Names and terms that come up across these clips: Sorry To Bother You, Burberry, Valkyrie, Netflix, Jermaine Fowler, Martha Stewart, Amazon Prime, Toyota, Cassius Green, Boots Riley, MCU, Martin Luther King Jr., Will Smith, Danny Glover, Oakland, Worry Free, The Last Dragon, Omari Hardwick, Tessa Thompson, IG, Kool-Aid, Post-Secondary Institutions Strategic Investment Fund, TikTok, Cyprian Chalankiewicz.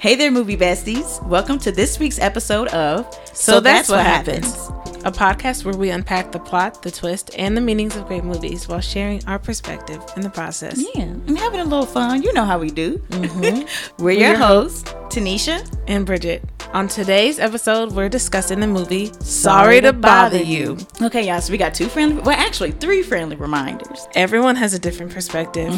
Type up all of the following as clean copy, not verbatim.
Hey there, movie besties. Welcome to this week's episode of So That's What Happens. A podcast where we unpack the plot, the twist, and the meanings of great movies while sharing our perspective in the process. Yeah, I'm having a little fun. You know how we do. Mm-hmm. We're your hosts, Tanisha and Bridget. On today's episode, we're discussing the movie Sorry to Bother You. Okay, y'all, so we got three friendly reminders. Everyone has a different perspective,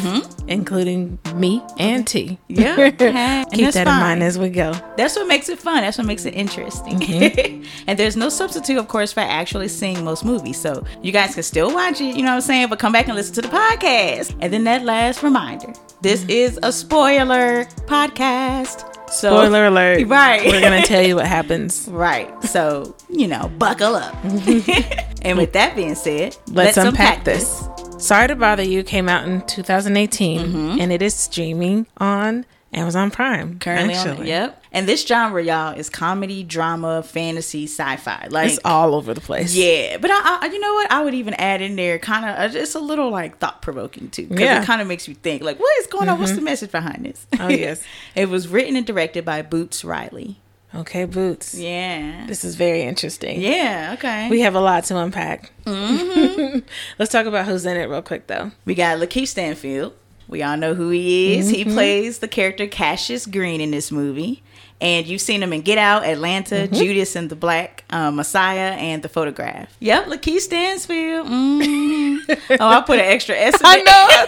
including me and T. Yeah. Okay. Keep that in mind as we go. That's what makes it fun. That's what makes it interesting. Mm-hmm. And there's no substitute, of course, for actually seeing most movies. So you guys can still watch it, you know what I'm saying? But come back and listen to the podcast. And then that last reminder, this is a spoiler podcast. So, spoiler alert. Right. We're going to tell you what happens. Right. So, you know, buckle up. And with that being said, let's unpack this. Sorry to Bother You came out in 2018, and it is streaming on Amazon Prime. Currently. Yep. And this genre, y'all, is comedy, drama, fantasy, sci-fi. Like, it's all over the place. Yeah. But I you know what? I would even add in there kind of, it's a little like thought-provoking too. Because it kind of makes you think, like, what is going on? What's the message behind this? Oh, yes. It was written and directed by Boots Riley. Okay, Boots. Yeah. This is very interesting. Yeah, okay. We have a lot to unpack. Mm-hmm. Let's talk about who's in it real quick, though. We got Lakeith Stanfield. We all know who he is. He plays the character Cassius Green in this movie. And you've seen him in Get Out, Atlanta, Judas and the Black Messiah, and The Photograph. Yep, Lakeith Stanfield. Mm-hmm. Oh, I put an extra S in it. I know.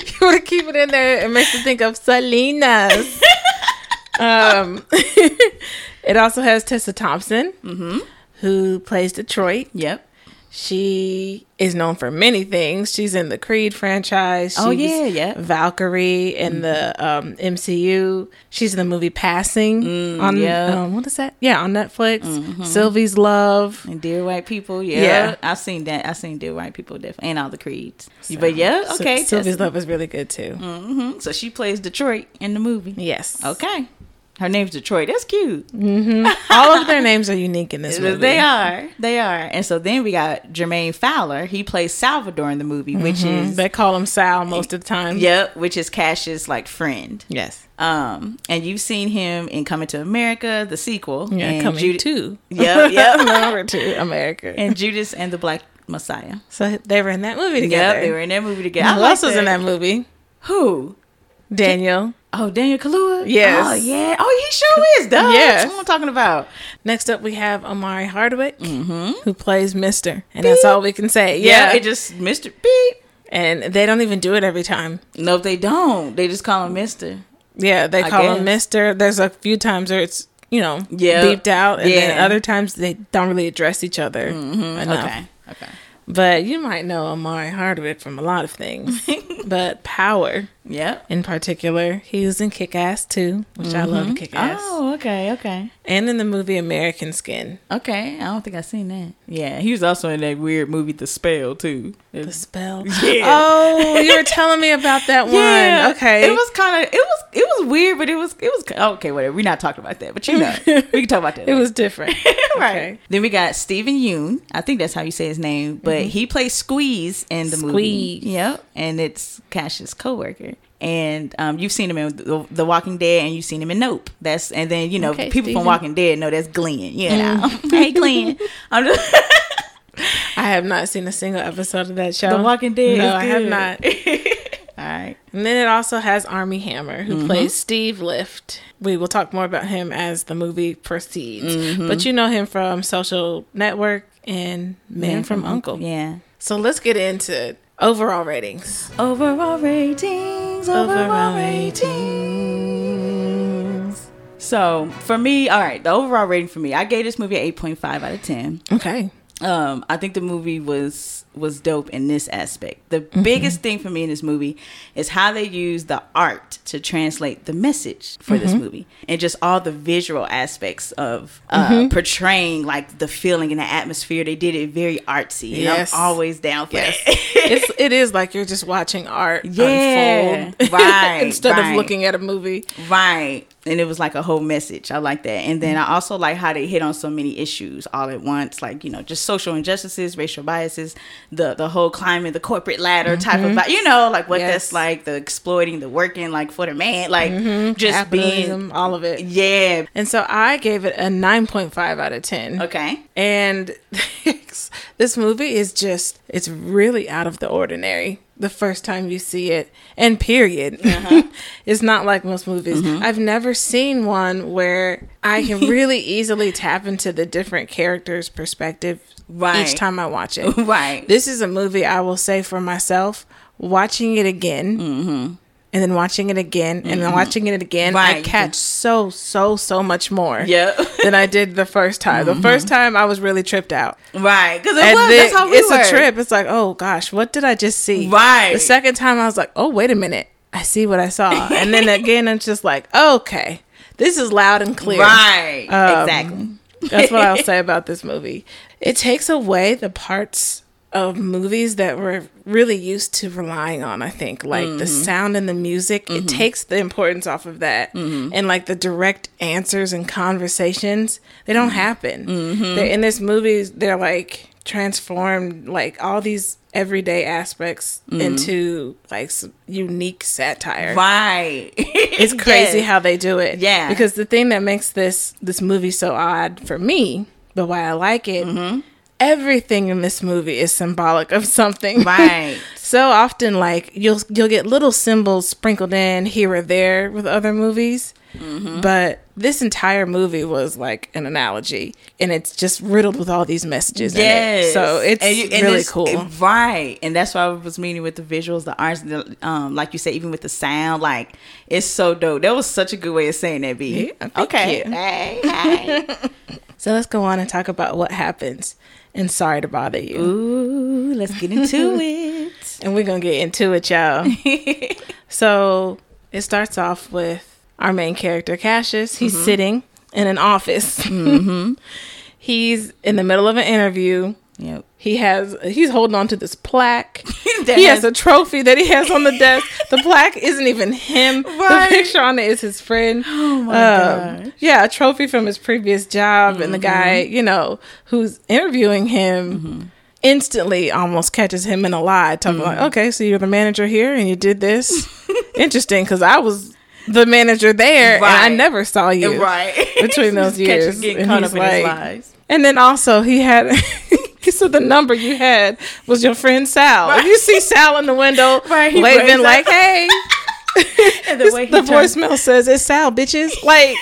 You want to keep it in there. It makes me think of Salinas. It also has Tessa Thompson, who plays Detroit. Yep. She is known for many things. She's in the Creed franchise. She's Valkyrie in the MCU. She's in the movie Passing on Netflix. Sylvie's Love and Dear White People. Yeah, I've seen that. I've seen Dear White People definitely, and all the Creeds. So, but yeah, okay. Sylvie's Love is really good too. So she plays Detroit in the movie. Yes. Okay. Her name's Detroit. That's cute. All of their names are unique in this movie. They are. They are. And so then we got Jermaine Fowler. He plays Salvador in the movie, which is... They call him Sal most of the time. Yep, which is Cash's, like, friend. Yes. And you've seen him in Coming to America, the sequel. Yeah, Coming to. Yep, yep. Over to America. And Judas and the Black Messiah. So they were in that movie together. Yep, they were in that movie together. Who else was in that movie? Who? Daniel. Oh, Daniel Kaluuya? Yes. Oh, yeah. Oh, he sure is, duh. Yes. That's what I'm talking about. Next up, we have Omari Hardwick, who plays Mr. And beep. That's all we can say. Yeah, it just Mr. Beep. And they don't even do it every time. No, they don't. They just call him Mr. Yeah, they call him Mr. There's a few times where it's, you know, beeped out. And then other times they don't really address each other enough. Okay. But you might know Omari Hardwick from a lot of things, but Power, in particular. He was in Kick-Ass too, which I love Kick-Ass. Oh, okay. And in the movie American Skin. Okay, I don't think I've seen that. Yeah, he was also in that weird movie The Spell too. The Spell. Yeah. Oh, you were telling me about that one. Yeah. Okay. It was weird, but it was okay. Whatever. We're not talking about that, but you know, we can talk about that. It was different, right? Okay. Then we got Steven Yeun. I think that's how you say his name, but. He plays Squeeze in the movie. Yep. And it's Cash's coworker. And you've seen him in The Walking Dead, and you've seen him in Nope. That's and then you know people from Walking Dead know that's Glenn. Yeah. Hey Glenn. I have not seen a single episode of that show. The Walking Dead. No, I have not. All right. And then it also has Armie Hammer, who plays Steve Lift. We will talk more about him as the movie proceeds. But you know him from Social Network and Man from Uncle. Yeah. So let's get into overall ratings. Overall ratings. So for me, all right, the overall rating for me, I gave this movie an 8.5 out of 10. Okay. I think the movie was dope in this aspect. The biggest thing for me in this movie is how they use the art to translate the message for this movie, and just all the visual aspects of portraying like the feeling and the atmosphere. They did it very artsy, and I'm always down for it. It is like you're just watching art unfold instead of looking at a movie. Right. And it was like a whole message. I like that. And then I also like how they hit on so many issues all at once, like, you know, just social injustices, racial biases, the whole climbing the corporate ladder type of, you know, like what that's like, the exploiting, the working like for the man, like just capitalism, being all of it. Yeah. And so I gave it a 9.5 out of 10. Okay. And this movie is just, it's really out of the ordinary the first time you see it, and period. It's not like most movies. I've never seen one where I can really easily tap into the different characters' perspective each time I watch it. This is a movie I will say for myself, watching it again and then watching it again and then watching it again, I catch so much more than I did the first time. The first time I was really tripped out. Because that's how we were. It's a trip. It's like, oh gosh, what did I just see? The second time I was like, oh, wait a minute. I see what I saw. And then again, I'm just like, okay, this is loud and clear. Exactly. That's what I'll say about this movie. It takes away the parts of movies that we're really used to relying on, I think, like the sound and the music. It takes the importance off of that, and like the direct answers and conversations, they don't happen. They're in this movie, they're like transformed, like all these everyday aspects into like unique satire. It's crazy how they do it. Because the thing that makes this movie so odd for me, but why I like it, everything in this movie is symbolic of something. So often, like, you'll get little symbols sprinkled in here or there with other movies, but this entire movie was like an analogy, and it's just riddled with all these messages in it. So it's really cool. And that's why I was meaning with the visuals, the arts, the, like you said, even with the sound, like it's so dope. That was such a good way of saying that, B. So let's go on and talk about what happens. And Sorry to Bother You. Ooh, let's get into it. And we're going to get into it, y'all. So it starts off with our main character, Cassius. He's sitting in an office. He's in the middle of an interview. He's holding on to this plaque. He has a trophy that he has on the desk. The plaque isn't even him. The picture on it is his friend. Oh my gosh. Yeah, a trophy from his previous job, and the guy, you know, who's interviewing him instantly almost catches him in a lie, talking like, okay, so you're the manager here and you did this. Interesting, because I was the manager there and I never saw you between those years. Getting caught up in his lies. And then also he had... So the number you had was your friend Sal. If you see Sal in the window waving like, hey. And the way the voicemail says, it's Sal, bitches. Like,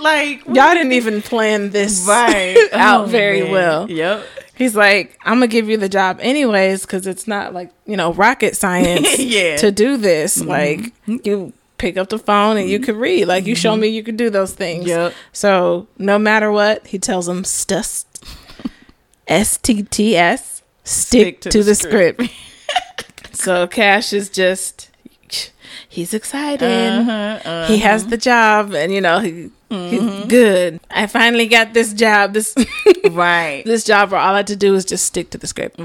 like y'all didn't even plan this out well. He's like, I'm going to give you the job anyways, because it's not like, you know, rocket science to do this. Like, you pick up the phone and you could read. Like, you show me you could do those things. So no matter what, he tells him, STTS, stick to the script. So Cash is just, he's excited. He has the job, and you know, he's good. I finally got this job. This this job where all I had to do was just stick to the script.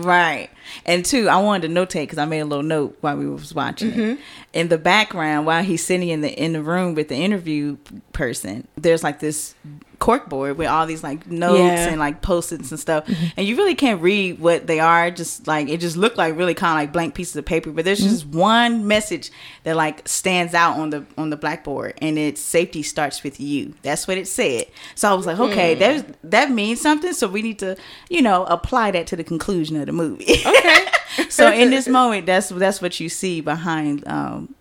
And two, I wanted to notate, because I made a little note while we was watching it. In the background, while he's sitting in the room with the interview person, there's like this corkboard with all these like notes and like post-its and stuff, and you really can't read what they are. Just like, it just looked like really kind of like blank pieces of paper, but there's just one message that like stands out on the blackboard, and it's safety starts with you. That's what it said. So I was like, okay, that means something, so we need to, you know, apply that to the conclusion of the movie. So in this moment, that's what you see behind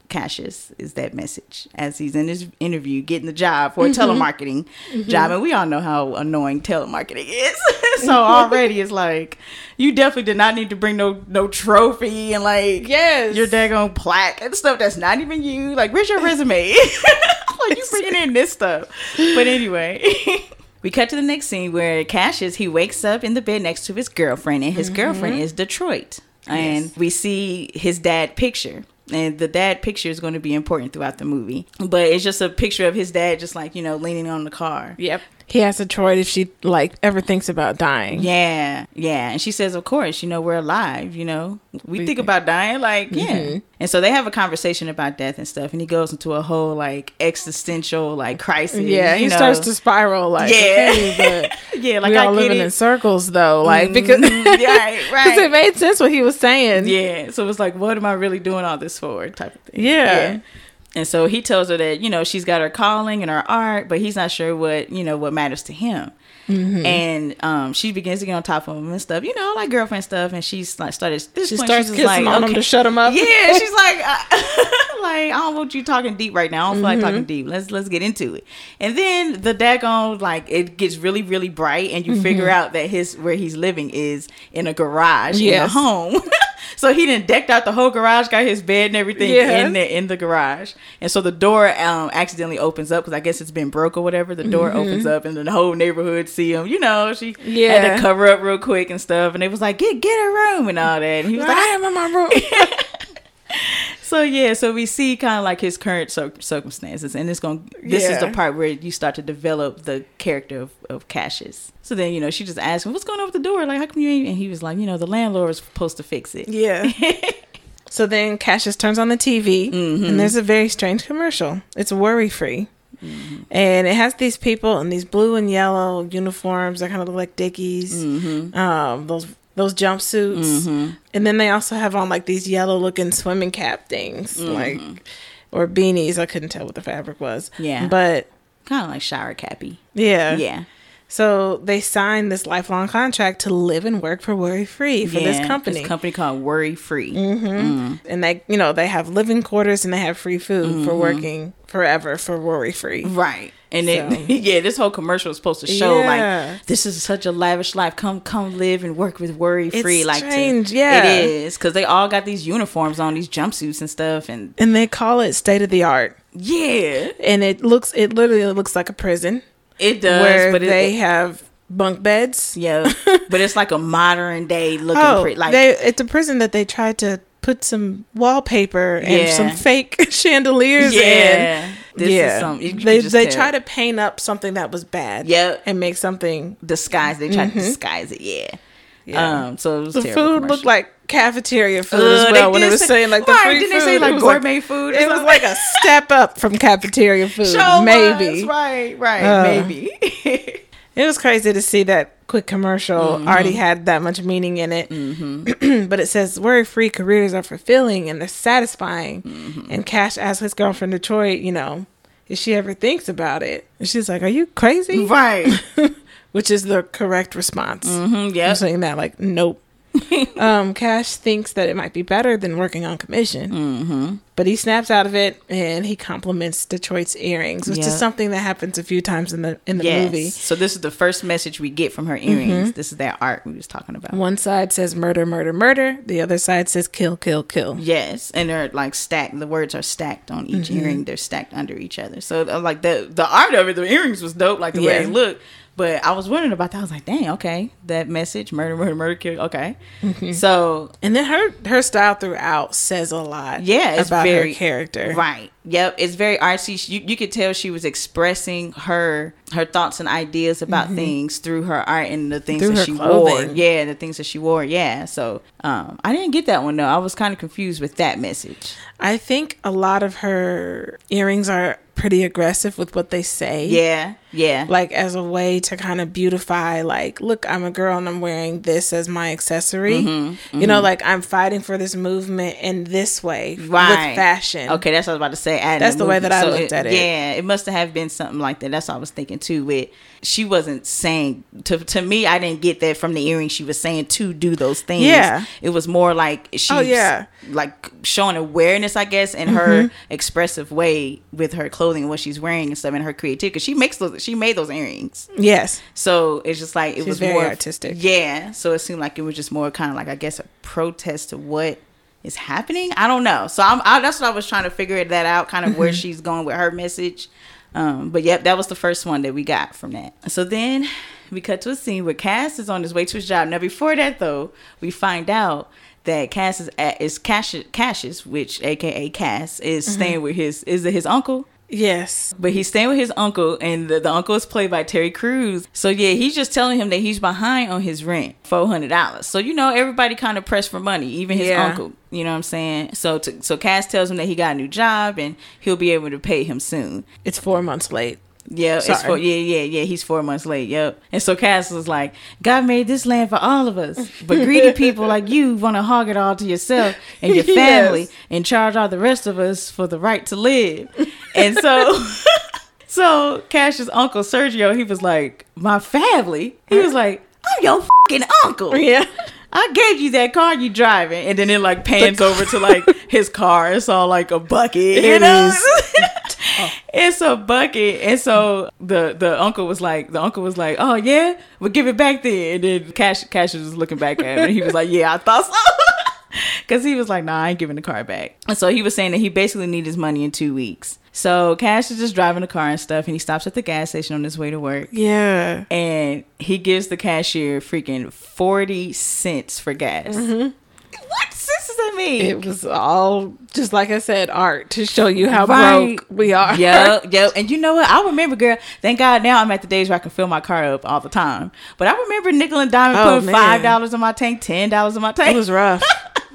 Cassius, is that message as he's in this interview getting the job for a telemarketing job, and we all know how annoying telemarketing is. So already it's like, you definitely did not need to bring no trophy and like your daggone plaque and stuff that's not even you. Like, where's your resume? Like, you bringing in this stuff. But anyway. We cut to the next scene where Cassius, he wakes up in the bed next to his girlfriend, and his girlfriend is Detroit. And we see his dad picture. And the dad picture is going to be important throughout the movie. But it's just a picture of his dad just like, you know, leaning on the car. he has a choice if she like ever thinks about dying. Yeah, yeah. And she says, of course, you know, we're alive, you know, we think about dying, like, yeah. Mm-hmm. And so they have a conversation about death and stuff, and he goes into a whole like existential like crisis. Yeah, he starts to spiral, like, yeah, okay, but yeah, like, we're all living in circles though, like, because right, it made sense what he was saying. Yeah, so it was like, what am I really doing all this for, type of thing. Yeah. Yeah. And so he tells her that, you know, she's got her calling and her art, but he's not sure what, you know, what matters to him. Mm-hmm. And she begins to get on top of him and stuff, you know, like girlfriend stuff. And she's like, starts kissing like, on him to shut him up. Yeah, she's like, like, I don't want you talking deep right now. I don't feel like talking deep. Let's get into it. And then the daggone, like, it gets really, really bright, and you figure out that where he's living is in a garage in a home. So he done decked out the whole garage, got his bed and everything in the garage. And so the door accidentally opens up because I guess it's been broke or whatever. The door opens up, and then the whole neighborhood see him. You know, she had to cover up real quick and stuff. And they was like, get a room and all that. And he was like, I am in my room. So yeah, so we see kind of like his current circumstances, and this is the part where you start to develop the character of Cassius. So then, you know, she just asked him, what's going on with the door? Like, how come you ain't? And he was like, you know, the landlord was supposed to fix it. Yeah. So then Cassius turns on the TV, and there's a very strange commercial. It's Worry Free. Mm-hmm. And it has these people in these blue and yellow uniforms that kind of look like Dickies. Those jumpsuits, and then they also have on like these yellow looking swimming cap things, like, or beanies. I couldn't tell what the fabric was, but kind of like shower cappy. Yeah So they signed this lifelong contract to live and work for Worry Free for this company called Worry Free. And they, you know, they have living quarters and they have free food for working forever for Worry Free, right? And then, this whole commercial is supposed to show like, this is such a lavish life. Come live and work with Worry Free. It's like strange, it is, because they all got these uniforms on, these jumpsuits and stuff, and they call it state of the art. Yeah, and it literally looks like a prison. It does, where they have bunk beds. Yeah, but it's like a modern day looking. It's a prison that they tried to put some wallpaper and some fake chandeliers in. They try to paint up something that was bad. Yep. And make something disguised. They try to disguise it. Yeah. So it was terrible. The food looked like cafeteria food as well. When it was saying like the free food, say like gourmet food. It was like a step up from cafeteria food. Show maybe. Was. Right. Maybe. It was crazy to see that quick commercial already had that much meaning in it. But it says, worry-free careers are fulfilling and they're satisfying. And Cash asked his girlfriend Detroit, you know, if she ever thinks about it. And she's like, are you crazy? Right. Which is the correct response. Yeah. I'm saying that like, nope. Cash thinks that it might be better than working on commission. But he snaps out of it, and he compliments Detroit's earrings, which is something that happens a few times in the movie. So this is the first message we get from her earrings. This is that art we was talking about. One side says murder, murder, murder. The other side says kill, kill, kill. Yes, and they're like stacked. The words are stacked on each earring. They're stacked under each other. So like the art of it, the earrings was dope. Like the way they look. But I was wondering about that. I was like, dang, okay. That message, murder, murder, murder, kill, okay. So, and then her style throughout says a lot. Yeah, it's about very, her character. Right. Yep. It's very artsy. You could tell she was expressing her thoughts and ideas about things through her art and the things that she wore. Yeah, the things that she wore. Yeah. So I didn't get that one though. I was kind of confused with that message. I think a lot of her earrings are pretty aggressive with what they say. Yeah. Like as a way to kind of beautify, like, look, I'm a girl and I'm wearing this as my accessory. You know, like I'm fighting for this movement in this way with fashion. Okay, that's what I was about to say. That's the way that I looked at it. Yeah, it must have been something like that. That's what I was thinking too. With she wasn't saying to me, I didn't get that from the earring. She was saying to do those things. Yeah, it was more like she like showing awareness, I guess, in her expressive way with her clothes and what she's wearing and stuff, and her creativity, because she made those earrings. Yes. So it's just like she was very more artistic. Yeah. So it seemed like it was just more kind of like, I guess, a protest to what is happening. I don't know. So that's what I was trying to figure that out, kind of where she's going with her message. But yep, that was the first one that we got from that. So then we cut to a scene where Cass is on his way to his job. Now before that though, we find out that Cass is Cassius, which AKA Cass, is staying with his uncle. Yes. But he's staying with his uncle, and the uncle is played by Terry Crews. So yeah, he's just telling him that he's behind on his rent, $400. So, you know, everybody kind of pressed for money, even his uncle. You know what I'm saying? So Cass tells him that he got a new job and he'll be able to pay him soon. It's 4 months late. Yeah, he's 4 months late. Yep. And so Cass was like, God made this land for all of us, but greedy people like you want to hog it all to yourself and your family and charge all the rest of us for the right to live. And so Cass's uncle Sergio, he was like, my family? He was like, I'm your fucking uncle. Yeah. I gave you that car you driving. And then it like pans over to like his car. It's all like a bucket. You know? It's a bucket. And so the uncle was like, oh yeah, we'll give it back then. And then Cassius was looking back at him and he was like, yeah, I thought so. Because he was like, nah, I ain't giving the car back. And so he was saying that he basically needed his money in 2 weeks. So Cash is just driving the car and stuff, and he stops at the gas station on his way to work. Yeah. And he gives the cashier freaking 40 cents for gas. Mm-hmm. What sense does that mean? It was all, just like I said, art to show you how broke we are. Yep. And you know what? I remember, girl, thank God now I'm at the days where I can fill my car up all the time. But I remember nickel and dime putting $5 in my tank, $10 in my tank. It was rough.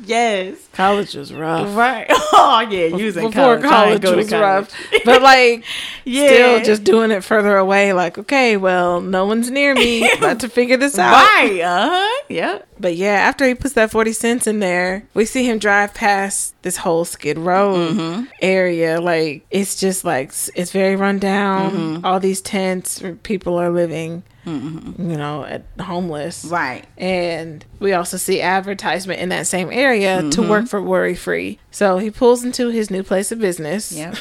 Yes. College was rough. Right. Oh, yeah. You was in college. Before college was rough. But like, still just doing it further away. Like, okay, well, no one's near me. About to figure this out. Right. Uh-huh. Yeah. But yeah, after he puts that 40 cents in there, we see him drive past this whole Skid Row area. Like, it's just like, it's very run down. Mm-hmm. All these tents where people are living. Mm-hmm. You know, at homeless. Right. And we also see advertisement in that same area to work for Worry Free. So he pulls into his new place of business. Yep.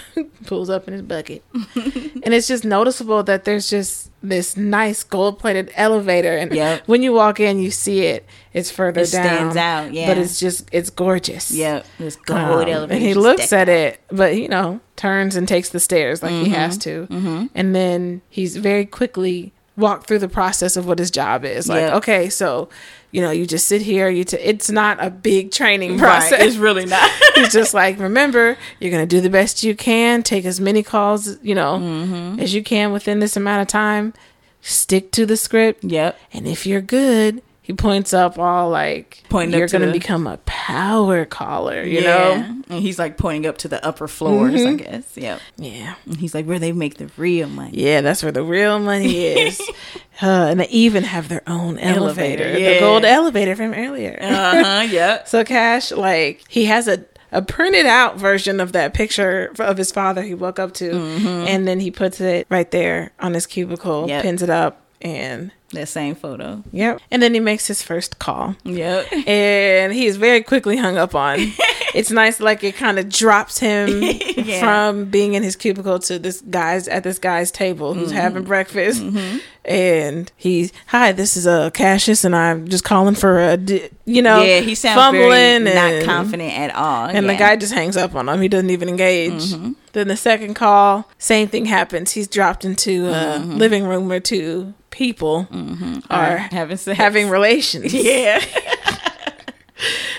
Pulls up in his bucket. And it's just noticeable that there's just this nice gold-plated elevator. And when you walk in, you see it. It's further down. It stands out, yeah. But it's just, it's gorgeous. Yep. This gold elevator. And he looks at it, but, you know, turns and takes the stairs like he has to. Mm-hmm. And then he's very quickly walk through the process of what his job is. Like, okay, so, you know, you just sit here, it's not a big training process. Right, it's really not. It's just like, remember, you're going to do the best you can, take as many calls, you know, as you can within this amount of time, stick to the script. Yep. And if you're good, he points up all like, you're going to become a power caller, you know? And he's like pointing up to the upper floors, I guess. Yep. Yeah. And he's like, where they make the real money. Yeah, that's where the real money is. And they even have their own elevator. Yeah. The gold elevator from earlier. Uh-huh, yeah. So Cash, like, he has a printed out version of that picture of his father he woke up to. Mm-hmm. And then he puts it right there on his cubicle, pins it up, and... that same photo. Yep. And then he makes his first call. Yep. And he's very quickly hung up on. It's nice, like it kind of drops him from being in his cubicle to this guy's table who's having breakfast. Mm-hmm. And he's, hi, this is Cassius, and I'm just calling for he sounds fumbling and not confident at all. And the guy just hangs up on him. He doesn't even engage. Mm-hmm. Then the second call, same thing happens. He's dropped into a living room where two people are having relations. Yeah.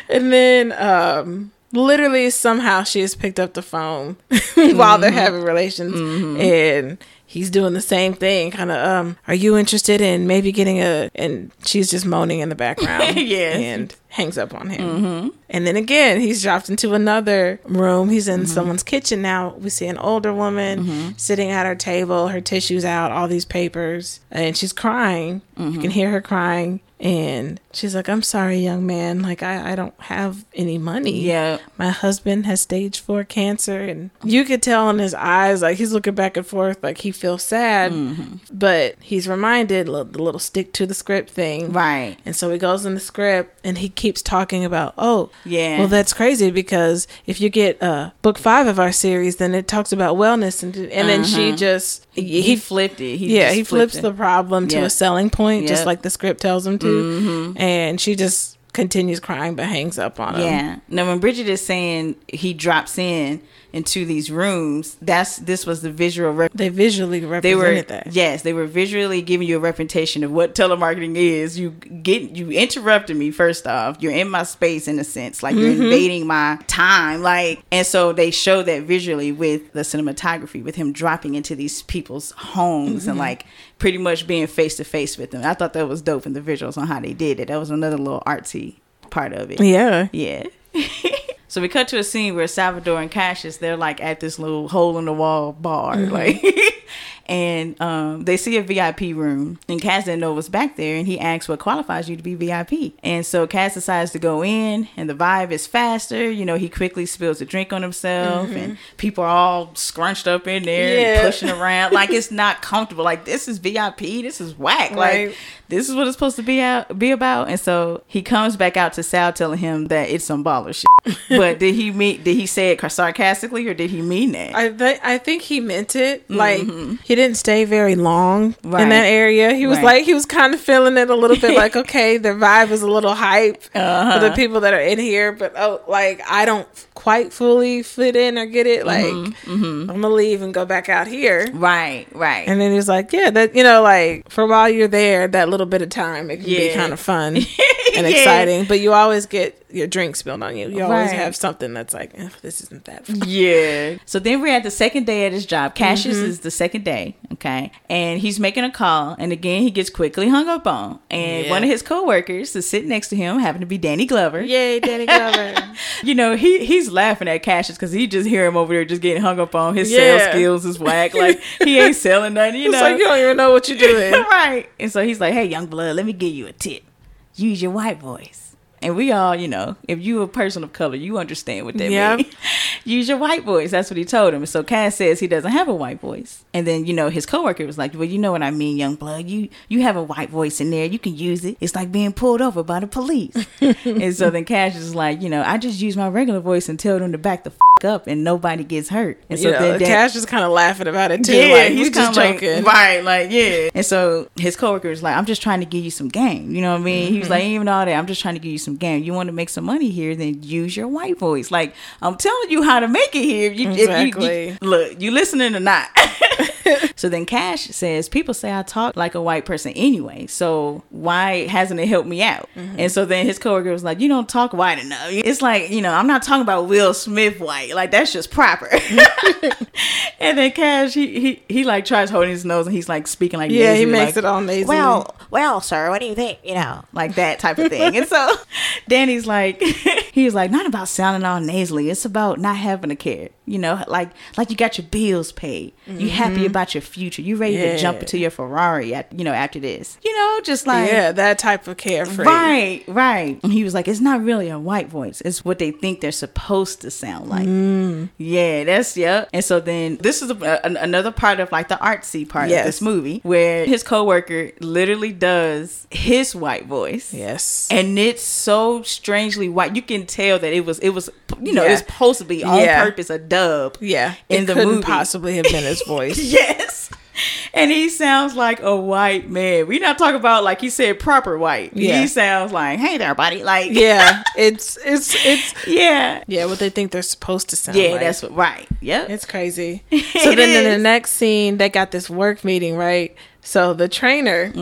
And then literally somehow she has picked up the phone while they're having relations. Mm-hmm. And he's doing the same thing, kind of, are you interested in maybe getting and she's just moaning in the background. Yes. And hangs up on him. Mm-hmm. And then again, he's dropped into another room. He's in someone's kitchen now. We see an older woman sitting at her table, her tissues out, all these papers, and she's crying. Mm-hmm. You can hear her crying. And she's like, I'm sorry, young man. Like, I don't have any money. Yeah. My husband has stage 4 cancer. And you could tell in his eyes, like, he's looking back and forth. Like, he feels sad. Mm-hmm. But he's reminded the little stick to the script thing. Right. And so he goes in the script and he keeps talking about, well, that's crazy. Because if you get book 5 of our series, then it talks about wellness. And then she just... He flipped it. He flips the problem to a selling point, just like the script tells him to. Mm-hmm. And she just continues crying but hangs up on him. Yeah. Now, when Bridget is saying he drops in into these rooms, this was the visual. They visually represented that. Yes, they were visually giving you a representation of what telemarketing is. You interrupted me. First off, you're in my space in a sense, like you're invading my time. Like, and so they show that visually with the cinematography, with him dropping into these people's homes and like pretty much being face to face with them. I thought that was dope in the visuals on how they did it. That was another little artsy part of it. Yeah So we cut to a scene where Salvador and Cassius, they're like at this little hole in the wall bar, like and they see a VIP room, and Cass didn't know what's back there, and he asks what qualifies you to be VIP. And so Cass decides to go in, and the vibe is faster. You know, he quickly spills a drink on himself and people are all scrunched up in there and pushing around like it's not comfortable. Like, this is VIP, this is whack, right. Like, this is what it's supposed to be about. And so he comes back out to Sal telling him that it's some baller shit. But did he say it sarcastically, or did he mean that? I think he meant it. Like, he didn't stay very long in that area. He was like, he was kind of feeling it a little bit. Like, okay, the vibe is a little hype for the people that are in here, but I don't quite fully fit in or get it. Like, I'm gonna leave and go back out here. Right. And then he was like, yeah, that, you know, like, for a while you're there, that little bit of time, it can be kind of fun and exciting, but you always get your drink spilled on you. You always have something that's like, this isn't that fun. Yeah. So then we're at the second day at his job. Cassius is the second day, okay? And he's making a call, and again, he gets quickly hung up on. And one of his coworkers is sitting next to him, happened to be Danny Glover. Yay, Danny Glover. You know, he's laughing at Cassius because he just hear him over there just getting hung up on. His sales skills is whack. Like, he ain't selling nothing, you know? It's like, you don't even know what you're doing. Right. And so he's like, hey, young blood, let me give you a tip. Use your white voice. And we all, you know, if you a person of color, you understand what that means. Use your white voice. That's what he told him. And so Cass says he doesn't have a white voice. And then, you know, his coworker was like, well, you know what I mean, young blood. You have a white voice in there. You can use it. It's like being pulled over by the police. And so then Cass is like, you know, I just use my regular voice and tell them to back the fuck up and nobody gets hurt. And so then Cass is kind of laughing about it too. Yeah, like, he's just joking. Like, right, like, yeah. And so his coworker is like, I'm just trying to give you some game. You know what I mean? He was like, even all that, I'm just trying to give you some game. You want to make some money here, then use your white voice. Like, I'm telling you how to make it here. Look, you listening or not? So then Cash says, people say I talk like a white person anyway, so why hasn't it helped me out? And so then his coworker was like, you don't talk white enough. It's like, you know, I'm not talking about Will Smith white, like, that's just proper. And then Cash, he like tries holding his nose, and he's like speaking like, yeah, he makes like, it all amazing. Well sir, what do you think, you know, like that type of thing. And so Danny's like, he's like, not about sounding all nasally, it's about not having a care. You know, like you got your bills paid, you happy about your future, you ready to jump into your Ferrari at, you know, after this, you know, just like, yeah, that type of carefree. Right. And he was like, it's not really a white voice, it's what they think they're supposed to sound like. And so then this is another part of like the artsy part of this movie, where his coworker literally does his white voice. Yes. And it's so strangely white. You can tell that it was you know, it was supposed to be on purpose, a dub in the movie. It couldn't possibly have been his voice. Yes. And he sounds like a white man. We're not talking about, like he said, proper white. Yeah. He sounds like, hey there, buddy. Like, yeah, it's yeah, what they think they're supposed to sound like. Yeah, that's what, right. Yep. It's crazy. So then in the next scene, they got this work meeting, right? So the trainer,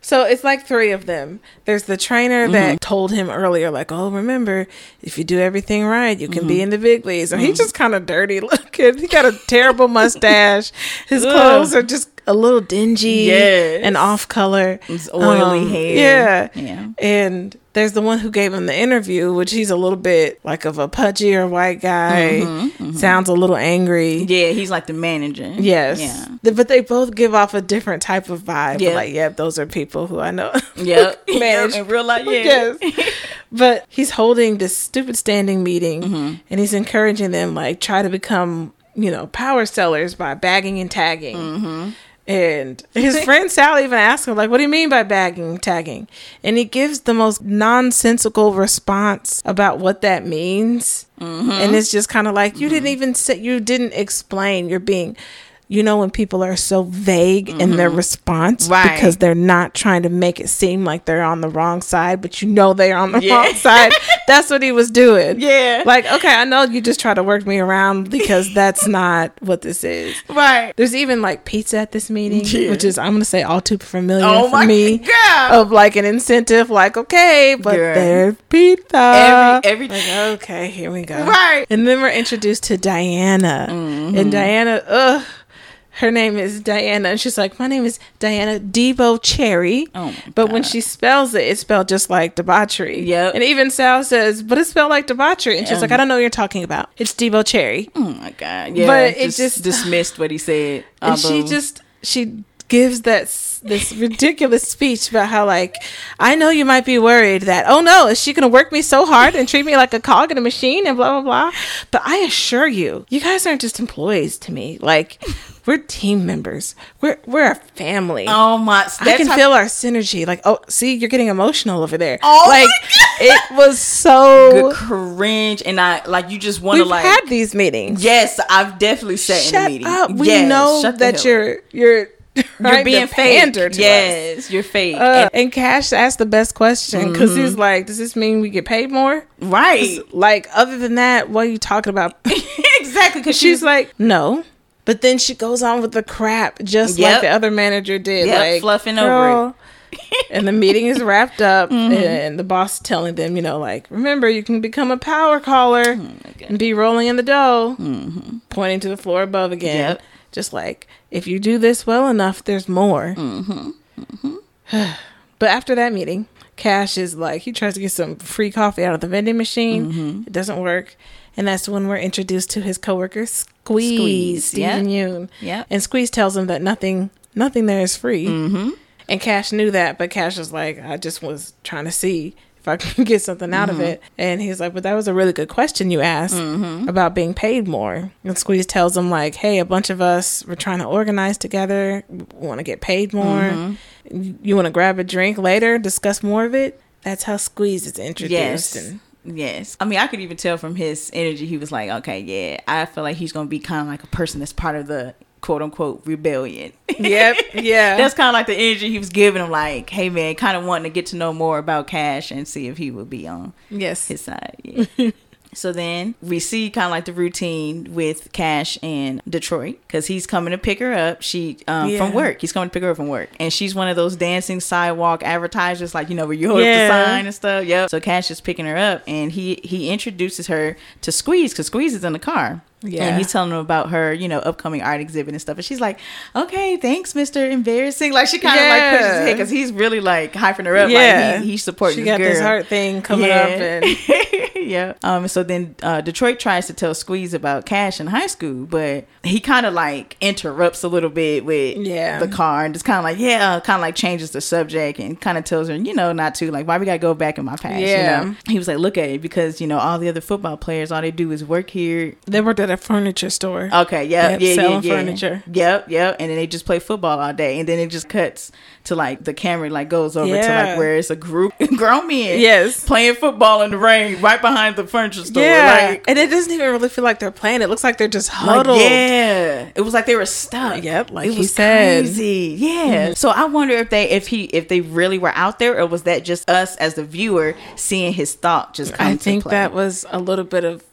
so it's like three of them. There's the trainer that told him earlier, like, oh, remember, if you do everything right, you can be in the big leagues. And he's just kind of dirty looking. He got a terrible mustache. His clothes are just a little dingy and off color. His oily hair. Yeah. And there's the one who gave him the interview, which he's a little bit like of a pudgier white guy. Sounds a little angry. Yeah, he's like the manager. Yes. Yeah. But they both give off a different type of vibe. Yep. Like, those are people who I know. Manage in real life. Yeah. Yes. But he's holding this stupid standing meeting, and he's encouraging them, like, try to become, you know, power sellers by bagging and tagging. And his friend Sally even asked him, like, what do you mean by bagging, tagging? And he gives the most nonsensical response about what that means. And it's just kind of like, you didn't even say, you didn't explain. You're being you know, when people are so vague mm-hmm. in their response right. because they're not trying to make it seem like they're on the wrong side, but you know they're on the yeah. wrong side. That's what he was doing. Yeah. Like, okay, I know you just try to work me around because that's not what this is. Right. There's even like pizza at this meeting, yeah. which is, I'm going to say all too familiar for me. Girl. Of like an incentive, like, okay, but girl. There's pizza. Every like, okay, here we go. Right. And then we're introduced to Diana. Mm-hmm. And Diana, her name is Diana. And she's like, my name is Diana Debo Cherry. Oh but God. When she spells it, it's spelled just like debauchery. Yep. And even Sal says, but it's spelled like debauchery. And she's like, I don't know what you're talking about. It's Debo Cherry. Oh, my God. Yeah. But it just dismissed what he said. And she gives that this ridiculous speech about how, like, I know you might be worried that, oh no, is she gonna work me so hard and treat me like a cog in a machine and blah blah blah, but I assure you, you guys aren't just employees to me. Like, we're team members, we're a family. Oh my, I can feel our synergy. Like, oh, see, you're getting emotional over there. Oh, like, it was so good cringe. And I like, you just want to, like, had these meetings. Yes, I've definitely sat shut in a meeting up. We yes, know that you're right? You're being pandered to yes us. You're fake. And Cash asked the best question because mm-hmm. he's like, does this mean we get paid more? Right. Like, other than that, what are you talking about? Exactly. Because she's like, no. But then she goes on with the crap just yep. like the other manager did. Yep. Like, fluffing girl. Over it. And the meeting is wrapped up mm-hmm. and the boss telling them, you know, like, remember, you can become a power caller and be rolling in the dough. Mm-hmm. Pointing to the floor above again. Yep. Just like, if you do this well enough, there's more. Mm-hmm. Mm-hmm. But after that meeting, Cash is like, he tries to get some free coffee out of the vending machine. Mm-hmm. It doesn't work. And that's when we're introduced to his coworker, Squeeze, Steven Yeun. Yep. And Squeeze tells him that nothing there is free. Mm-hmm. And Cash knew that, but Cash was like, I just was trying to see if I could get something out mm-hmm. of it. And he's like, but that was a really good question you asked mm-hmm. about being paid more. And Squeeze tells him, like, hey, a bunch of us were trying to organize together. We want to get paid more. Mm-hmm. You want to grab a drink later, discuss more of it? That's how Squeeze is introduced. Yes. Yes. I mean, I could even tell from his energy, he was like, okay, yeah, I feel like he's going to be kind of like a person that's part of the quote unquote rebellion. Yep. Yeah. That's kind of like the energy he was giving him, like, hey man, kind of wanting to get to know more about Cash and see if he would be on yes his side. Yeah. So then we see kind of like the routine with Cash and Detroit, because he's coming to pick her up. She from work. He's coming to pick her up from work, and she's one of those dancing sidewalk advertisers, like, you know, where you hold up the sign and stuff. Yep. So Cash is picking her up, and he introduces her to Squeeze, because Squeeze is in the car. Yeah. And he's telling them about her, you know, upcoming art exhibit and stuff. And she's like, okay, thanks, Mr. Embarrassing. Like, she kind of like pushes his head, because he's really like hyping her up. Yeah. Like, he's supporting this girl. She got this heart thing coming up. And yeah. So then Detroit tries to tell Squeeze about Cash in high school, but he kind of like interrupts a little bit with the car and just kind of like, changes the subject and kind of tells her, you know, not to, like, why we got to go back in my past. Yeah. You know? He was like, look at it, because, you know, all the other football players, all they do is work here. They worked at a furniture store. Okay. Selling furniture. Yep. And then they just play football all day, and then it just cuts to, like, the camera like goes over to like where it's a group grown men playing football in the rain right behind the furniture store. Like, and it doesn't even really feel like they're playing. It looks like they're just huddled. Like, it was like they were stuck. Like he said, crazy. Mm-hmm. So I wonder if they really were out there, or was that just us as the viewer seeing his thought just come to play? I think that was a little bit of.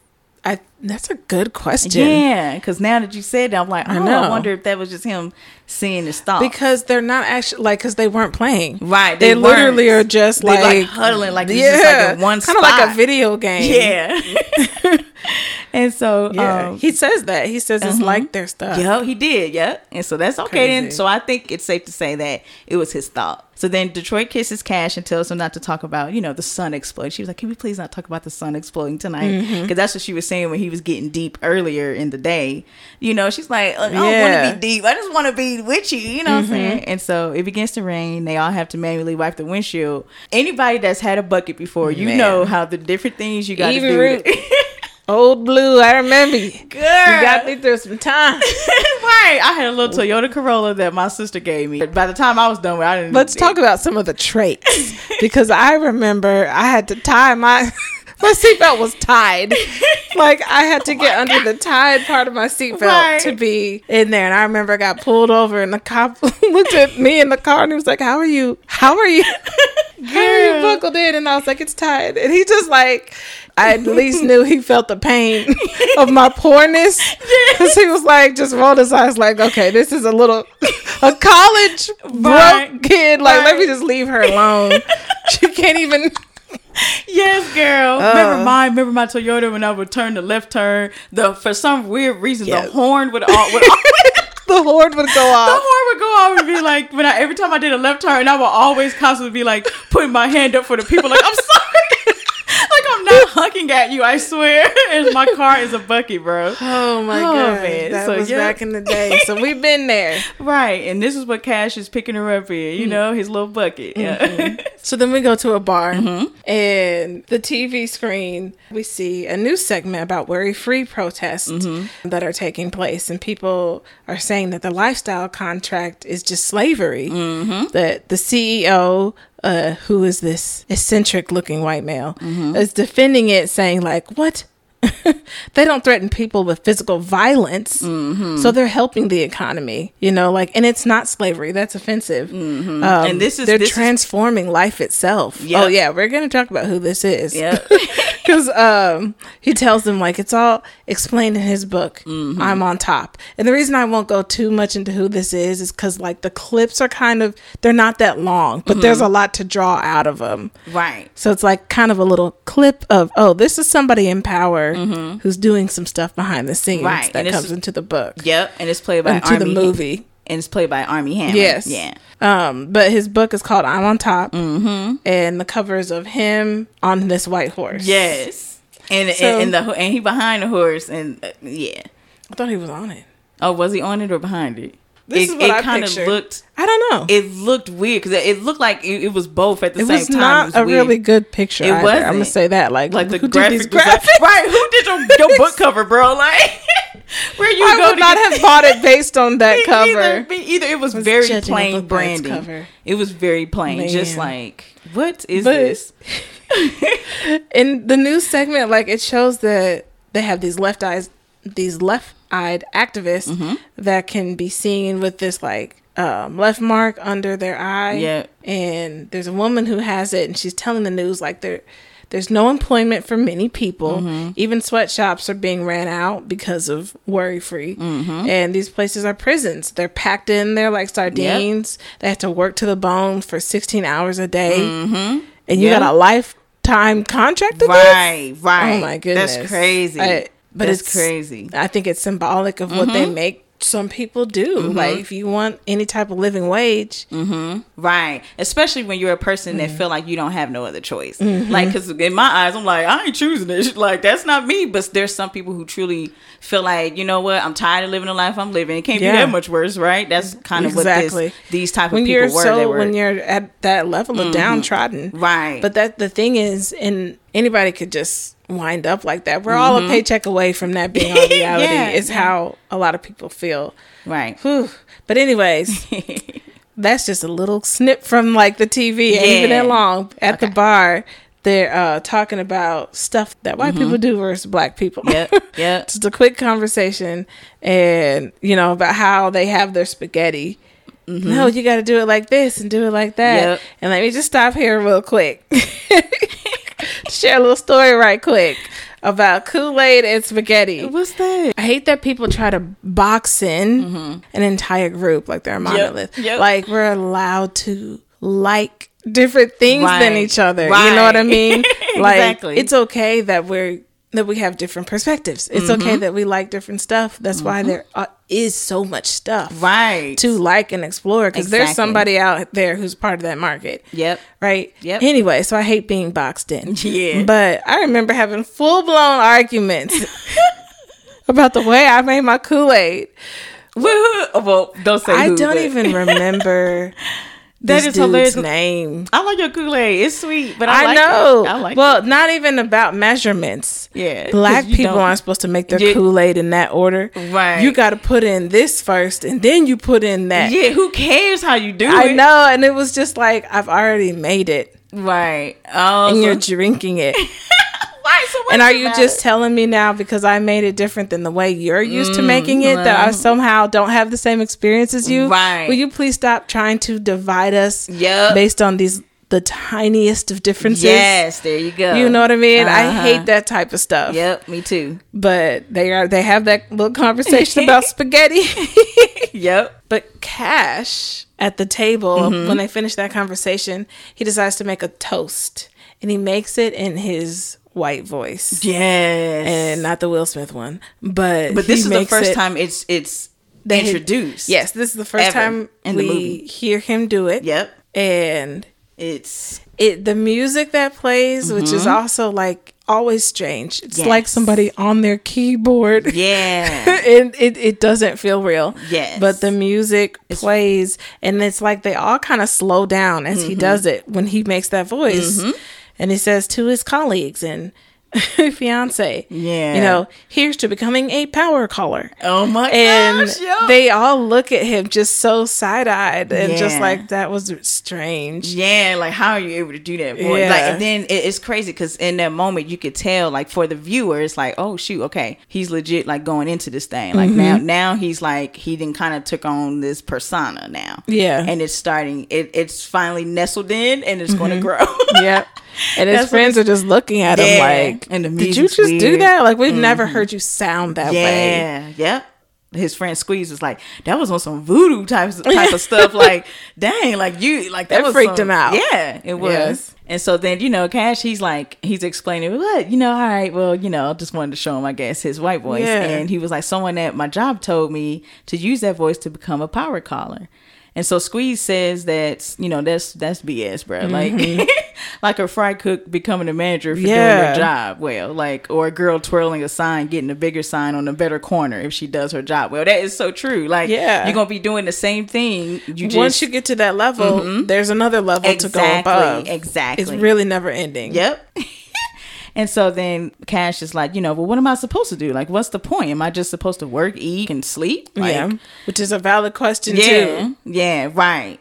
That's a good question. Yeah, because now that you said that, I'm like, I wonder if that was just him seeing his thoughts. Because they're not actually, like, because they weren't playing. Right. They literally are just like huddling, like it's just like in one spot. Kind of like a video game. Yeah. And so he says that. He says it's like their stuff. Yeah, he did. Yeah. And so that's okay then. So I think it's safe to say that it was his thought. So then Detroit kisses Cash and tells him not to talk about, you know, the sun exploding. She was like, can we please not talk about the sun exploding tonight? Because that's what she was saying when he was getting deep earlier in the day. You know, she's like, I don't want to be deep. I just want to be with you. You know what I'm saying? And so it begins to rain. They all have to manually wipe the windshield. Anybody that's had a bucket before, you know how the different things you got to do. Old Blue, I remember you. Girl. You got me through some time. Right. I had a little Toyota Corolla that my sister gave me. By the time I was done with it, I didn't. Let's talk about some of the traits. Because I remember I had to tie my My seatbelt was tied. Like, I had to get under the tied part of my seatbelt to be in there. And I remember I got pulled over and the cop looked at me in the car and he was like, How are you? How are you buckled in? And I was like, it's tied. And he just like, I at least knew he felt the pain of my poorness. Because he was like, just rolled his eyes like, okay, this is a college broke kid. Like, let me just leave her alone. She can't even... Yes, girl. Remember my Toyota when I would turn the left turn. For some weird reason, the horn would all... The horn would go off. The horn would go off and be like, every time I did a left turn, I would always constantly be like, putting my hand up for the people. Like, I'm sorry. Like, I'm not honking at you, I swear. And my car is a bucky, bro. Oh, my God. Man. That was back in the day. So we've been there. Right. And this is what Cash is picking her up in, you know, his little bucket. Mm-hmm. Yeah. So then we go to a bar. Mm-hmm. And the TV screen, we see a news segment about Worry Free protests that are taking place. And people are saying that the lifestyle contract is just slavery. Mm-hmm. That the CEO... who is this eccentric looking white male is defending it, saying like, what? They don't threaten people with physical violence, so they're helping the economy, you know, like, and it's not slavery, that's offensive. And they're transforming life itself. Yep. Oh yeah, we're gonna talk about who this is. Yeah. Because he tells them, like, it's all explained in his book, I'm on Top. And the reason I won't go too much into who this is because, like, the clips are kind of, they're not that long, but there's a lot to draw out of them. Right. So it's, like, kind of a little clip of, oh, this is somebody in power who's doing some stuff behind the scenes that comes into the book. Yep, and it's played by Armie. And it's played by Armie Hammer. Yes. Yeah. But his book is called I'm on Top. And the cover is of him on this white horse. Yes. And he behind the horse. And yeah. I thought he was on it. Oh, was he on it or behind it? This is what I kind of looked. I don't know. It looked weird because it looked like it was both at the same time. It was not a really good picture. It was. I'm gonna say that. Like the graphics. Right? Who did your book cover, bro? Like. Where you I go would not have bought it based on that cover. Either it was very plain branding. Cover. It was very plain. Man. Just like, what is this? In the news segment, like, it shows that they have these left-eyed activists that can be seen with this like left mark under their eye. Yeah. And there's a woman who has it, and she's telling the news like there's no employment for many people. Even sweatshops are being ran out because of Worry Free. And these places are prisons. They're packed in there like sardines. Yep. They have to work to the bone for 16 hours a day. And you got a lifetime contract to this? Right. Oh, my goodness. That's crazy. It's crazy. I think it's symbolic of what they make some people do. Like, if you want any type of living wage, right, especially when you're a person that feel like you don't have no other choice, like, because in my eyes I'm like, I ain't choosing this, like, that's not me. But there's some people who truly feel like, you know what, I'm tired of living the life I'm living, it can't be that much worse. Right. That's kind of what these type of people were, when you're at that level of downtrodden. Right. But that the thing is, and anybody could just wind up like that. We're all a paycheck away from that being our reality. Is how a lot of people feel. Right. Whew. But anyways, that's just a little snip from like the TV. Yeah. And even that long at the bar, they're talking about stuff that white people do versus black people. Yep. Just a quick conversation, and you know, about how they have their spaghetti. No, you got to do it like this and do it like that. Yep. And let me just stop here real quick. Share a little story right quick about Kool-Aid and spaghetti. What's that? I hate that people try to box in an entire group like they're a monolith. Yep. Like, we're allowed to like different things than each other. Right. You know what I mean? Like, exactly. It's okay that we have different perspectives. It's okay that we like different stuff. That's why there is so much stuff to like and explore, because there's somebody out there who's part of that market. Yep. Right? Yep. Anyway, so I hate being boxed in. Yeah. But I remember having full-blown arguments about the way I made my Kool-Aid. Well, don't say I don't even remember... That is hilarious. Name. I like your Kool-Aid. It's sweet, but I like know. It. I like well, it. Not even about measurements. Yeah, black people aren't supposed to make their Kool-Aid in that order. Right. You got to put in this first, and then you put in that. Yeah. Who cares how you do it? I know. And it was just like, I've already made it. Right. Oh, and you're drinking it. Like, so and are you just telling me now because I made it different than the way you're used to making it that I somehow don't have the same experience as you? Right. Will you please stop trying to divide us based on the tiniest of differences? Yes, there you go. You know what I mean? I hate that type of stuff. Yep, me too. But they have that little conversation about spaghetti. Yep. But Cash at the table, when they finish that conversation, he decides to make a toast. And he makes it in his white voice. Yes. And not the Will Smith one. But this is the first time it's introduced. Yes, this is the first time we hear him do it. Yep. And It's the music that plays, which is also like always strange. It's like somebody on their keyboard. Yeah. And it doesn't feel real. Yes. But the music plays and it's like they all kind of slow down as he does it when he makes that voice. And he says to his colleagues and fiance, you know, here's to becoming a power caller. Oh my gosh, yo. They all look at him just so side-eyed and just like, that was strange. Yeah, like, how are you able to do that voice? Like, and then it's crazy because in that moment you could tell, like, for the viewer, it's like, oh shoot, okay, he's legit like going into this thing, like now he's like, he then kind of took on this persona now. Yeah. And it's starting, it's finally nestled in and it's going to grow. Yep. And his friends are just looking at him like, and did you just do that? Like, we've never heard you sound that way. Yeah, yep. His friend Squeeze was like, that was on some voodoo type of stuff. Like, dang, like you, like that freaked him out. Yeah, it was. Yes. And so then, you know, Cash, he's explaining, what, you know, all right, well, you know, I just wanted to show him, I guess, his white voice. Yeah. And he was like, someone at my job told me to use that voice to become a power caller. And so Squeeze says that, you know, that's BS, bro. Like, like a fry cook becoming a manager for doing her job well, like, or a girl twirling a sign, getting a bigger sign on a better corner if she does her job well. That is so true. Like, you're going to be doing the same thing. Once you get to that level, there's another level to go above. Exactly. It's really never ending. Yep. And so then Cash is like, you know, well, what am I supposed to do? Like, what's the point? Am I just supposed to work, eat, and sleep? Like, which is a valid question, too. Yeah, right.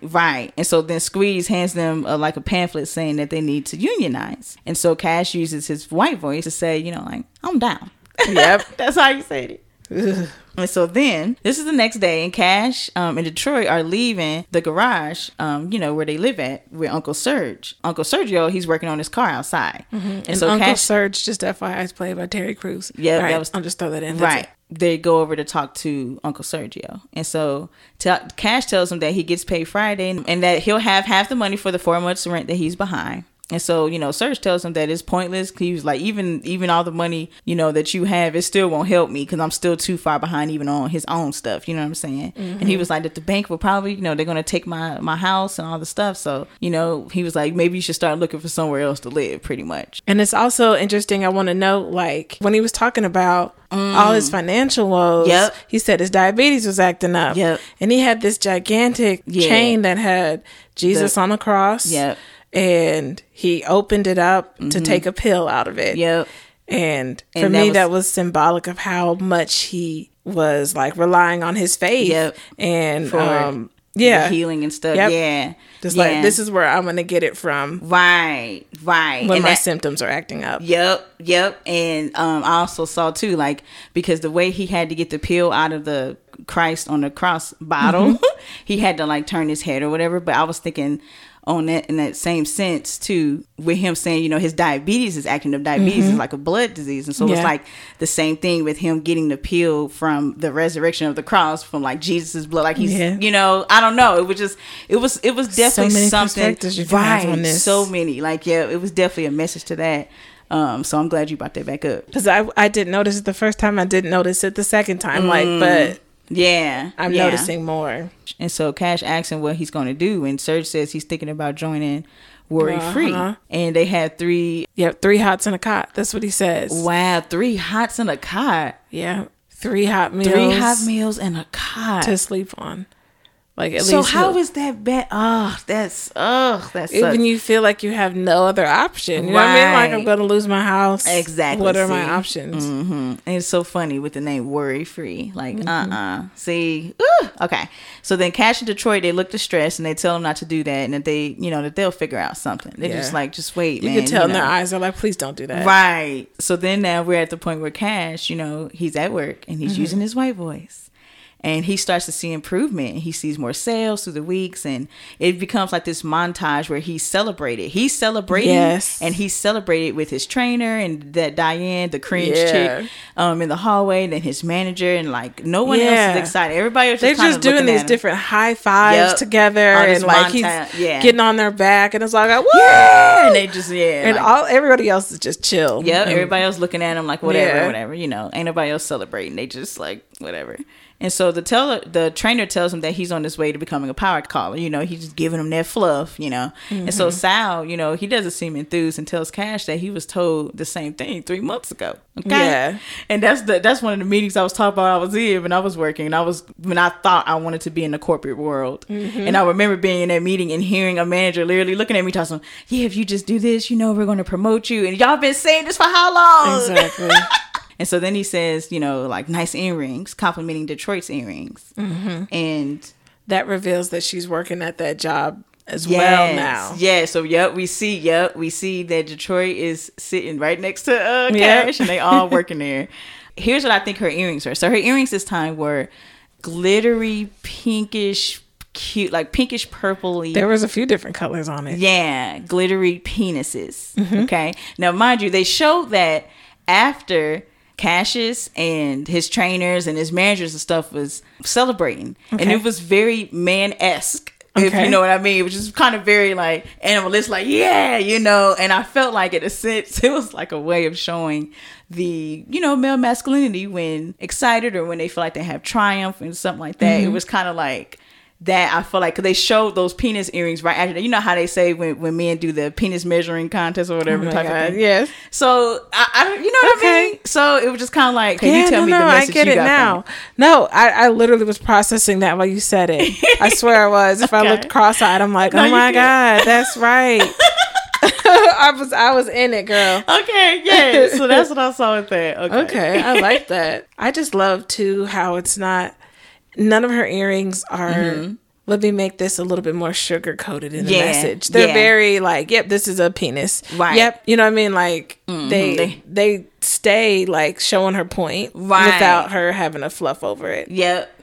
And so then Squeeze hands them like a pamphlet saying that they need to unionize. And so Cash uses his white voice to say, you know, like, I'm down. Yep. That's how you said it. Ugh. And so then this is the next day, and Cash and Detroit are leaving the garage, you know, where they live at with Uncle Serge. Uncle Sergio, he's working on his car outside. And so Uncle Serge, just FYI, is played by Terry Crews. Yeah, right, I'll just throw that in. That's right. They go over to talk to Uncle Sergio. And so Cash tells him that he gets paid Friday and that he'll have half the money for the 4 months rent that he's behind. And so, you know, Serge tells him that it's pointless. He was like, even all the money, you know, that you have, it still won't help me because I'm still too far behind even on his own stuff. You know what I'm saying? Mm-hmm. And he was like, that the bank will probably, you know, they're going to take my house and all the stuff. So, you know, he was like, maybe you should start looking for somewhere else to live, pretty much. And it's also interesting. I want to note, like, when he was talking about all his financial woes, he said his diabetes was acting up. Yep. And he had this gigantic chain that had Jesus on a cross. Yep. And he opened it up to take a pill out of it. Yep. And for me, that was symbolic of how much he was like relying on his faith. Yep. And for the healing and stuff. Yep. Yeah. Just like, this is where I'm going to get it from. Right. When my symptoms are acting up. Yep. And I also saw too, like, because the way he had to get the pill out of the Christ on the cross bottle, he had to like turn his head or whatever. But I was thinking, on that, in that same sense too, with him saying, you know, his diabetes is acting up. Diabetes is like a blood disease, and so it's like the same thing with him getting the pill from the resurrection of the cross, from like Jesus's blood. Like he's, you know, I don't know. It was just, it was definitely something. Right, so many. Like it was definitely a message to that. So I'm glad you brought that back up because I didn't notice it the first time. I didn't notice it the second time. But. Yeah. I'm noticing more. And so Cash asks him what he's going to do. And Serge says he's thinking about joining Worry Free. And they had three hots and a cot. That's what he says. Wow. 3 hots and a cot. Yeah. 3 hot meals. 3 hot meals and a cot. To sleep on. Like, at so least how is that bad? That's even you feel like you have no other option. You know what I mean? Like, I'm going to lose my house. Exactly. What are my options? Mm-hmm. And it's so funny with the name Worry Free. Like, See? Ooh! Okay. So then Cash in Detroit, they look distressed and they tell them not to do that. And that they, you know, that they'll figure out something. They're just like, just wait, man. You can tell in their eyes are like, please don't do that. Right. So then now we're at the point where Cash, you know, he's at work and he's using his white voice. And he starts to see improvement. He sees more sales through the weeks. And it becomes like this montage where he's celebrated. He's celebrating. Yes. And he's celebrated with his trainer and that Diane, the cringe chick in the hallway. And then his manager. And like no one else is excited. Everybody else is just doing these different high fives together. And like he's getting on their back. And it's all like, woo! Yeah! And they just, And like, everybody else is just chill. Yep. And everybody else looking at him like whatever. You know, ain't nobody else celebrating. They just like whatever. And so the trainer tells him that he's on his way to becoming a power caller. You know, he's just giving him that fluff, you know. And so Sal, you know, he doesn't seem enthused and tells Cash that he was told the same thing 3 months ago. Okay. Yeah. And that's one of the meetings I was talking about I was in when I was working. And when I thought I wanted to be in the corporate world. And I remember being in that meeting and hearing a manager literally looking at me talking, if you just do this, you know, we're going to promote you. And y'all been saying this for how long? Exactly. And so then he says, you know, like nice earrings, complimenting Detroit's earrings. And that reveals that she's working at that job as well now. Yeah. So, we see that Detroit is sitting right next to Cash and they all working there. Here's what I think her earrings were. So her earrings this time were glittery, pinkish, cute, like pinkish purpley. There was a few different colors on it. Yeah. Glittery penises. Okay. Now, mind you, they showed that after Cassius and his trainers and his managers and stuff was celebrating. And it was very man-esque, if you know what I mean, which is kind of very like animalist, like, you know. And I felt like in a sense, it was like a way of showing the, you know, male masculinity when excited or when they feel like they have triumph and something like that. It was kind of like that, I feel like, because they showed those penis earrings right after that. You know how they say when men do the penis measuring contest or whatever type of thing. Yes. So I you know what I mean. So it was just kind of like, can you tell me the message I get you got now? No, I literally was processing that while you said it. I swear I was. If I looked cross-eyed, I'm like, oh my god, that's right. I was in it, girl. Okay, yeah. So that's what I saw with that. Okay, I like that. I just love too how it's not. None of her earrings are, let me make this a little bit more sugar-coated in the message. They're very like, yep, this is a penis. Right. Yep. You know what I mean? Like, they stay like showing her point without her having a fluff over it. Yep.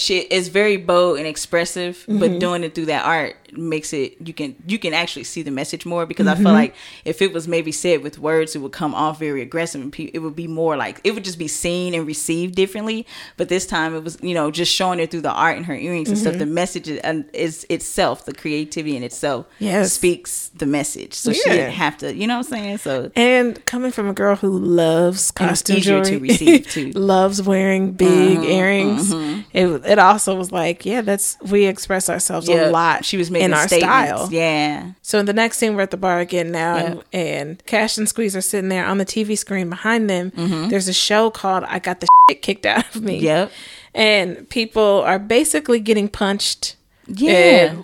She is very bold and expressive, but doing it through that art makes it, you can actually see the message more, because I feel like if it was maybe said with words, it would come off very aggressive and it would be more like, it would just be seen and received differently. But this time it was, you know, just showing it through the art and her earrings and stuff. The message is itself, the creativity in itself speaks the message. So she didn't have to, you know what I'm saying? So, and coming from a girl who loves costume jewelry, to receive too. Loves wearing big earrings. It also was like, that's, we express ourselves a lot. She was making in our style. Yeah. So in the next scene, we're at the bar again now, and Cash and Squeeze are sitting there on the TV screen behind them. There's a show called "I Got the Shit Kicked Out of Me." Yep. And people are basically getting punched. Yeah.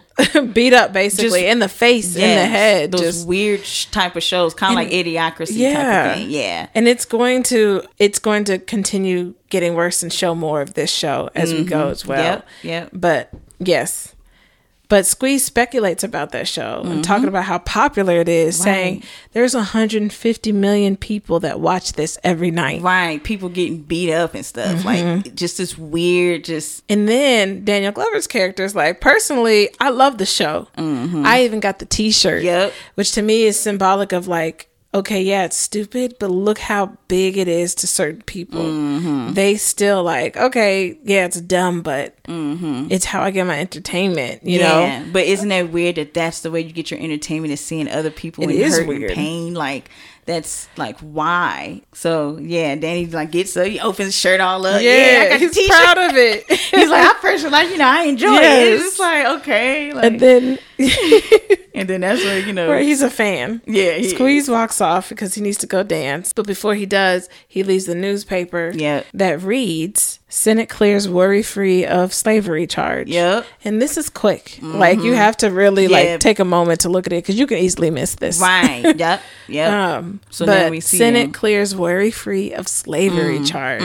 Beat up basically just, in the face, in the head. Those just weird type of shows, kind of like Idiocracy type of thing. Yeah. And it's going to continue getting worse and show more of this show as we go as well. Yep. But yes. But Squeeze speculates about that show and talking about how popular it is, saying there's 150 million people that watch this every night. Right. People getting beat up and stuff. Like, just this weird, just... And then Daniel Glover's character is like, personally, I love the show. I even got the t-shirt. Yep. Which to me is symbolic of like, okay, yeah, it's stupid, but look how big it is to certain people. They still like, okay, yeah, it's dumb, but it's how I get my entertainment, you know? But isn't that weird that that's the way you get your entertainment, is seeing other people in hurt and pain? Like, that's like, why? So, yeah, Danny like gets up, he opens his shirt all up. Yeah, I got he's proud of it. He's like, I personally, like, you know, I enjoy it. It's like, okay. Like, and then... And then that's where, you know, where he's a fan. Yeah. Squeeze walks off because he needs to go dance. But before he does, he leaves the newspaper that reads, Senate clears Worry Free of slavery charge. Yep. And this is quick. Mm-hmm. Like, you have to really like take a moment to look at it because you can easily miss this. Right. Yep. So now we see Senate clears Worry Free of slavery charge.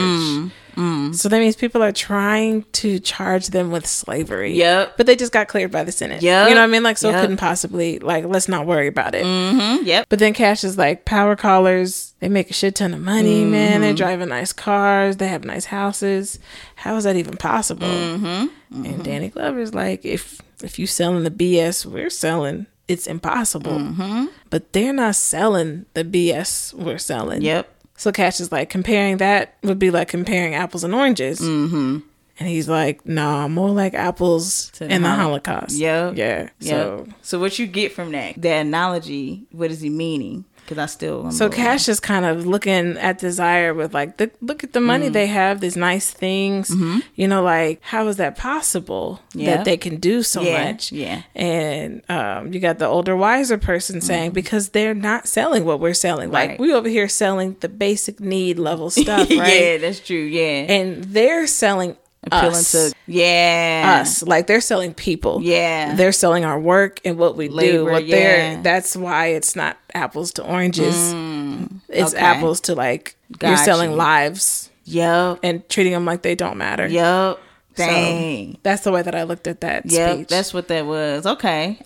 So that means people are trying to charge them with slavery. Yep. But they just got cleared by the Senate. Yep. You know what I mean? Like, so it couldn't possibly, like, let's not worry about it. Mm-hmm. Yep. But then Cash is like, power callers, they make a shit ton of money, man. They're driving nice cars. They have nice houses. How is that even possible? Mm-hmm. Mm-hmm. And Danny Glover's like, if you selling the BS we're selling, it's impossible. Mm-hmm. But they're not selling the BS we're selling. Yep. So Cash is like, comparing that would be like comparing apples and oranges. Mm-hmm. And he's like, nah, more like apples and the Holocaust. Yep. Yeah. Yeah. So what you get from that analogy, what is he meaning? Because I still... So Cash is kind of looking at Desire with like, look at the money they have, these nice things. Mm-hmm. You know, like, how is that possible that they can do so much? Yeah. And you got the older, wiser person saying, because they're not selling what we're selling. Right. Like, we over here selling the basic need level stuff, right? Yeah, that's true. Yeah. And they're selling us, like, they're selling people, they're selling our work and what we do, what they're... That's why it's not apples to oranges. It's apples to, like, you're selling lives and treating them like they don't matter. Dang. So that's the way that I looked at that speech. That's what that was. Okay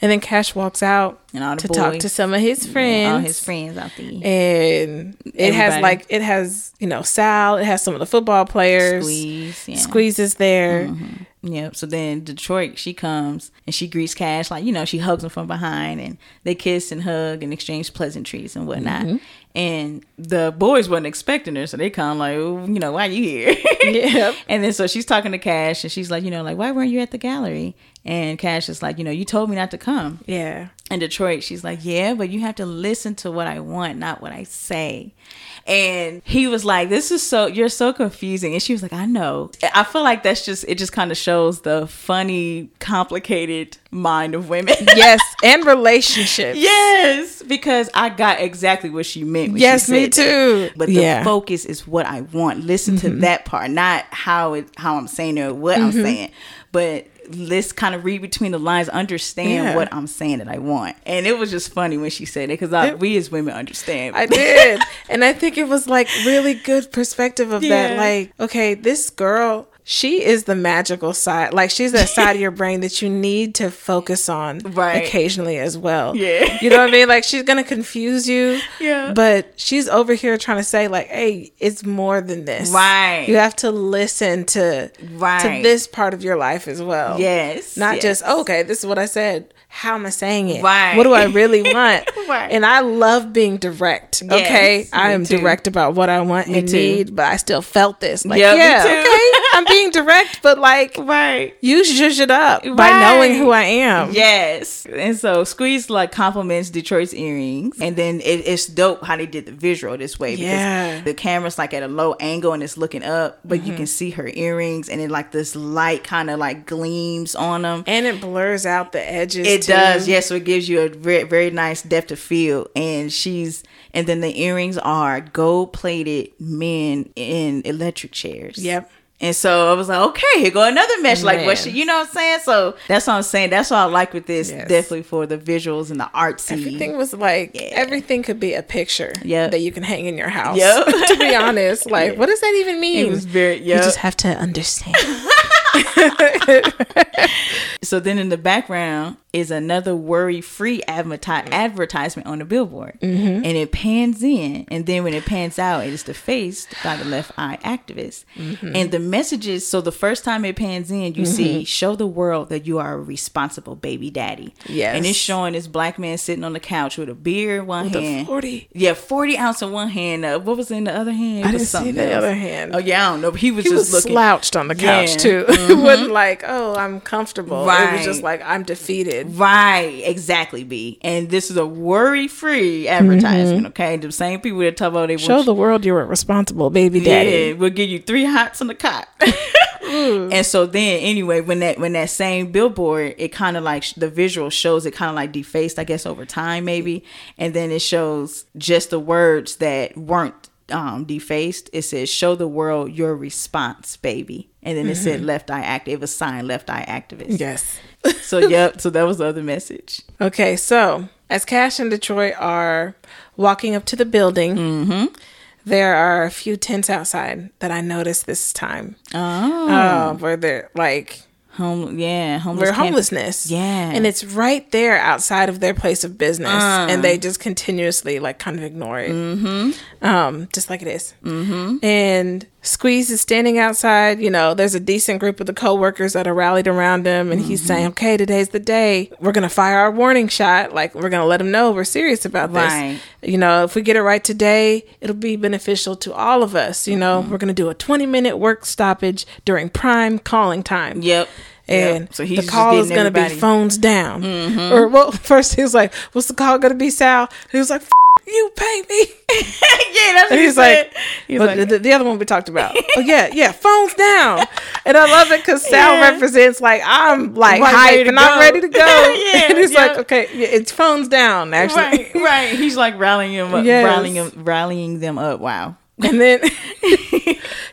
And then Cash walks out to talk to some of his friends. All his friends out there. And it has, you know, Sal. It has some of the football players. Squeeze. Yeah. Squeeze is there. Mm-hmm. Yep. So then Detroit, she comes and she greets Cash. Like, you know, she hugs him from behind. And they kiss and hug and exchange pleasantries and whatnot. Mm-hmm. And the boys wasn't expecting her, so they kind of like, you know, why you here? Yep. And then so she's talking to Cash, and she's like, you know, like, why weren't you at the gallery? And Cash is like, you know, you told me not to come. Yeah. In Detroit, she's like, yeah, but you have to listen to what I want, not what I say. And he was like, you're so confusing. And she was like, I know. I feel like it just kind of shows the funny, complicated mind of women. Yes. And relationships. Yes. Because I got exactly what she meant. Yes, me too. But the focus is what I want. Listen to that part, not how I'm saying or what I'm saying. But let's kind of read between the lines, understand what I'm saying that I want. And it was just funny when she said it, because we as women understand. I did. And I think it was like really good perspective of that. Like, okay, this girl, she is the magical side. Like, she's that side of your brain that you need to focus on occasionally as well. Yeah. You know what I mean? Like, she's going to confuse you. Yeah. But she's over here trying to say, like, hey, it's more than this. Right. You have to listen to this part of your life as well. Yes. Not just, okay, this is what I said. How am I saying it? Right. What do I really want? Right. And I love being direct. Okay. Yes, I am direct about what I want and need, but I still felt this. Like, okay. I'm being direct, but like, you zhuzh it up by knowing who I am. Yes. And so Squeeze like compliments Detroit's earrings. And then it's dope how they did the visual this way. Because the camera's like at a low angle and it's looking up, but you can see her earrings and it like this light kind of like gleams on them. And it blurs out the edges. It does. Yes. Yeah, so it gives you a very, very nice depth of field. And then the earrings are gold plated men in electric chairs. Yep. And so I was like, okay, here go another mesh. Like, what she, you know what I'm saying? So that's what I'm saying. That's what I like with this, definitely for the visuals and the artsy. Everything was like, everything could be a picture that you can hang in your house. Yep. To be honest, like, what does that even mean? It was very, you just have to understand. So then in the background is another worry-free advertisement on the billboard. And it pans in, and then when it pans out, it is defaced by the left eye activist. And the messages, so the first time it pans in, you see, show the world that you are a responsible baby daddy. Yes. And it's showing this black man sitting on the couch with a beer in one hand. 40. Yeah, 40 ounce in one hand. What was in the other hand? I didn't see the other hand. Oh yeah, I don't know, but he was just looking. Slouched on the couch too. It wasn't like, oh, I'm comfortable. Right. It was just like, I'm defeated. Right. Exactly, B. And this is a worry-free advertisement, okay? The same people that talk about they show the world you were responsible, baby daddy. Yeah, we'll give you 3 hots on the cot. And so then, anyway, when that same billboard, it kind of like the visual shows it kind of like defaced, I guess, over time maybe. And then it shows just the words that weren't defaced. It says, "Show the world your response, baby." And then it said, "Left Eye Activist." It was signed, "Left Eye Activist." Yes. So yep. So that was the other message. Okay. So as Cash and Detroit are walking up to the building. There are a few tents outside that I noticed this time. Where they're like homelessness. Yeah. And it's right there outside of their place of business. And they just continuously like kind of ignore it. Just like it is. And Squeeze is standing outside. You know, there's a decent group of the co-workers that are rallied around him. And he's saying, okay, today's the day. We're going to fire our warning shot. Like, we're going to let them know we're serious about this. Right. You know, if we get it right today, it'll be beneficial to all of us. You know, we're going to do a 20-minute work stoppage during prime calling time. Yep. And so the call is going to be phones down. Or, well, first he was like, what's the call going to be, Sal? And he was like, you pay me. Yeah, that's what he's like. He's like, the other one we talked about. Oh yeah, phones down. And I love it because Sal represents like I'm like hype and I'm ready to go. And he's like, okay, it's phones down. Actually, right. He's like rallying him up, rallying them up. Wow. And then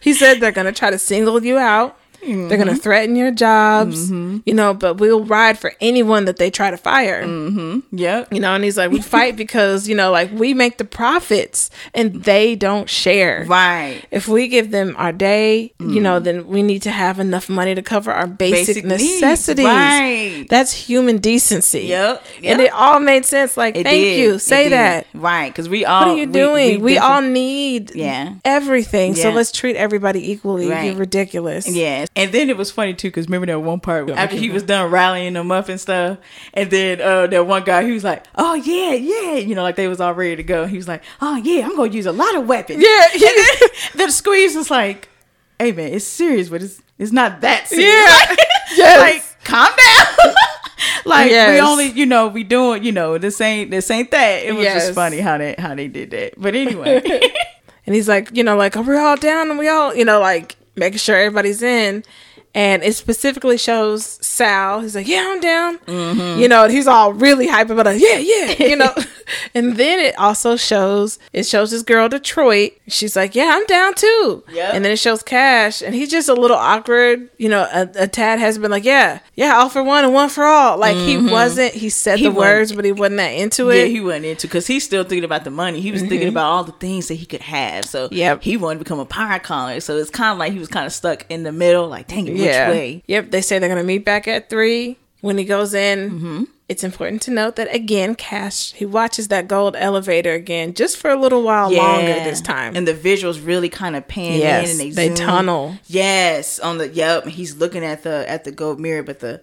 he said they're gonna try to single you out. They're going to threaten your jobs, you know, but we'll ride for anyone that they try to fire. You know, and he's like, we fight because, you know, like we make the profits and they don't share. Right. If we give them our day, you know, then we need to have enough money to cover our basic necessities. Right. That's human decency. Yep. And it all made sense. Like, thank you. Say that. Right. Because we all. What are you doing? We all need everything. Yeah. So let's treat everybody equally. Right. You're ridiculous. Yeah. And then it was funny too, because remember that one part after he was done rallying them up and stuff, and then that one guy, he was like, oh yeah, you know, like they was all ready to go. He was like, oh yeah, I'm gonna use a lot of weapons. Yeah. Then Squeeze was like, hey man, it's serious, but it's not that serious. Yeah. Like, calm down. Like, we only, you know, we doing, you know, this ain't that. It was just funny how they did that. But anyway. And he's like, you know, like, are we all down? And we all, you know, like making sure everybody's in. And it specifically shows Sal. He's like, yeah, I'm down. You know, and he's all really hype about it. Yeah, you know. And then it also shows this girl, Detroit. She's like, yeah, I'm down too. Yep. And then it shows Cash. And he's just a little awkward. You know, a tad has been like, yeah, all for one and one for all. Like, he said the words, but he wasn't that into it. Yeah, he wasn't into it because he's still thinking about the money. He was thinking about all the things that he could have. So he wanted to become a pirate caller. So it's kind of like he was kind of stuck in the middle. Like, dang it. Yeah. Which way? Yep. They say they're going to meet back at 3:00 when he goes in. It's important to note that again, Cash, he watches that gold elevator again just for a little while longer this time. And the visuals really kind of pan in and they zoom. Tunnel. Yes. On the, he's looking at the gold mirror, but the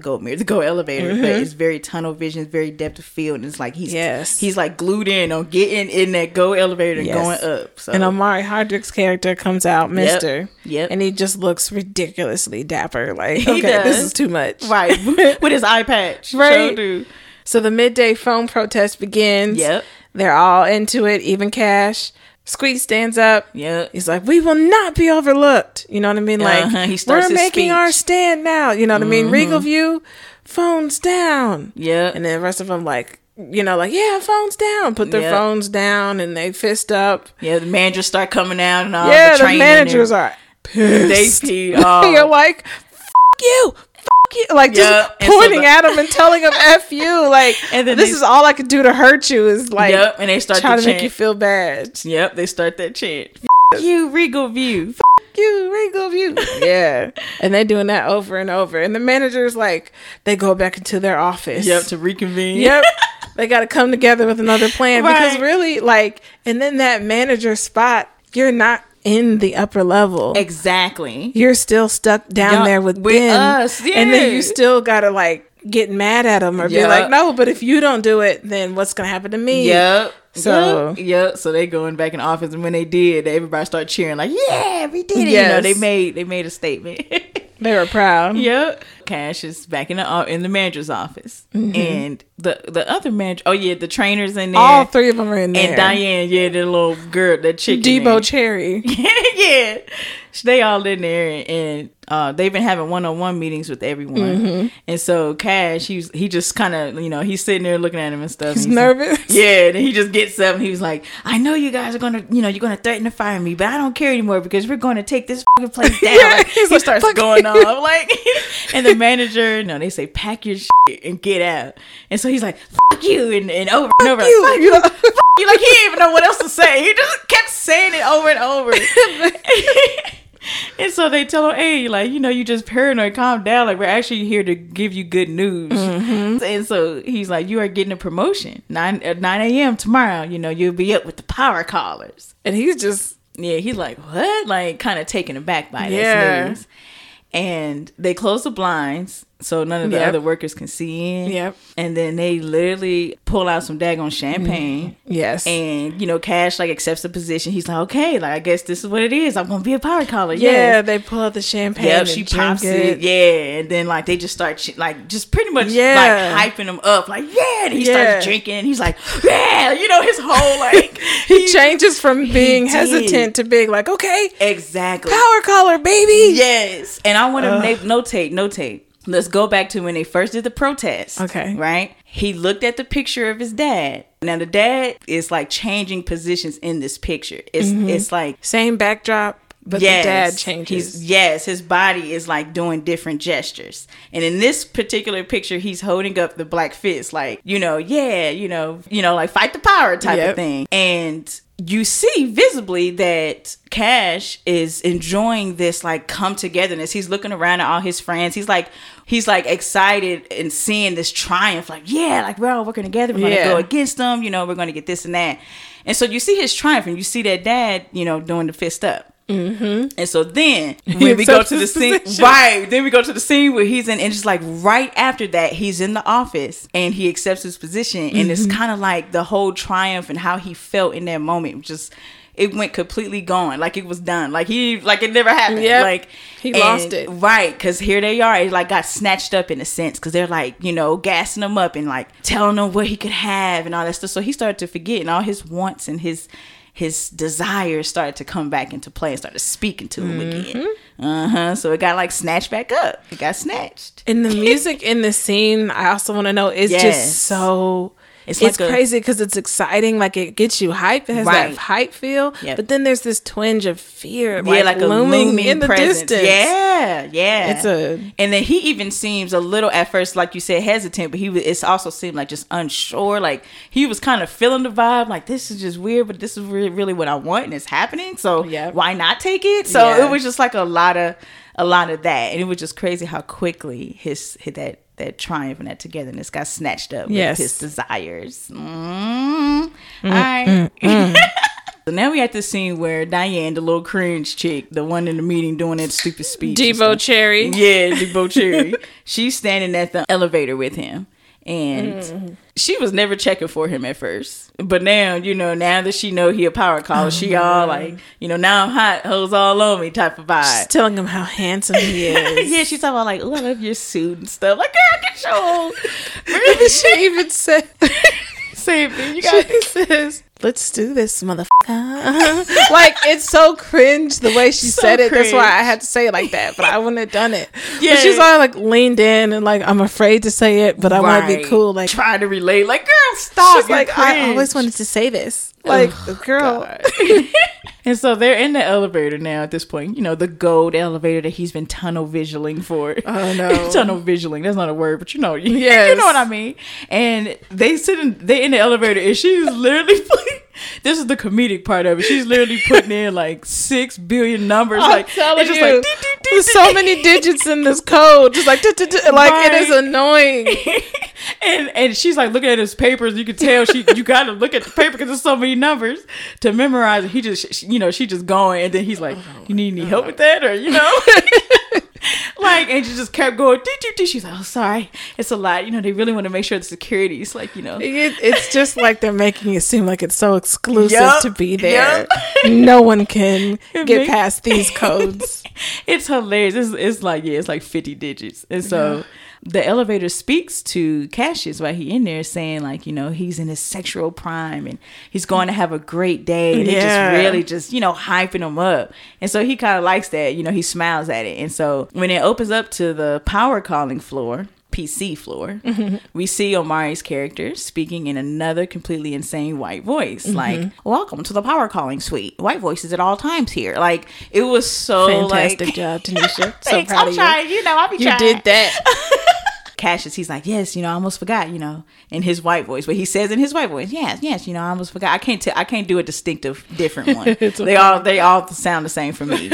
gold mirror, the gold elevator, but it's very tunnel vision, very depth of field. And it's like, he's like glued in on getting in that gold elevator and going up. So. And Omari Hardwick's character comes out, Mr. Yep. And he just looks ridiculously dapper. Like, this is too much. Right. With his eye patch. Right. Sure. So the midday phone protest begins. Yep. They're all into it. Even Cash. Squeeze stands up. Yeah, he's like, we will not be overlooked. You know what I mean? Like, he starts we're making speech. Our stand now. You know what I mean? Regal View, phones down. Yeah, and then the rest of them like, you know, like, yeah, phones down. Put their phones down and they fist up. Yeah, the managers start coming out and all. Yeah, the managers are pissed. They You're like, f*** you. Like, just pointing at him and telling him "f you." Like, and then this is all I could do to hurt you is like, and they start trying to make you feel bad. Yep, they start that chant. F you, Regal View. F you, Regal View. Yeah, and they're doing that over and over. And the manager's like, they go back into their office. Yep, to reconvene. Yep. They got to come together with another plan because really, like, and then that manager spot, you're not in the upper level. Exactly. You're still stuck down there with them. Us, yeah. And then you still gotta like get mad at them or be like, no, but if you don't do it, then what's gonna happen to me? Yep. So so they going back in office, and when they did, everybody started cheering like, yeah, we did it. You know, they made a statement. They were proud. Yep. Cash is back in the manager's office, mm-hmm. and the other manager. Oh yeah, the trainer's in there. All three of them are in there. And Diane, yeah, the little girl, that chick. Debo Cherry. Yeah, they all in there, and they've been having one-on-one meetings with everyone. Mm-hmm. And so Cash, he just kind of, you know, he's sitting there looking at him and stuff. He's nervous. Like, yeah, and he just gets up and he was like, "I know you guys are gonna, you know, you're gonna threaten to fire me, but I don't care anymore because we're going to take this place down." Yeah, like, he starts going off like, and the manager, no, they say, "Pack your shit and get out." And so he's like, "Fuck you," and over and over, you. Like, "Fuck you." Fuck you. Like, he didn't even know what else to say. He just kept saying it over and over. And so they tell him, "Hey, like, you know, you just paranoid, calm down. Like, we're actually here to give you good news." Mm-hmm. And so he's like, "You are getting a promotion. 9 a.m. tomorrow, you know, you'll be up with the power callers." And he's just, yeah, he's like, "What?" Like, kind of taken aback by this news. And they close the blinds so none of the other workers can see in. Yep. And then they literally pull out some daggone champagne. Mm-hmm. Yes. And, you know, Cash, like, accepts the position. He's like, "Okay, like, I guess this is what it is. I'm going to be a power caller." Yeah, yes. They pull out the champagne. Yeah, she pops it. Yeah. And then, like, they just start, like, just pretty much, like, hyping him up. Like, yeah. And he starts drinking. He's like, yeah. You know, his whole, like. he changes from being hesitant to being, like, okay. Exactly. Power caller, baby. Yes. And I want to notate. Let's go back to when they first did the protest. Okay. Right? He looked at the picture of his dad. Now, the dad is, like, changing positions in this picture. It's it's like... Same backdrop, but the dad changes. His body is, like, doing different gestures. And in this particular picture, he's holding up the black fist. Like, you know, you know, like, fight the power type of thing. And... you see visibly that Cash is enjoying this, like, come togetherness. He's looking around at all his friends. He's like excited and seeing this triumph. Like, yeah, like, we're all working together. We're going to go against them. You know, we're going to get this and that. And so you see his triumph and you see that dad, you know, doing the fist up. Mm-hmm. And so then when we go to the scene, then we go to the scene where he's in, and just like right after that, he's in the office and he accepts his position, and it's kind of like the whole triumph and how he felt in that moment, just it went completely gone, like it was done, like he, like it never happened, like he lost it, right? Because here they are, it like got snatched up in a sense, because they're like, you know, gassing him up and like telling him what he could have and all that stuff. So he started to forget, and all his wants and his desires started to come back into play and started speaking to him again. So it got like snatched back up. It got snatched. And the music in the scene, I also want to know, is just so... It's like crazy because it's exciting. Like, it gets you hype. It has that hype feel. Yep. But then there's this twinge of fear, like looming in the distance. Yeah, yeah. And then he even seems a little at first, like you said, hesitant. But it also seemed like just unsure. Like, he was kind of feeling the vibe. Like, this is just weird, but this is really what I want, and it's happening. So why not take it? So it was just like a lot of that, and it was just crazy how quickly that triumph and that togetherness got snatched up with his desires. All right. So now we at the scene where Diane, the little cringe chick, the one in the meeting doing that stupid speech, Debo Cherry, she's standing at the elevator with him, and she was never checking for him at first, but now, you know, now that she know he a power caller, she all like, you know, now I'm hot, hoes all on me type of vibe. She's telling him how handsome he is. She's talking about like, "Oh, I love your suit" and stuff. Like, girl, get your old. She even said, "Save me, you guys." She says, "Let's do this, motherfucker." Like, it's so cringe the way she said it. Cringe. That's why I had to say it like that, but I wouldn't have done it. Yeah. But she's all like leaned in and like, "I'm afraid to say it, but I want to be cool." Like, trying to relate. Like, girl, stop. She's like, cringe. "I always wanted to say this." Like, girl. And so they're in the elevator now at this point. You know, the gold elevator that he's been tunnel vigiling for. Oh, no. Tunnel vigiling. That's not a word, but you know. You know what I mean. And they in the elevator, and she's literally... This is the comedic part of it. She's literally putting in like 6 billion numbers. I'm like, telling you, like, there's so many digits in this code. Just like, it is annoying. And she's like looking at his papers. You can tell you got to look at the paper because there's so many numbers to memorize. He just, you know, she just going, and then he's like, "You need any help with that?" Or, you know. crying, and she just kept going. She's like, oh, sorry, it's a lot. You know, they really want to make sure the security is like, you know. It's just like they're making it seem like it's so exclusive to be there. Yep. No one can get past these codes. It's hilarious. It's like 50 digits. And so the elevator speaks to Cassius while he's in there saying, like, you know, he's in his sexual prime and he's going to have a great day. And they're just really just, you know, hyping him up. And so he kind of likes that. You know, he smiles at it. And so when it opens up to the power calling floor, PC floor, we see Omari's character speaking in another completely insane white voice, like, welcome to the power calling suite, white voices at all times here. Like, it was so fantastic, like, job, Tanisha. So proud of you. I'll be trying. You did that. Cassius, he's like, yes, you know, I almost forgot, you know, in his white voice. But he says in his white voice, yes, you know, I almost forgot. I can't do a distinctive different one. They all sound the same for me.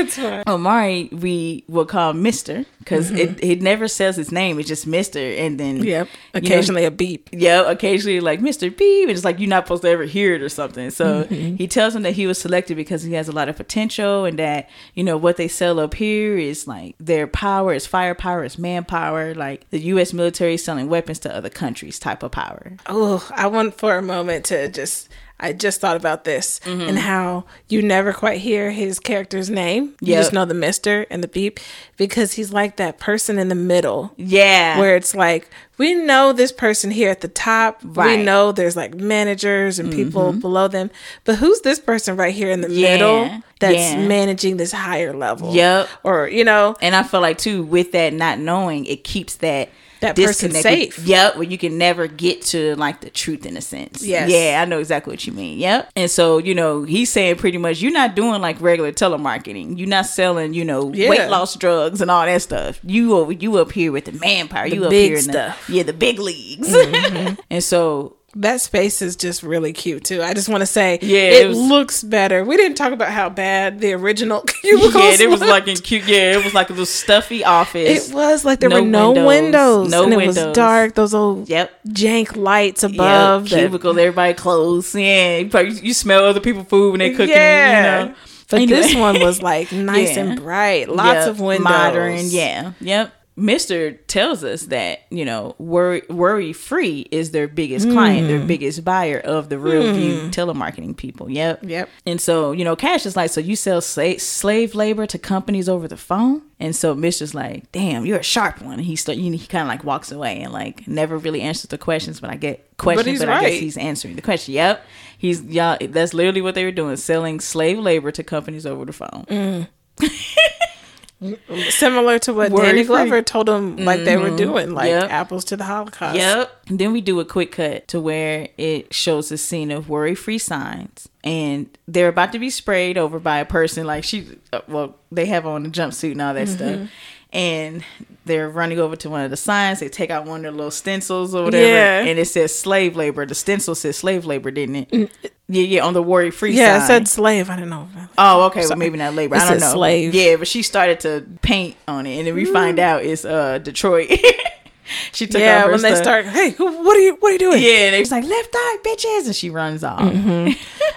Omari, we will call Mr. because it never says his name. It's just Mr. And then occasionally, you know, a beep. Yeah, occasionally like Mr. Beep. It's like you're not supposed to ever hear it or something. So he tells him that he was selected because he has a lot of potential and that, you know, what they sell up here is like their power, is firepower, is manpower, like the U.S. military selling weapons to other countries type of power. Oh, I want for a moment to just... I just thought about this and how you never quite hear his character's name. You just know the Mr. and the beep because he's like that person in the middle. Yeah. Where it's like, we know this person here at the top. Right. We know there's like managers and people below them. But who's this person right here in the middle that's managing this higher level? Yep. Or, you know. And I feel like too, with that not knowing, it keeps that person safe. Yep. Where you can never get to like the truth in a sense. Yes. Yeah, I know exactly what you mean. Yep. And so, you know, he's saying pretty much you're not doing like regular telemarketing. You're not selling, you know, weight loss drugs and all that stuff. You up here with the manpower. You up here in stuff. The big leagues. And so that space is just really cute too. I just want to say, it looks better. We didn't talk about how bad the original cubicles it was like in cute. Yeah, it was like a little stuffy office. It was like there were no windows. No and windows. It was dark. Those old jank lights above. Cubicles, everybody closed. Yeah, you smell other people's food when they're cooking. Yeah. You know? But this one was like nice and bright. Lots of windows. Modern. Yeah. Yep. Mr. tells us that, you know, Worry Free is their biggest client, their biggest buyer of the Real View telemarketing people. Yep. And so, you know, Cash is like, so you sell slave labor to companies over the phone? And so Mr.'s like, damn, you're a sharp one. And he kind of like walks away and like never really answers the questions, but I guess he's answering the question. Yep. That's literally what they were doing, selling slave labor to companies over the phone. Similar to what Danny Glover told them, like they were doing, like apples to the Holocaust. Yep. And then we do a quick cut to where it shows a scene of worry-free signs, and they're about to be sprayed over by a person. Like they have on a jumpsuit and all that stuff, and they're running over to one of the signs. They take out one of their little stencils or whatever, and it says slave labor. The stencil says slave labor, didn't it? Yeah, on the Worry Free side. Yeah, it said slave. I don't know. Oh, okay. Well, maybe not labor. I don't know. Slave. Yeah, but she started to paint on it, and then we find out it's Detroit. She took off her when stuff. They start, hey, what are you doing? Yeah, and she's like, left eye, bitches, and she runs off.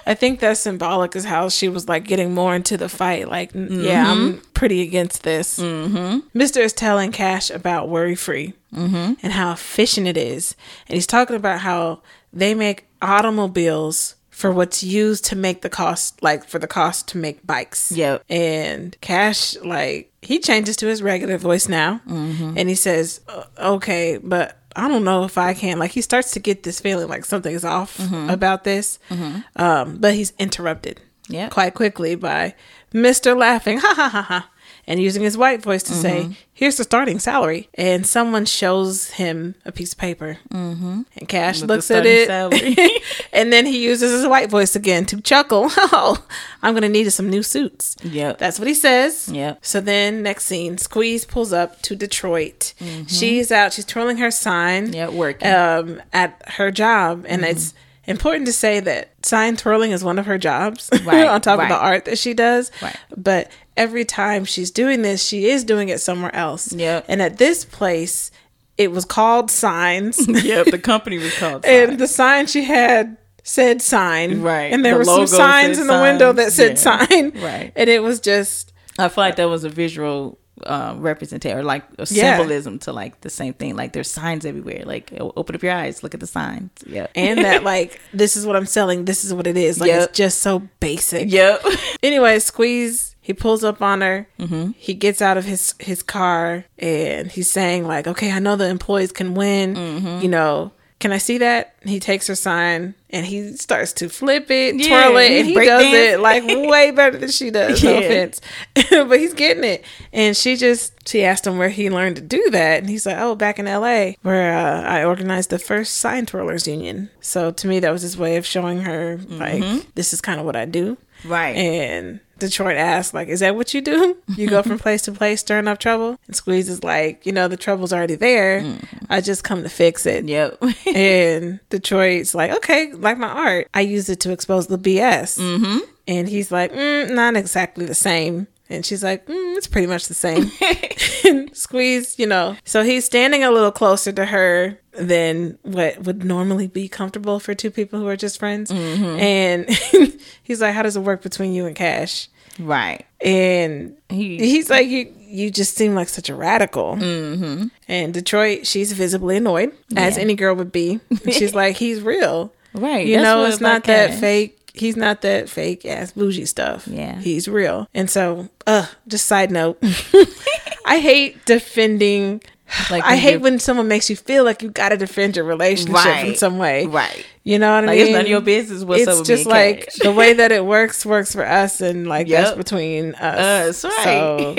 I think that's symbolic is how she was like getting more into the fight. Like, yeah, I'm pretty against this. Mr. is telling Cash about Worry Free and how efficient it is, and he's talking about how they make automobiles for what's used to make the cost, like for the cost to make bikes. Yep. And Cash, like, he changes to his regular voice now. And he says, okay, but I don't know if I can. Like, he starts to get this feeling like something is off about this. But he's interrupted quite quickly by Mr. laughing, ha ha ha ha, and using his white voice to say, here's the starting salary. And someone shows him a piece of paper. And Cash looks at it. And then he uses his white voice again to chuckle. Oh, I'm going to need some new suits. Yeah. That's what he says. Yeah. So then next scene, Squeeze pulls up to Detroit. She's out. She's twirling her sign. Yeah, working. At her job. And it's important to say that sign twirling is one of her jobs, right, on top of the art that she does. Right. But every time she's doing this, she is doing it somewhere else. Yeah. And at this place, it was called Signs. Yeah, the company was called Signs. And the sign she had said Sign. Right. And there were some signs in the window that said Sign. Right. And it was just I feel like that was a visual representation, or like a symbolism to like the same thing. Like there's signs everywhere. Like open up your eyes, look at the signs. Yeah, and that like this is what I'm selling. This is what it is. Like it's just so basic. Yep. Anyway, Squeeze. He pulls up on her. Mm-hmm. He gets out of his car and he's saying like, okay, I know the employees can win. Mm-hmm. You know. Can I see that? He takes her sign and he starts to flip it, twirl it, and he does it like way better than she does. No offense. But he's getting it. And she asked him where he learned to do that. And he's like, oh, back in LA where I organized the first sign twirlers union. So to me, that was his way of showing her like, this is kind of what I do. Right. And Detroit asks, like, is that what you do? You go from place to place stirring up trouble? And Squeeze is like, you know, the trouble's already there. I just come to fix it. Yep. And Detroit's like, okay, like my art, I use it to expose the BS. Mm-hmm. And he's like, not exactly the same. And she's like, it's pretty much the same. And Squeeze, you know. So he's standing a little closer to her than what would normally be comfortable for two people who are just friends. Mm-hmm. And he's like, how does it work between you and Cash? Right. And he's like, you just seem like such a radical. Mm-hmm. And Detroit, she's visibly annoyed, as any girl would be. She's like, he's real. Right. You know, it's not that fake. He's not that fake ass bougie stuff. Yeah. He's real. And so, just side note, I hate defending. Like I hate when someone makes you feel like you got to defend your relationship in some way. Right. You know what I mean? It's none of your business what's up with me and Cash. It's just like the way that it works for us, and like that's between us. Right. So,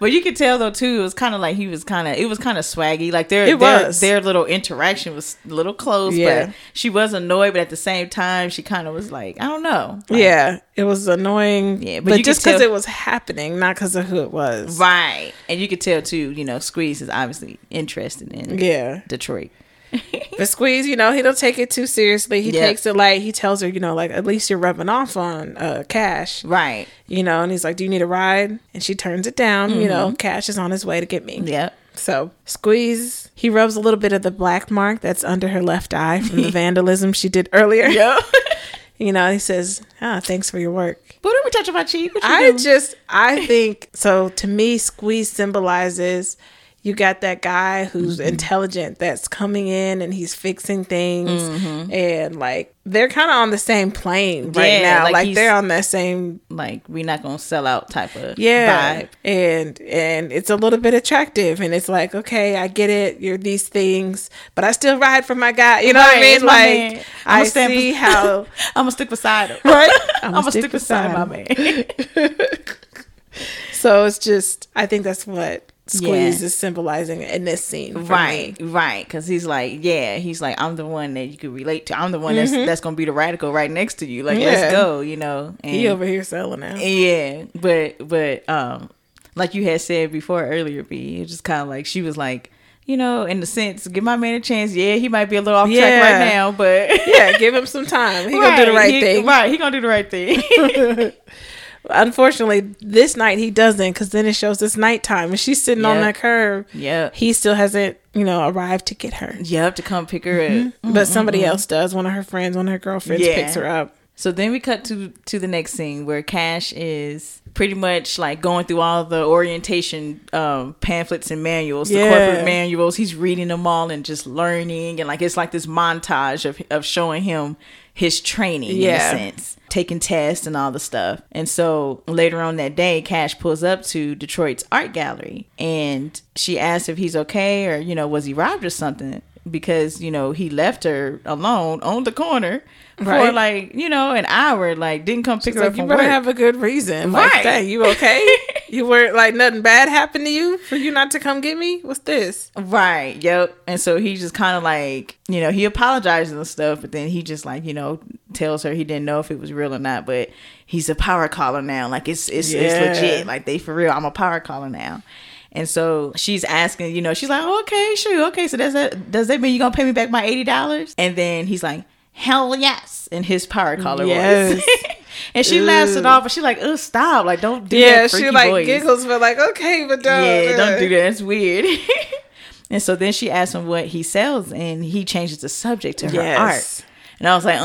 but you could tell though too, it was kind of like it was kind of swaggy. Like their little interaction was a little close, but she was annoyed, but at the same time she kind of was like, I don't know. Like, it was annoying, but just because it was happening, not because of who it was. Right. And you could tell too, you know, Squeeze is obviously interested in Detroit. But Squeeze, you know, he don't take it too seriously. He takes it like, he tells her, you know, like, at least you're rubbing off on Cash. Right. You know, and he's like, do you need a ride? And she turns it down. Mm-hmm. You know, Cash is on his way to get me. Yep. So Squeeze, he rubs a little bit of the black mark that's under her left eye from the vandalism she did earlier. Yep. You know, he says, thanks for your work. But what are we touching my cheek? I think, so to me, Squeeze symbolizes, you got that guy who's intelligent that's coming in and he's fixing things. Mm-hmm. And like, they're kind of on the same plane right now. Like they're on that same, like, we're not going to sell out type of vibe. And it's a little bit attractive. And it's like, okay, I get it. You're these things, but I still ride for my guy. You know what I mean? Like, man. I see how. I'm going to stick beside him. Right? I'm going to stick beside my man. So it's just, I think that's what Squeeze is symbolizing in this scene, right? Because he's like, he's like, I'm the one that you could relate to. I'm the one that's gonna be the radical right next to you. Like, let's go, you know. And he over here selling out. Yeah, but like you had said before earlier, B, it just kind of like she was like, you know, in the sense, give my man a chance. Yeah, he might be a little off track right now, but give him some time. He gonna do the right thing. Right, he gonna do the right thing. Unfortunately, this night he doesn't, because then it shows it's nighttime and she's sitting on that curb. Yeah, he still hasn't, you know, arrived to get her. To come pick her up. But somebody else does. One of her friends, one of her girlfriends picks her up. So then we cut to the next scene where Cash is pretty much like going through all the orientation pamphlets and manuals, the corporate manuals. He's reading them all and just learning, and like it's like this montage of showing him his training in a sense, taking tests and all the stuff. And so later on that day, Cash pulls up to Detroit's art gallery and she asks if he's okay, or, you know, was he robbed or something, because, you know, he left her alone on the corner for like, you know, an hour, like didn't come pick her up. You better have a good reason. Like, dang, you okay? You weren't like, nothing bad happened to you for you not to come get me? What's this? Right. Yep. And so he just kind of like, you know, he apologizes and stuff, but then he just like, you know, tells her he didn't know if it was real or not, but he's a power caller now. Like it's legit. Like they for real. I'm a power caller now. And so she's asking, you know, she's like, oh, okay, sure. Okay. So does that mean you're going to pay me back my $80? And then he's like, hell yes. In his power caller voice. And she laughs it off, but she's like, "Oh, stop! Like, don't do that." Yeah, she like voice. Giggles, but like, okay, but don't. Yeah, don't do that. It's weird. And so then she asks him what he sells, and he changes the subject to her art. And I was like,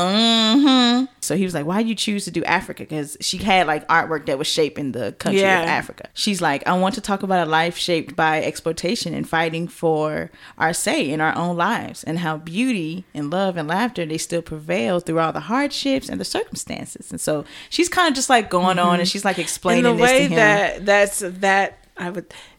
So he was like, why do you choose to do Africa? Because she had like artwork that was shaping the country of Africa. She's like, I want to talk about a life shaped by exploitation and fighting for our say in our own lives, and how beauty and love and laughter, they still prevail through all the hardships and the circumstances. And so she's kind of just like going on, and she's like explaining this to him. And the way that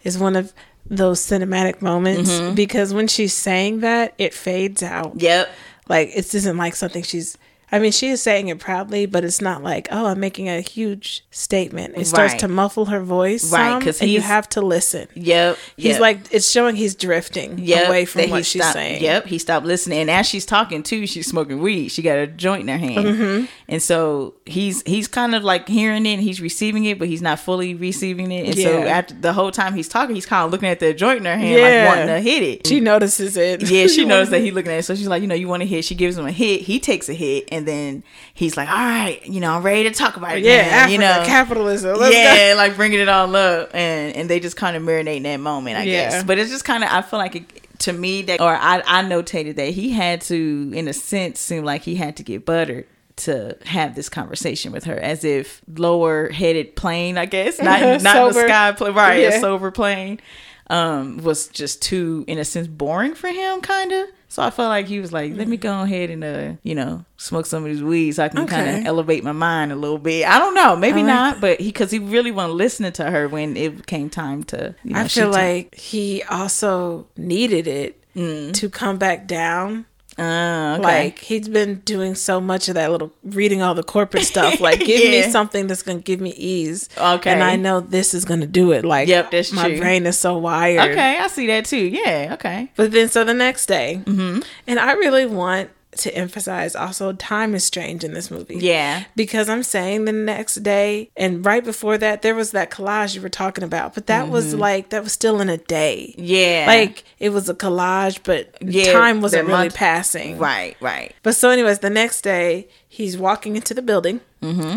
is one of those cinematic moments, because when she's saying that, it fades out. Yep. Like, it isn't like something she's... I mean, she is saying it proudly, but it's not like, oh, I'm making a huge statement. It starts to muffle her voice because you have to listen. Yep. He's like, it's showing he's drifting away from what she's saying. Yep, he stopped listening. And as she's talking, too, she's smoking weed. She got a joint in her hand. And so he's kind of like hearing it, and he's receiving it, but he's not fully receiving it. And so after the whole time he's talking, he's kind of looking at the joint in her hand, like wanting to hit it. She notices it. Yeah, she noticed that he's looking at it. So she's like, you know, you want to hit. She gives him a hit. He takes a hit. And then he's like, all right, you know, I'm ready to talk about it. Yeah, Africa, you know, capitalism. Let's go. Like bringing it all up. And they just kind of marinate in that moment, I guess. But it's just kind of, I feel like it, to me, that, or I notated that he had to, in a sense, seem like he had to get buttered to have this conversation with her, as if lower headed plane, I guess, not the sky plane, right, a sober plane, was just too, in a sense, boring for him, kind of. So I felt like he was like, let me go ahead and, you know, smoke some of these weeds so I can kind of elevate my mind a little bit. I don't know. Maybe not. But because he really wasn't listening to her when it came time to, you know, I feel like he also needed it to come back down. Like, he's been doing so much of that little reading all the corporate stuff, like give me something that's gonna give me ease, and I know this is gonna do it. Like, that's my brain is so wired. I see that too. But then so the next day, and I really want to emphasize also, time is strange in this movie. Yeah. Because I'm saying the next day, and right before that, there was that collage you were talking about, but that was like, that was still in a day. Yeah. Like, it was a collage, but time wasn't really passing. Right, right. But so anyways, the next day, he's walking into the building.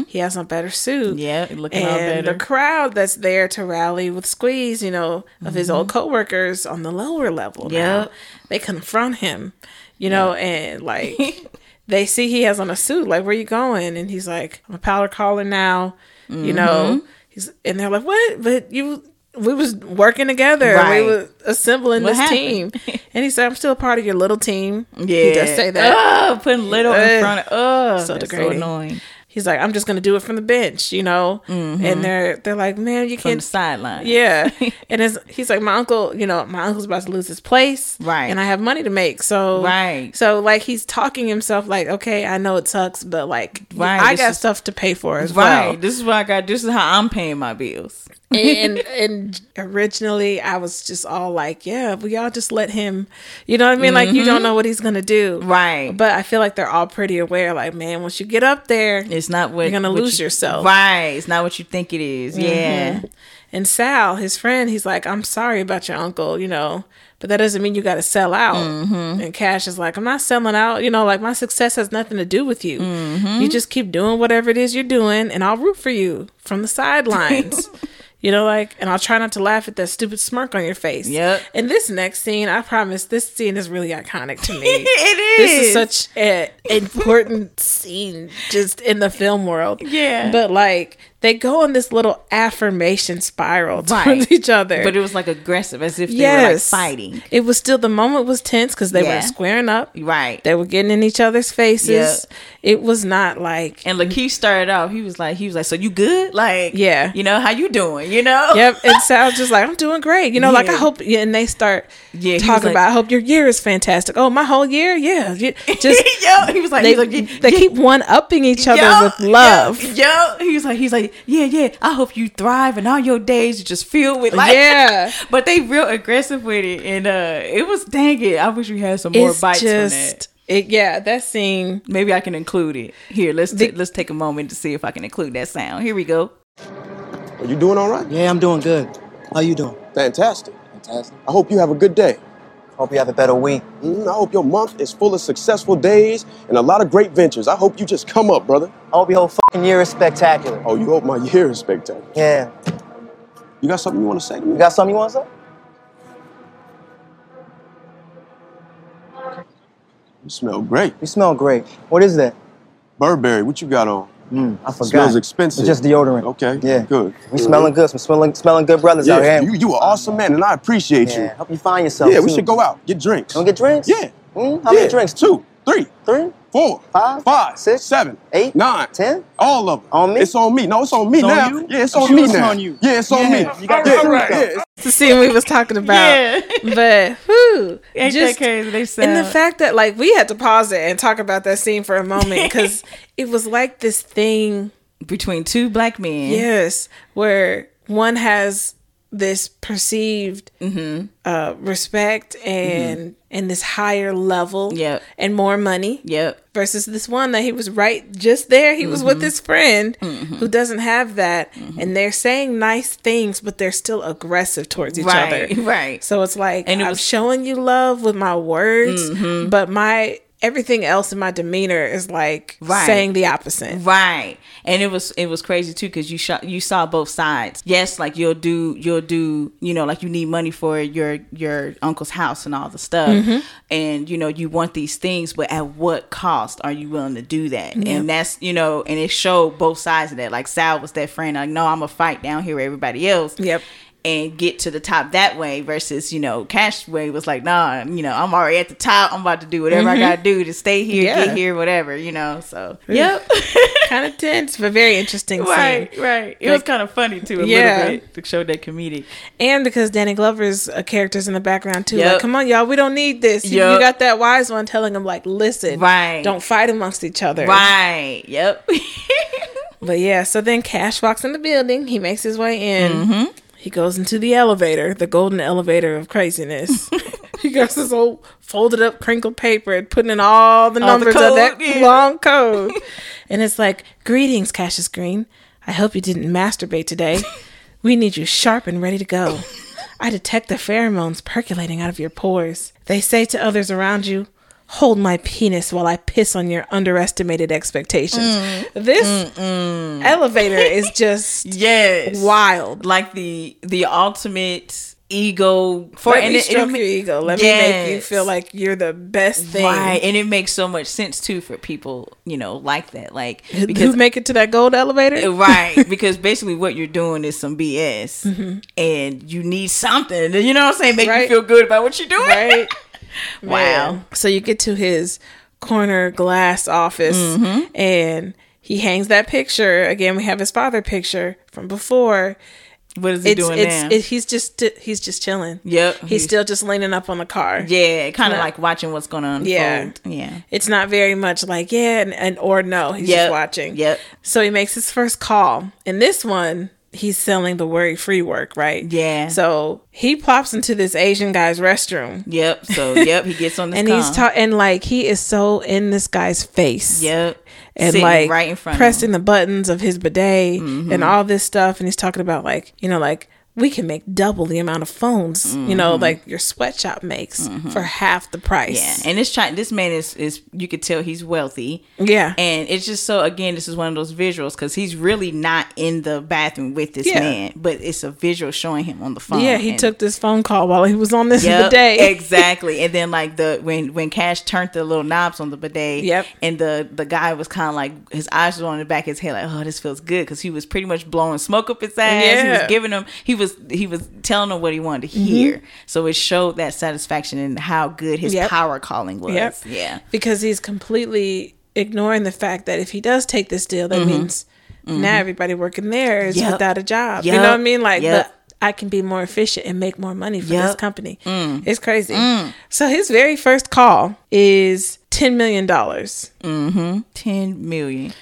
He has a better suit. Yeah, looking all better. And the crowd that's there to rally with Squeeze, you know, of his old coworkers on the lower level now, they confront him. You know, and like they see he has on a suit, like, where you going? And he's like, I'm a powder caller now, you know, and they're like, what? But we was working together. Right. We were assembling this team. And he said, I'm still a part of your little team. Yeah. He does say that. Oh, putting little in front of, so degrading. So annoying. He's like, I'm just going to do it from the bench, you know? And they're like, man, you can't. From the sideline. Yeah. And he's like, my uncle, you know, my uncle's about to lose his place. Right. And I have money to make. So. Right. So, like, he's talking himself like, okay, I know it sucks, but, like, I got stuff to pay for as well. Right. This is what I got. This is how I'm paying my bills. And originally I was just all like, yeah, we all just let him, you know what I mean? Like, you don't know what he's going to do. Right. But I feel like they're all pretty aware, like, man, once you get up there, it's not what you're going to lose yourself. Right. It's not what you think it is. Yeah. And Sal, his friend, he's like, I'm sorry about your uncle, you know, but that doesn't mean you got to sell out. And Cash is like, I'm not selling out. You know, like, my success has nothing to do with you. You just keep doing whatever it is you're doing, and I'll root for you from the sidelines. You know, like, and I'll try not to laugh at that stupid smirk on your face. Yep. And this next scene, I promise, this scene is really iconic to me. It is. This is such an important scene just in the film world. Yeah. But, like, they go on this little affirmation spiral towards each other. But it was, like, aggressive, as if they were, like, fighting. It was still, the moment was tense because they were squaring up. Right. They were getting in each other's faces. Yep. It was not like... And Lakeith started off, he was like, so you good? Like, yeah. You know, how you doing? You know? Yep. And Sal's just like, I'm doing great. You know, like, I hope... And they start talking about, I hope your year is fantastic. Oh, my whole year? Yeah. Just... Yo, he was like... They keep one-upping each other with love. Yo, he was like, yeah, I hope you thrive and all your days are just filled with life. Yeah. But they real aggressive with it. And it was, dang it, I wish we had some more bites on that. That scene. Maybe I can include it. Here, let's take a moment to see if I can include that sound. Here we go. Are you doing all right? Yeah, I'm doing good. How you doing? Fantastic. I hope you have a good day. Hope you have a better week. I hope your month is full of successful days and a lot of great ventures. I hope you just come up, brother. I hope your whole fucking year is spectacular. Oh, you hope my year is spectacular? Yeah. You got something you want to say to me? You smell great. You smell great. What is that? Burberry. What you got on? I forgot. It smells expensive. It's just deodorant. Okay. Yeah. Good. We smelling good. Some smelling good brothers out here. You an awesome man, and I appreciate you. Help you find yourself. Yeah. We should go out. Get drinks. Don't get drinks. Yeah. How many drinks? 2, 3, 4, 5, 5, 6, 7, 8, 9, 10. All of them. On me. It's on me. No, it's on me now. You? Yeah, it's on me now. On you. Yeah, it's on me. You got all right. Yeah. The scene we was talking about, but whew, just and the fact that like we had to pause it and talk about that scene for a moment because it was like this thing between two black men, where one has this perceived respect and this higher level, and more money, versus this one that he was right just there. He was with his friend who doesn't have that, and they're saying nice things, but they're still aggressive towards each other. Right. So it's like and it I'm showing you love with my words, but my everything else in my demeanor is like saying the opposite. Right. And it was crazy too because you saw both sides. Yes, like you'll do you know, like you need money for your uncle's house and all the stuff, and you know you want these things, but at what cost are you willing to do that? And that's, you know, and it showed both sides of that. Like Sal was that friend, like, no, I'm gonna fight down here with everybody else. Yep. And get to the top that way versus, you know, Cashway was like, nah, you know, I'm already at the top. I'm about to do whatever I got to do to stay here, get here, whatever, you know. So, kind of tense, but very interesting scene. Right. It was kind of funny, too, a little bit to show that comedic. And because Danny Glover's character's in the background, too. Like, come on, y'all, we don't need this. You got that wise one telling him, like, listen, don't fight amongst each other. Right. Yep. But, yeah, so then Cash walks in the building. He makes his way in. He goes into the elevator, the golden elevator of craziness. He got this old folded up crinkled paper and putting in all the numbers of that long code. And it's like, greetings, Cassius Green. I hope you didn't masturbate today. We need you sharp and ready to go. I detect the pheromones percolating out of your pores. They say to others around you, hold my penis while I piss on your underestimated expectations. This elevator is just wild. Like the ultimate ego. Let me stroke your ego. Let me make you feel like you're the best thing. Right. And it makes so much sense too for people, you know, like that. Like because, who make it to that gold elevator? Right. Because basically what you're doing is some BS. And you need something. You know what I'm saying? Make you feel good about what you're doing. Right. Wow. So you get to his corner glass office and he hangs that picture. Again, we have his father picture from before. What is he doing now? He's just chilling. Yep. He's still just leaning up on the car. Yeah. Kind of like watching what's going on. Yeah. Yeah. It's not very much like, or no. He's just watching. Yep. So he makes his first call. And this one, he's selling the Worry Free work, right? Yeah. So he plops into this Asian guy's restroom. Yep. So, he gets on this and he's and like, he is so in this guy's face. Yep. And sitting like right in front pressing the buttons of his bidet and all this stuff. And he's talking about like, you know, like we can make double the amount of phones, you know, like your sweatshop makes for half the price. Yeah. And this man is you could tell he's wealthy. Yeah. And it's just so, again, this is one of those visuals because he's really not in the bathroom with this man, but it's a visual showing him on the phone. Yeah. He took this phone call while he was on this bidet. Exactly. And then like when Cash turned the little knobs on the bidet and the guy was kind of like, his eyes were on the back of his head like, oh, this feels good because he was pretty much blowing smoke up his ass. Yeah. He was giving him, he was telling him what he wanted to hear, so it showed that satisfaction in how good his power calling was. Yeah, because he's completely ignoring the fact that if he does take this deal, that means now everybody working there is without a job. You know what I mean? Like, I can be more efficient and make more money for this company. It's crazy. So his very first call is $10 million. $10 million.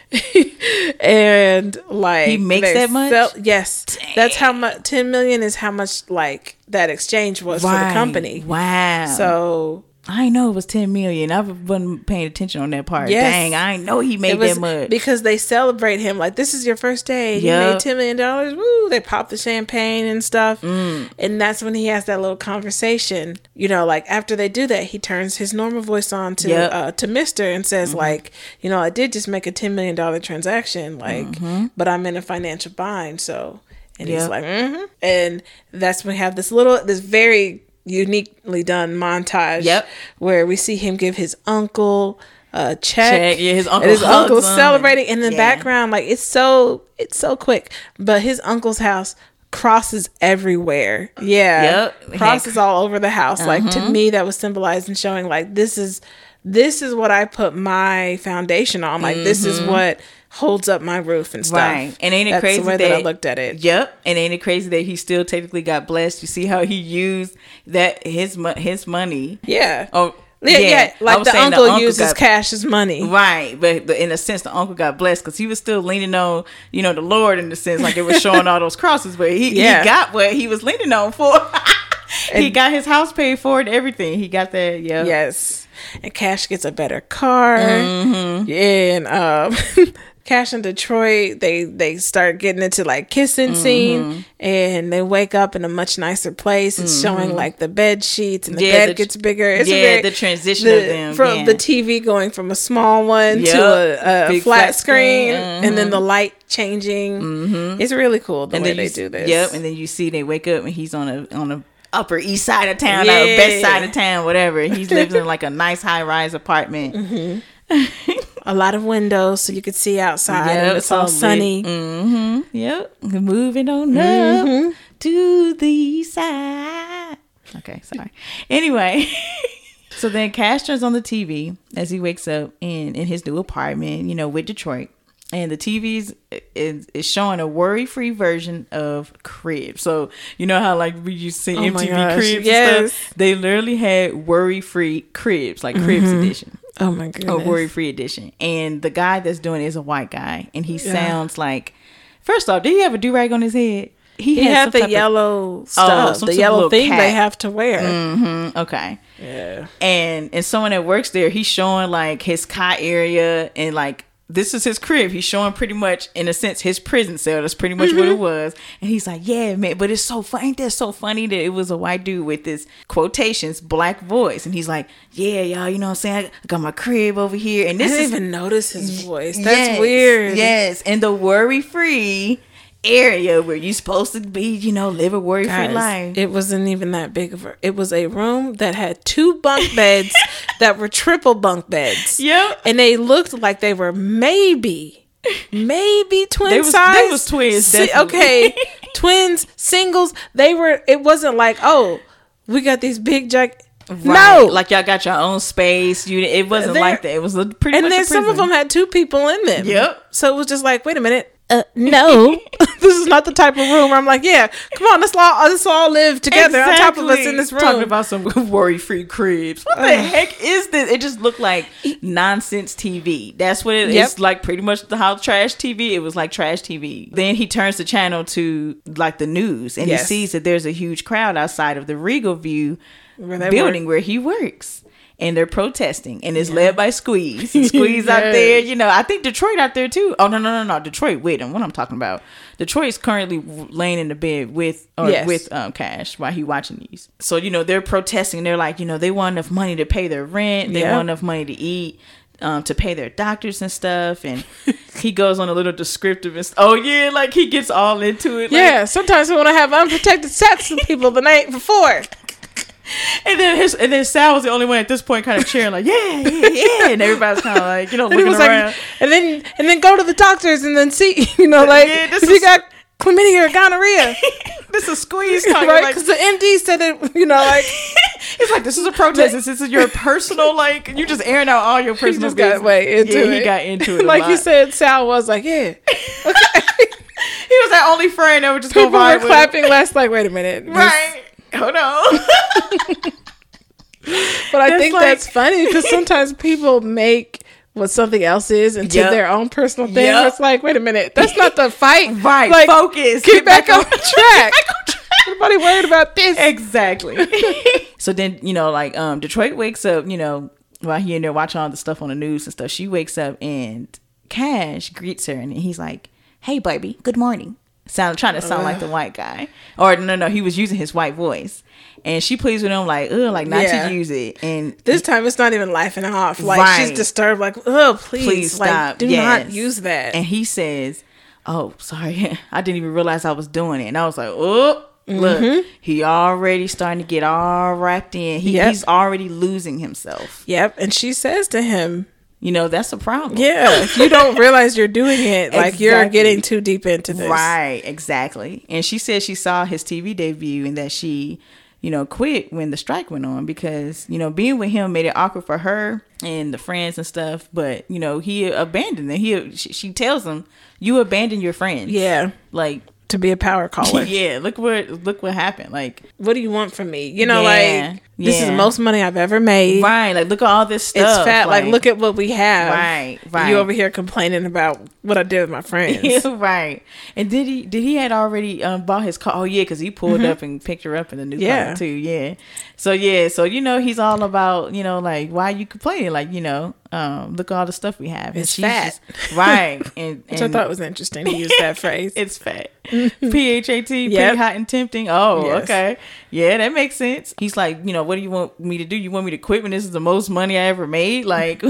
And like he makes that much. Yes. Dang. That's how much. $10 million is how much like that exchange was for the company. Wow. So I know it was $10 million. I wasn't paying attention on that part. Yes. Dang, I know he made that much because they celebrate him like this is your first day. You made $10 million. Woo! They pop the champagne and stuff, and that's when he has that little conversation. You know, like after they do that, he turns his normal voice on to Mister and says like, you know, I did just make a $10 million transaction, like, but I'm in a financial bind. So, and he's like, and that's when we have this very uniquely done montage. Yep. Where we see him give his uncle a check. Yeah, his uncle. And his uncle's celebrating in the background. Like, it's so quick. But his uncle's house crosses everywhere. Yeah. Yep. Crosses all over the house. Uh-huh. Like, to me, that was symbolized in showing, like, this is what I put my foundation on. Like, this is what holds up my roof and stuff. Right. And ain't it crazy that I looked at it. Yep. And ain't it crazy that he still technically got blessed? You see how he used that his money. Yeah. Oh, yeah. Like, the uncle uses cash as money. Right. But in a sense, the uncle got blessed because he was still leaning on, you know, the Lord in the sense, like it was showing all those crosses, but he got what he was leaning on for. He got his house paid for and everything. He got that. Yeah. Yes. And Cash gets a better car. Mm-hmm. Yeah. And Cash in Detroit, they start getting into like kissing scene, and they wake up in a much nicer place. It's showing like the bed sheets and the bed gets bigger. It's the transition of them from the TV going from a small one to a flat screen, and then the light changing. It's really cool the way they do this. Yep, and then you see they wake up and he's on a Upper East Side of town, or Best Side of town, whatever. He lives in like a nice high-rise apartment. Mm-hmm. A lot of windows, so you could see outside. Yep, and it's all sunny. Mm-hmm. Yep. Moving on up to the East Side. Okay, sorry. Anyway, so then Cash turns on the TV as he wakes up in his new apartment, you know, with Detroit. And the TV's is showing a worry-free version of Cribs. So, you know how, like, we used to see MTV Cribs and stuff? They literally had worry-free Cribs, like Cribs edition. Oh, my goodness. A worry-free edition. And the guy that's doing it is a white guy. And he sounds like... First off, did he have a do-rag on his head? He had the yellow stuff, the yellow thing they have to wear. Mm-hmm. Okay. Yeah. And someone that works there, he's showing, like, his cot area and, like... This is his crib. He's showing pretty much, in a sense, his prison cell. That's pretty much what it was. And he's like, yeah, man, but it's so funny. Ain't that so funny that it was a white dude with this, quotations, black voice. And he's like, yeah, y'all, you know what I'm saying? I got my crib over here. And I didn't even notice his voice. That's weird. Yes. And the worry-free area where you're supposed to be, you know, live a worry-free life. It wasn't even that big of a... It was a room that had two bunk beds that were triple bunk beds. Yep. And they looked like they were maybe twin size. They was twins, definitely. Okay. Twins, singles. They were... It wasn't like, oh, we got these big jack... Right. No, like y'all got your own space. It wasn't like that. It was pretty much a prison. And then some of them had two people in them. Yep. So it was just like, wait a minute. No, this is not the type of room where I'm like, yeah, come on, let's all live together on top of us in this room. Talking about some worry-free cribs. What the heck is this? It just looked like nonsense TV. That's what it is. It's like pretty much how trash TV. It was like trash TV. Then he turns the channel to like the news, and he sees that there's a huge crowd outside of the Regal View building where he works. And they're protesting, and it's led by Squeeze. And Squeeze out there, you know. I think Detroit out there too. Oh no, Detroit with him. What I'm talking about? Detroit's currently laying in the bed with Cash while he watching these. So you know they're protesting. They're like, you know, they want enough money to pay their rent. They want enough money to eat, to pay their doctors and stuff. And he goes on a little descriptive and like he gets all into it. Like, yeah, sometimes we want to have unprotected sex with people the night before. And then Sal was the only one at this point kind of cheering like yeah and everybody's kind of like, you know, looking around like, and then go to the doctors and then see, you know, like if you got chlamydia or gonorrhea. This is Squeeze talking, right? Because like, the MD said it, you know, like it's like this is a protest. This is your personal, like you just airing out all your personal business. He got into it like you said. Sal was like okay. He was that only friend that would just people go vibe were clapping last like wait a minute right hold on. But I think that's funny because sometimes people make what something else is into their own personal thing. It's like, wait a minute, that's not the fight. Right, like, focus. Get back on track. Everybody worried about this. Exactly. So then, you know, like Detroit wakes up, you know, while he in there watching all the stuff on the news and stuff. She wakes up and Cash greets her and he's like, hey, baby, good morning. Trying to sound like the white guy, or no, he was using his white voice, and she pleads with him like, "Ugh, like not to use it." And this time, it's not even laughing off. Like she's disturbed, like, "Ugh, please like, stop. Do not use that." And he says, "Oh, sorry, I didn't even realize I was doing it." And I was like, "Oh, Look, he already starting to get all wrapped in. He's already losing himself. Yep. And she says to him, you know, that's a problem. Yeah. If you don't realize you're doing it, like exactly. You're getting too deep into this. Right. Exactly. And she said she saw his TV debut and that she, you know, quit when the strike went on because, you know, being with him made it awkward for her and the friends and stuff. But, you know, he abandoned them. She tells him, you abandon your friends. Yeah. Like. To be a power caller. Yeah. Look what happened. Like, what do you want from me? You know, this is the most money I've ever made. Right. Like, look at all this stuff. It's fat. Like look at what we have. Right. Right. You over here complaining about what I did with my friends. Yeah, right. And did he had already bought his car? Oh yeah. Cause he pulled up and picked her up in the new car too. Yeah. So, you know, he's all about, you know, like why you complaining? Like, you know, look at all the stuff we have. It's fat. Just, right. And which I thought was interesting to use that phrase. It's fat. P-H-A-T, pretty hot and tempting. Oh, yes. Okay. Yeah, that makes sense. He's like, you know, what do you want me to do? You want me to quit when this is the most money I ever made? Like,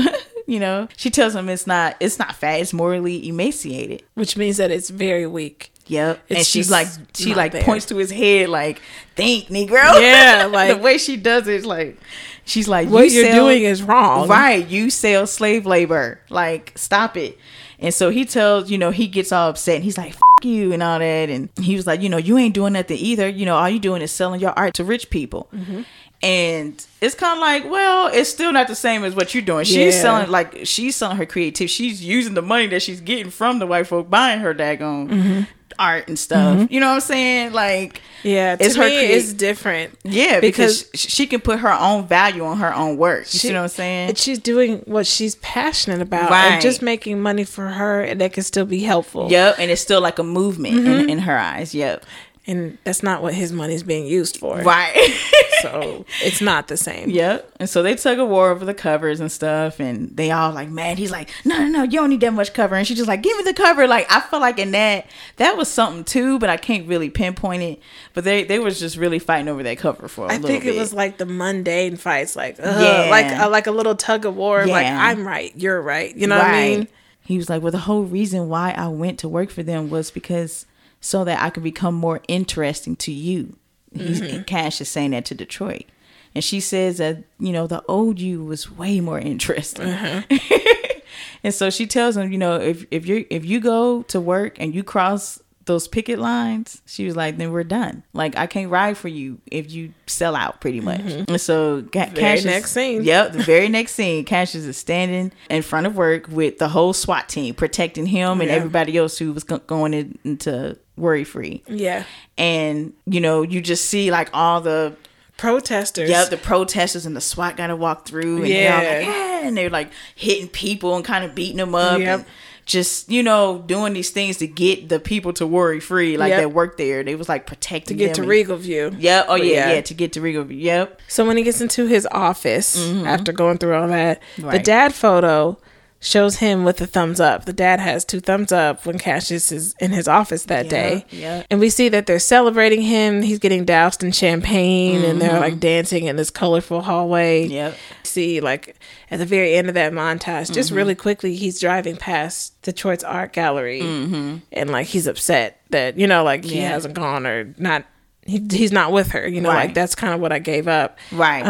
you know, she tells him it's not fat. It's morally emaciated. Which means that it's very weak. Yep. And she points to his head like, think, Negro. Yeah. Like the way she does it, like she's like, what you're doing is wrong. Right. You sell slave labor. Like, stop it. And so he tells, you know, he gets all upset and he's like, fuck you and all that. And he was like, you know, you ain't doing nothing either. You know, all you doing is selling your art to rich people. Mm-hmm. And it's kind of like, well, it's still not the same as what you're doing. She's selling her creativity. She's using the money that she's getting from the white folk buying her daggone art and stuff. You know what I'm saying? Like, yeah, it's her. It's different. Yeah, because she can put her own value on her own work. You see what I'm saying? And she's doing what she's passionate about, right. And just making money for her, and that can still be helpful. Yep, and it's still like a movement in her eyes. Yep. And that's not what his money is being used for. Right. So it's not the same. Yep. And so they tug a war over the covers and stuff. And they all like, man, he's like, no, you don't need that much cover. And she's just like, give me the cover. Like, I feel like in that was something too, but I can't really pinpoint it. But they was just really fighting over that cover for a little bit. I think it was like the mundane fights. Like, like a little tug of war. Yeah. Like, I'm right. You're right. You know what I mean? He was like, well, the whole reason why I went to work for them was because... so that I could become more interesting to you. Cash is saying that to Detroit. And she says that, you know, the old you was way more interesting. And so she tells him, you know, if you go to work and you cross those picket lines, she was like, then we're done. Like, I can't ride for you if you sell out pretty much. And so the very next scene, Cassius is standing in front of work with the whole SWAT team protecting him and everybody else who was going into Worry Free. Yeah. And, you know, you just see like all the protesters. Yeah, the protesters and the SWAT gotta walk through. And they're like, and they're like hitting people and kind of beating them up. Yep. And, just, you know, doing these things to get the people to Worry Free, like that work there. They was like protecting them. To get to Regal View. Yeah. Oh, yeah. Yeah. To get to Regal View. Yep. So when he gets into his office after going through all that, the dad photo shows him with a thumbs up. The dad has two thumbs up when Cassius is in his office that day. Yeah. And we see that they're celebrating him. He's getting doused in champagne and they're like dancing in this colorful hallway. Yep. See, like at the very end of that montage, just really quickly, he's driving past Detroit's art gallery and like he's upset that, you know, like he hasn't gone or not. He's not with her, you know, like that's kind of what I gave up. Right.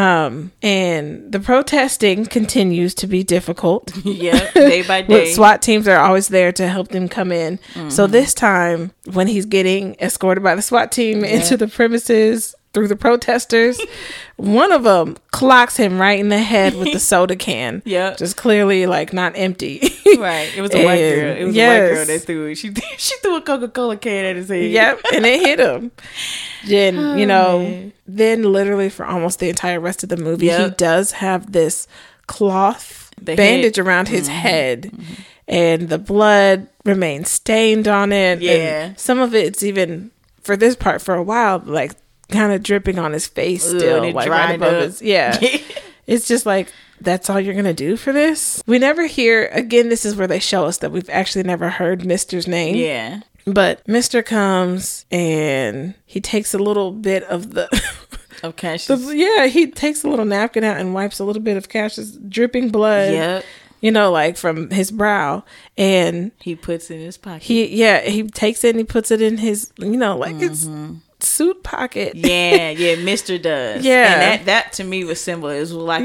And the protesting continues to be difficult. Yeah, day by day. SWAT teams are always there to help them come in. So this time when he's getting escorted by the SWAT team into the premises through the protesters, one of them clocks him right in the head with the soda can. Yeah. Just clearly like not empty. Right. It was a white girl. It was a white girl that threw it. She threw a Coca-Cola can at his head. Yep. And it hit him. Then, you know, then literally for almost the entire rest of the movie, he does have this cloth bandage around his head. And the blood remains stained on it. Yeah. And some of it's even, for this part, for a while, like, kind of dripping on his face still. And it like dried right above up. His It's just like, that's all you're gonna do for this? We never hear again. This is where they show us that we've actually never heard Mr.'s name. Yeah. But Mr. comes and he takes a little bit of the of Cassius. He takes a little napkin out and wipes a little bit of Cassius dripping blood, you know, like from his brow, and he puts it in his pocket. He takes it and he puts it in his, you know, like it's suit pocket. Yeah, Mr. does. Yeah, and that to me was similar. It was like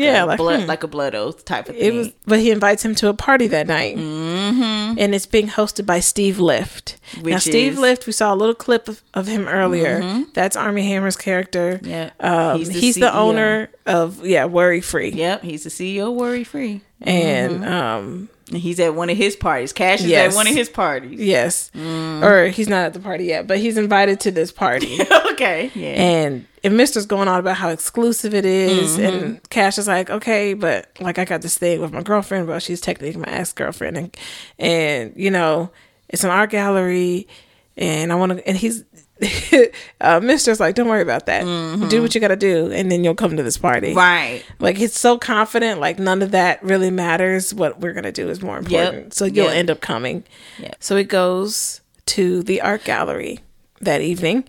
a blood oath type of thing. It was, but he invites him to a party that night, mm-hmm. and it's being hosted by Steve Lift. Steve Lift, we saw a little clip of him earlier. Mm-hmm. That's Armie Hammer's character. Yeah, he's the owner of Worry Free. Yep, he's the CEO of Worry Free, and mm-hmm. And he's at one of his parties. Cash is at one of his parties. Yes. Mm. Or he's not at the party yet, but he's invited to this party. Okay. Yeah. And Mr.'s going on about how exclusive it is. Mm-hmm. And Cash is like, okay, but like I got this thing with my girlfriend. Well, she's technically my ex-girlfriend. And you know, it's an art gallery. And I want to... And he's... Mr.'s like, don't worry about that. Mm-hmm. Do what you gotta do, and then you'll come to this party. Right. Like, he's so confident. Like, none of that really matters. What we're gonna do is more important. Yep. So you'll end up coming. Yep. So it goes to the art gallery that evening,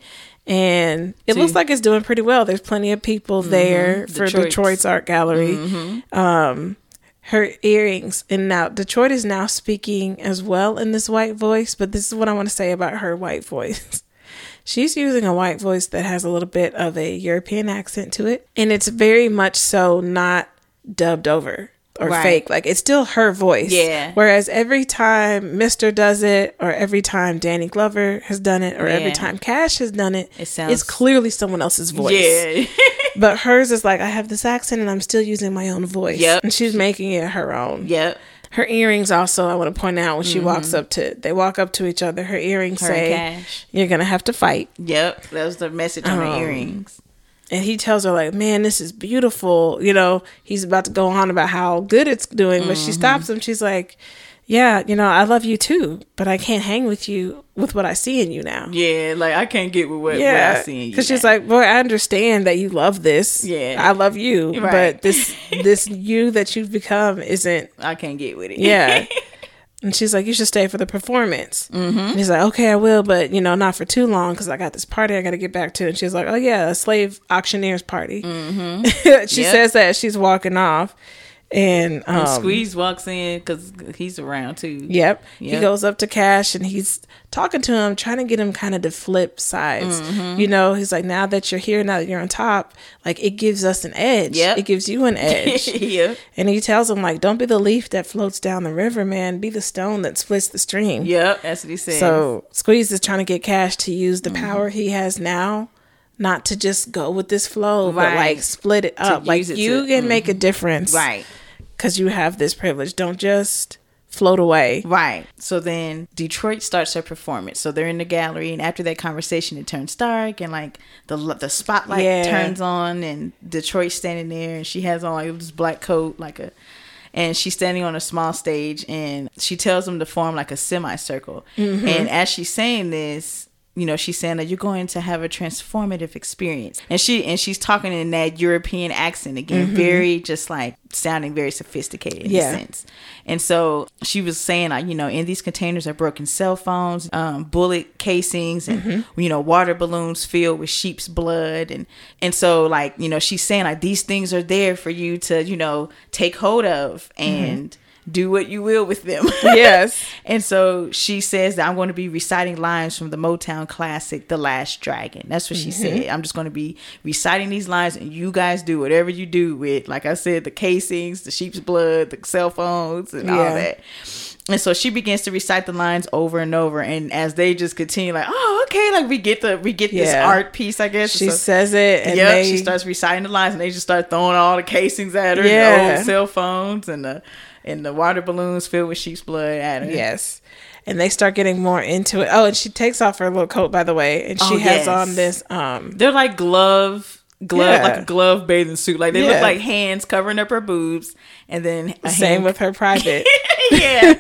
and it looks like it's doing pretty well. There's plenty of people mm-hmm. there for Detroit's art gallery. Mm-hmm. Her earrings. And now Detroit is now speaking as well in this white voice. But this is what I want to say about her white voice. She's using a white voice that has a little bit of a European accent to it. And it's very much so not dubbed over or fake. Like, it's still her voice. Yeah. Whereas every time Mr. does it, or every time Danny Glover has done it, or every time Cash has done it, it's clearly someone else's voice. Yeah. But hers is like, I have this accent and I'm still using my own voice. Yep. And she's making it her own. Yep. Her earrings also, I want to point out, when she they walk up to each other, her earrings say, you're going to have to fight. Yep. That was the message on her earrings. And he tells her, like, man, this is beautiful. You know, he's about to go on about how good it's doing, but she stops him. She's like, yeah, you know, I love you too, but I can't hang with you with what I see in you now. Yeah, like, I can't get with what I see in you. Because she's like, boy, I understand that you love this. Yeah. I love you. Right. But this you that you've become isn't... I can't get with it. Yeah. And she's like, you should stay for the performance. Mm-hmm. And he's like, okay, I will, but, you know, not for too long, because I got this party I got to get back to. And she's like, oh, yeah, a slave auctioneer's party. Mm-hmm. She says that. She's walking off. And Squeeze walks in because he's around too. Yep. He goes up to Cash and he's talking to him, trying to get him kind of to flip sides. Mm-hmm. You know, he's like, now that you're here, now that you're on top, like, it gives us an edge. Yep. It gives you an edge. Yep. And he tells him, like, don't be the leaf that floats down the river, man. Be the stone that splits the stream. Yep, that's what he says. So Squeeze is trying to get Cash to use the power he has now. Not to just go with this flow, but like split it up. Like, you can make a difference. Right. Because you have this privilege. Don't just float away. Right. So then Detroit starts her performance. So they're in the gallery. And after that conversation, it turns dark. And like the spotlight turns on. And Detroit's standing there. And she has on like this black coat. And she's standing on a small stage. And she tells them to form like a semicircle. Mm-hmm. And as she's saying this, you know, she's saying that you're going to have a transformative experience. And she's talking in that European accent again, very just like sounding very sophisticated in a sense. And so she was saying, like, you know, in these containers are broken cell phones, bullet casings, and, you know, water balloons filled with sheep's blood. And so, like, you know, she's saying, like, these things are there for you to, you know, take hold of and... do what you will with them. Yes. And so she says that I'm going to be reciting lines from the Motown classic, The Last Dragon. That's what she said. I'm just going to be reciting these lines, and you guys do whatever you do with, like I said, the casings, the sheep's blood, the cell phones, and all that. And so she begins to recite the lines over and over. And as they just continue, like, oh, okay, like we get this art piece, I guess. She says it. And she starts reciting the lines, and they just start throwing all the casings at her, and the old cell phones, and the water balloons filled with sheep's blood at her. Yes. And they start getting more into it. Oh, and she takes off her little coat, by the way. And she has on this... they're like glove, like a glove bathing suit. Like, they look like hands covering up her boobs. And then... Same with her private. Yeah.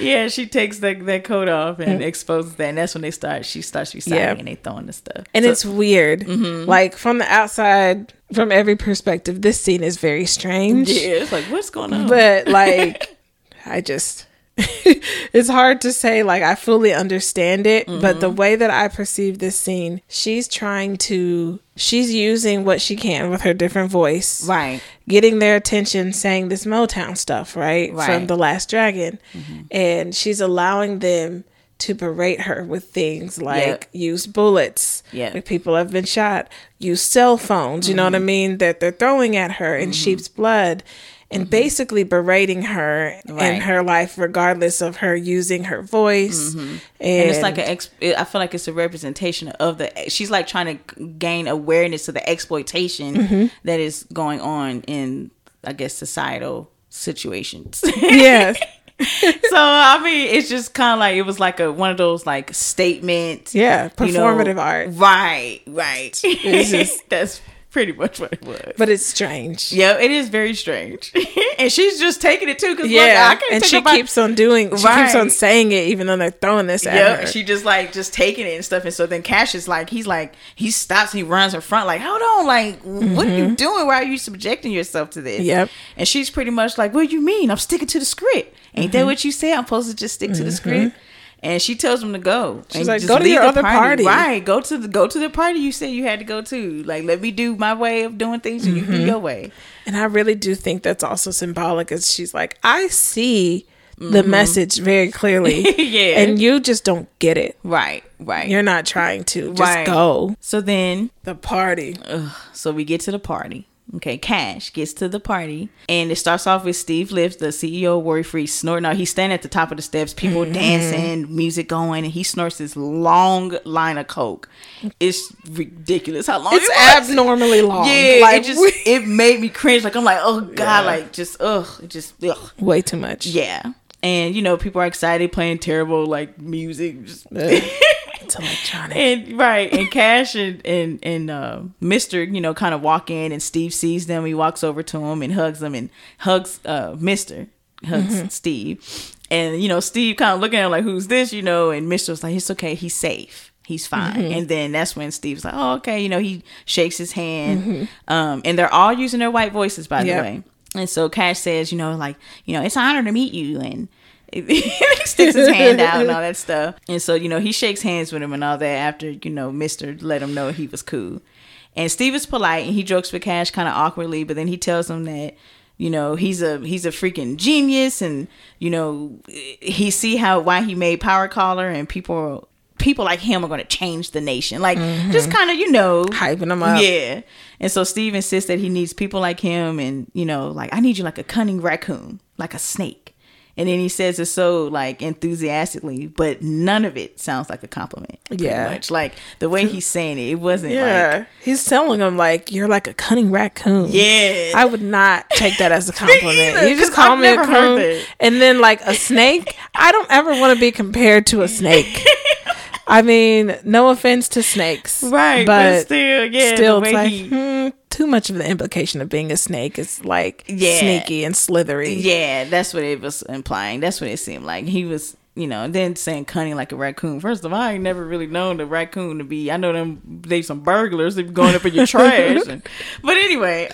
Yeah, she takes that coat off and exposes that. And that's when she starts reciting and they throwing the stuff. And it's weird. Mm-hmm. Like, from the outside, from every perspective, this scene is very strange. Yeah, it's like, what's going on? But, like, it's hard to say, like, I fully understand it. Mm-hmm. But the way that I perceive this scene, she's using what she can with her different voice. Right. Getting their attention, saying this Motown stuff, right? From The Last Dragon. Mm-hmm. And she's allowing them to berate her with things like use bullets. Yeah. People have been shot. Use cell phones, you know what I mean, that they're throwing at her in sheep's blood. And basically berating her in her life, regardless of her using her voice. And it's like I feel like it's a representation of she's like trying to gain awareness of the exploitation that is going on in, I guess, societal situations. Yes. So I mean, it's just kind of like it was like one of those like statements. Yeah, performative art. Right, right. It's just, that's pretty much what it was. But it's strange. Yeah, it is very strange. And she's just taking it too, because look, I can't. And she keeps on saying it, even though they're throwing this at her. She just like just taking it and stuff. And so then Cassius he stops, he runs in front, like, hold on, like, what are you doing? Why are you subjecting yourself to this? Yep. And she's pretty much like, what do you mean? I'm sticking to the script. Ain't that what you said? I'm supposed to just stick to the script. And she tells him to go. She's like, go to your other party. Right. Go to the party you said you had to go to. Like, let me do my way of doing things and you do your way. And I really do think that's also symbolic, as she's like, I see the message very clearly. Yeah. And you just don't get it. Right. Right. You're not trying to. Just go. So then the party. So we get to the party. Okay, Cash gets to the party, and it starts off with Steve Lift, the CEO of Worry Free, snorting. Now, he's standing at the top of the steps, people dancing, music going, and he snorts this long line of coke. It's ridiculous how long it's abnormally long. Yeah, like, it made me cringe. Like, I'm like, oh God, ugh. Way too much. Yeah. And, people are excited, playing terrible, like, music. Just it's electronic. And Cash and Mr., kind of walk in, and Steve sees them. He walks over to him and hugs them, and hugs Steve. And, Steve kind of looking at him like, who's this, and Mr.'s like, it's okay. He's safe. He's fine. And then that's when Steve's like, oh, okay. He shakes his hand. And they're all using their white voices, by the way. And so Cash says, it's an honor to meet you. And he sticks his hand out and all that stuff. And so, he shakes hands with him and all that after, Mr. let him know he was cool. And Steve is polite and he jokes with Cash kind of awkwardly. But then he tells him that, he's a freaking genius. And, he see why he made Power Caller, and people like him are going to change the nation. Like, just kind of, hyping him up. Yeah. And so Steve insists that he needs people like him. And, like, I need you like a cunning raccoon, like a snake. And then he says it so, like, enthusiastically, but none of it sounds like a compliment. Yeah. Much. Like, the way he's saying it wasn't like... He's telling him, like, you're like a cunning raccoon. Yeah. I would not take that as a compliment. You just call me a coon. And then, like, a snake? I don't ever want to be compared to a snake. I mean, no offense to snakes. Right. But still, it's like, too much of the implication of being a snake is like sneaky and slithery. Yeah, that's what it was implying. That's what it seemed like. He was, then saying cunning like a raccoon. First of all, I ain't never really known a raccoon to be. I know they some burglars. They be going up in your trash. But anyway.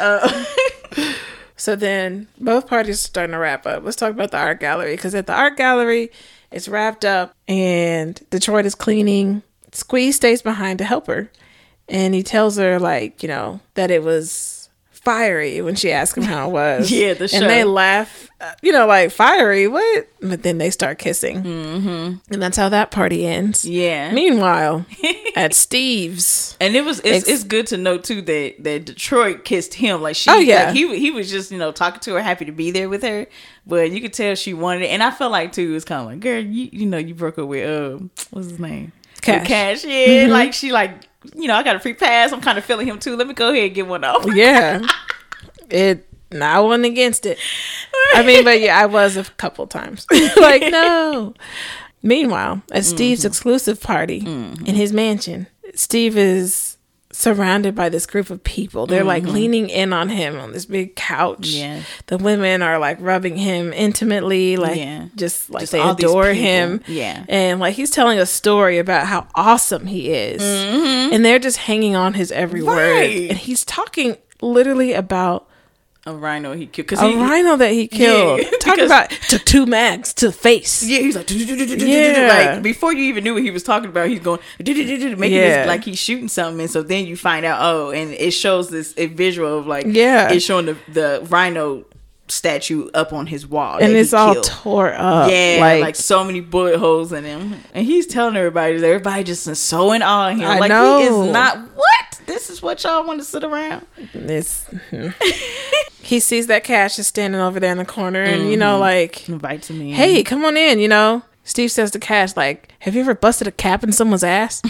So then both parties are starting to wrap up. Let's talk about the art gallery. Because at the art gallery, it's wrapped up and Detroit is cleaning. Squeeze stays behind to help her. And he tells her, like, that it was fiery when she asked him how it was. Yeah, the show. And they laugh, like, fiery, what? But then they start kissing. And that's how that party ends. Yeah. Meanwhile, at Steve's. And it's good to note, too, that Detroit kissed him. Like, she, like, he was just, talking to her, happy to be there with her. But you could tell she wanted it. And I felt like, too, it was kind of like, girl, you broke up with, what's his name? Cash. With Cash, yeah. Like, she, like, I got a free pass. I'm kind of feeling him, too. Let me go ahead and get one off. Yeah. I wasn't against it. I mean, but I was a couple times. Like, no. Meanwhile, at Steve's exclusive party in his mansion, Steve is surrounded by this group of people. They're like leaning in on him on this big couch. Yeah. The women are like rubbing him intimately, like just like they adore him. Yeah. And like he's telling a story about how awesome he is. And they're just hanging on his every word. And he's talking literally about a rhino he killed. Rhino that he killed. Yeah, talking about to two mags to face. Yeah, he's like, like before you even knew what he was talking about, he's going making this like he's shooting something, and so then you find out, and it shows this a visual of like it's showing the rhino statue up on his wall, and it's all tore up. Yeah, like so many bullet holes in him. And he's telling everybody just is so in awe of him. I like know. He is not. What? This is what y'all want to sit around? This. He sees that Cash is standing over there in the corner, and you know, like invites him in. Hey, come on in. You know, Steve says to Cash, like, "Have you ever busted a cap in someone's ass?"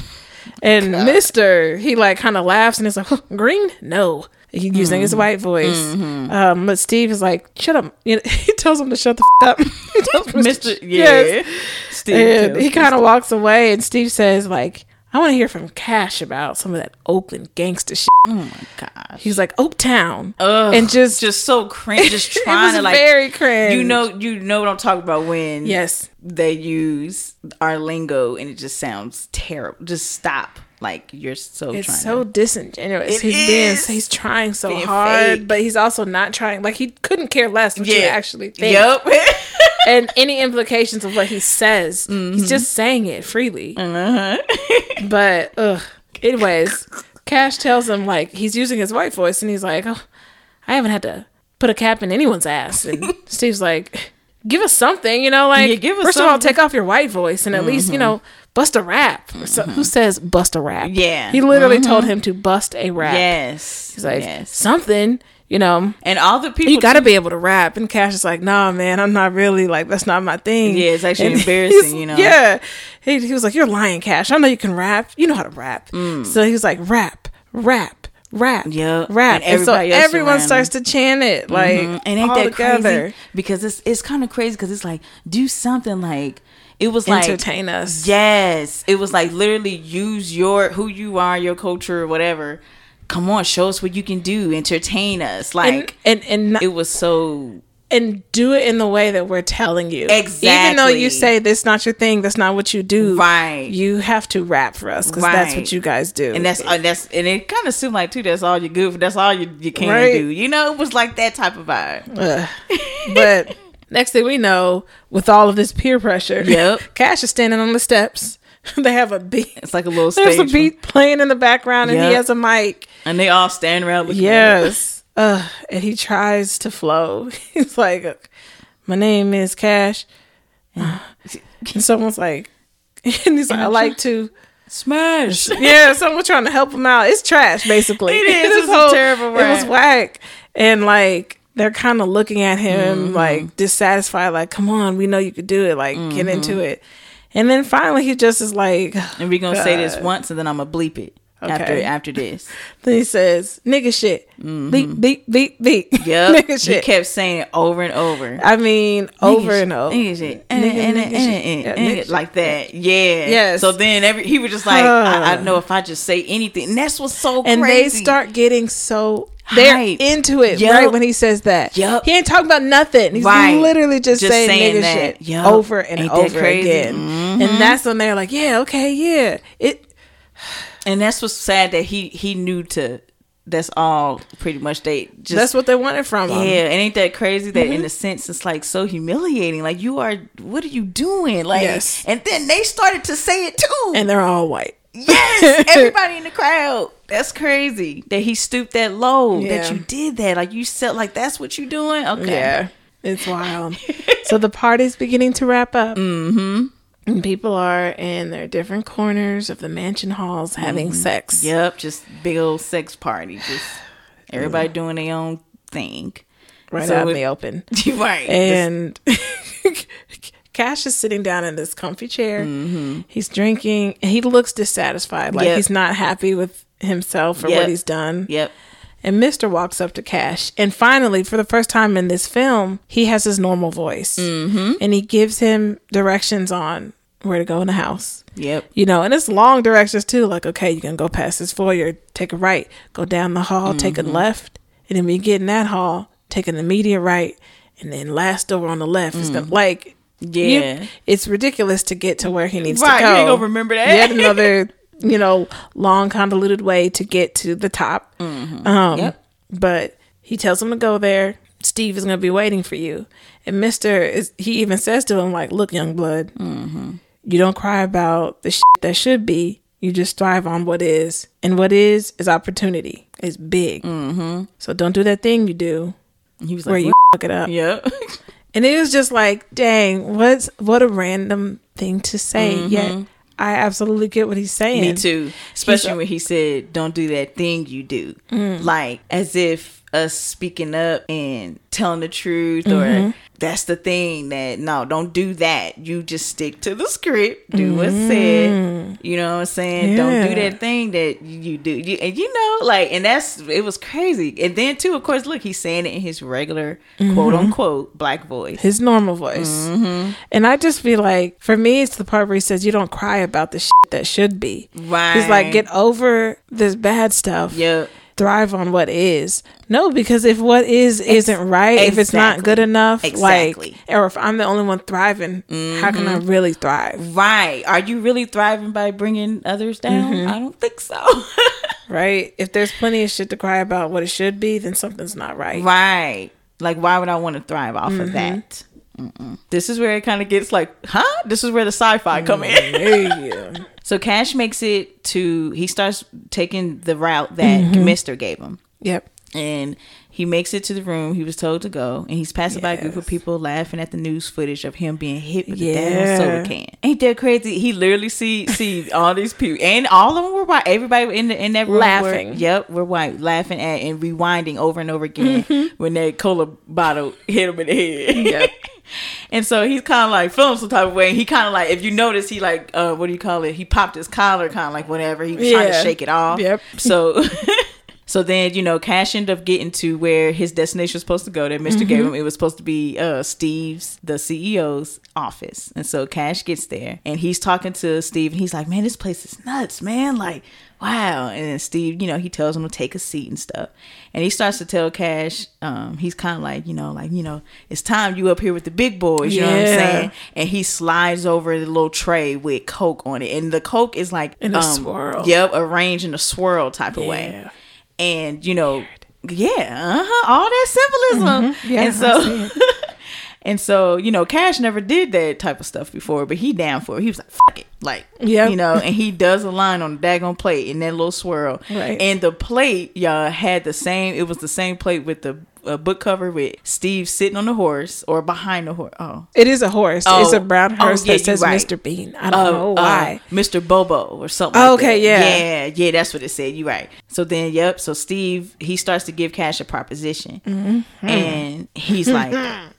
And God. Mister, he like kind of laughs and is like, "Green, no." He's using his white voice. Mm-hmm. But Steve is like, shut up. You know, he tells him to shut the f*** up. He tells Mr. Yes. Steve and he kind of walks away, and Steve says, like, I want to hear from Cash about some of that Oakland gangster shit. Oh, my gosh. He's like, Oaktown. Ugh, and just so cringe. Just trying to, like... very cringe. You know what I'm talking about when... Yes. They use our lingo, and it just sounds terrible. Just stop. Like, you're so trying. It's so disingenuous. He's trying so hard, fake. But he's also not trying. Like, he couldn't care less what you actually think. Yep. And any implications of what he says, he's just saying it freely. Uh-huh. But, anyways, Cash tells him, like, he's using his white voice, and he's like, oh, I haven't had to put a cap in anyone's ass. And Steve's like, give us something, you know, like, first of all, take off your white voice, and at least, you know, bust a rap. So, who says bust a rap? Yeah. He literally told him to bust a rap. Yes. He's like, something, you know. And all the people. You got to be able to rap. And Cash is like, nah, man, I'm not really, like, that's not my thing. Yeah, it's actually embarrassing, you know. Yeah. He was like, you're lying, Cash. I know you can rap. You know how to rap. So he was like, rap. Yeah, rap. And so everyone starts to chant it. Like, and ain't that crazy? Because it's kind of crazy because it's like, do something like. It was like entertain us. Yes, it was like literally use who you are, your culture, or whatever. Come on, show us what you can do. Entertain us, like and it was so. And do it in the way that we're telling you. Exactly. Even though you say that's not your thing, that's not what you do. Right. You have to rap for us because that's what you guys do. And and it kind of seemed like too. That's all you're good for. That's all you can do. You know, it was like that type of vibe. But. Next thing we know, with all of this peer pressure, Cash is standing on the steps. They have a beat. It's like a little stage. There's a beat playing in the background, and he has a mic. And they all stand around looking at us. And he tries to flow. He's like, my name is Cash. And someone's like, and he's like, I like to... smash. Yeah, someone trying to help him out. It's trash, basically. It is. It's a terrible rap. It was whack. And like... they're kind of looking at him like dissatisfied, like, come on, we know you could do it, like, get into it. And then finally he just is like, and we're gonna say this once and then I'm gonna bleep it after this. Then he says, nigga shit. Bleep, bleep, bleep, bleep. Yep. Nigga shit. He kept saying it over and over. I mean, over and over. Nigga shit. Nigga shit. Like that. Yeah. Yes. So then he was just like, I know if I just say anything. And that's what's so crazy. And they start getting so they're hype. Into it right when he says that. He ain't talking about nothing. He's literally just saying nigga that. Shit over and ain't over again. And that's when they're like, yeah, okay, yeah. It. And that's what's sad that he knew to. That's all pretty much they just. That's what they wanted from him. Yeah, and ain't that crazy that in a sense it's like so humiliating. Like you are, what are you doing? Like, and then they started to say it too. And they're all white. Yes, everybody in the crowd. That's crazy that he stooped that low. Yeah. That you did that. Like you said, like that's what you doing. Okay, yeah, it's wild. So the party's beginning to wrap up. And people are in their different corners of the mansion halls having sex. Yep, just big old sex party. Just everybody doing their own thing. Right out in the open. Right. And Cash is sitting down in this comfy chair. He's drinking. He looks dissatisfied. Like he's not happy with himself or what he's done. And Mr. walks up to Cash. And finally, for the first time in this film, he has his normal voice. And he gives him directions on where to go in the house. You know, and it's long directions too. Like, okay, you can go past this foyer, take a right, go down the hall, take a left. And then when you get in that hall, take an immediate right. And then last door on the left. It's like, it's ridiculous to get to where he needs to go. You ain't gonna remember that. Yet another... you know, long convoluted way to get to the top. But he tells him to go there. Steve is going to be waiting for you. And he even says to him, like, look, young blood, you don't cry about the shit that should be. You just thrive on what is. And what is opportunity. It's big. So don't do that thing you do. He was like, where you fuck it up. Yeah. And it was just like, dang, what a random thing to say. Mm-hmm. Yet I absolutely get what he's saying. Me too. Especially when he said, don't do that thing you do. Mm. Like, as if us speaking up and telling the truth, mm-hmm. or that's the thing that, no, don't do that. You just stick to the script. Do mm-hmm. what's said. You know what I'm saying? Yeah. Don't do that thing that you do. And you know, like, and that's, it was crazy. And then too, of course, look, he's saying it in his regular, mm-hmm. quote unquote, black voice. His normal voice. Mm-hmm. And I just be like, for me, it's the part where he says, you don't cry about the shit that should be. Right. He's like, get over this bad stuff. Yep. Thrive on what is. No, because if what is isn't right, exactly. if it's not good enough, exactly. like, or if I'm the only one thriving, mm-hmm. how can I really thrive? Right. Are you really thriving by bringing others down? Mm-hmm. I don't think so. Right. If there's plenty of shit to cry about what it should be, then something's not right. Right. Like, why would I want to thrive off mm-hmm. of that? Mm-mm. This is where it kind of gets like, huh? This is where the sci-fi come in. Yeah. So Cash makes it to, he starts taking the route that mm-hmm. Mister gave him. Yep. And he makes it to the room he was told to go, and he's passing yes. by a group of people laughing at the news footage of him being hit with yeah. the damn soda can. Ain't that crazy? He literally sees all these people, and all of them were white. Everybody in that room laughing. We're white, laughing at and rewinding over and over again mm-hmm. when that cola bottle hit him in the head. Yep. And so he's kind of like feeling some type of way. He kind of like, if you notice, he like, what do you call it? He popped his collar, kind of like whatever. He was trying to shake it off. Yep. So. So then, you know, Cash ended up getting to where his destination was supposed to go that Mr. mm-hmm. gave him. It was supposed to be Steve's, the CEO's office. And so Cash gets there and he's talking to Steve and he's like, man, this place is nuts, man. Like, wow. And then Steve, you know, he tells him to take a seat and stuff. And he starts to tell Cash, he's kind of like, you know, it's time you up here with the big boys. You know what I'm saying? And he slides over the little tray with Coke on it. And the Coke is like in a swirl. Yep. Arranged in a swirl type of way. And, you know, all that symbolism. Mm-hmm. Yeah, and so, you know, Cash never did that type of stuff before, but he down for it. He was like, fuck it. Like, you know, and he does a line on the daggone plate in that little swirl. Right. And the plate, y'all, had the same plate with the book cover with Steve sitting on the horse or behind the horse. Oh, it is a horse. Oh. It's a brown horse that says right. Mr. Bean. I don't know why. Mr. Bobo or something. Oh, okay, like that. yeah, that's what it said. You're right. So then, so Steve, he starts to give Cash a proposition, mm-hmm. and he's like,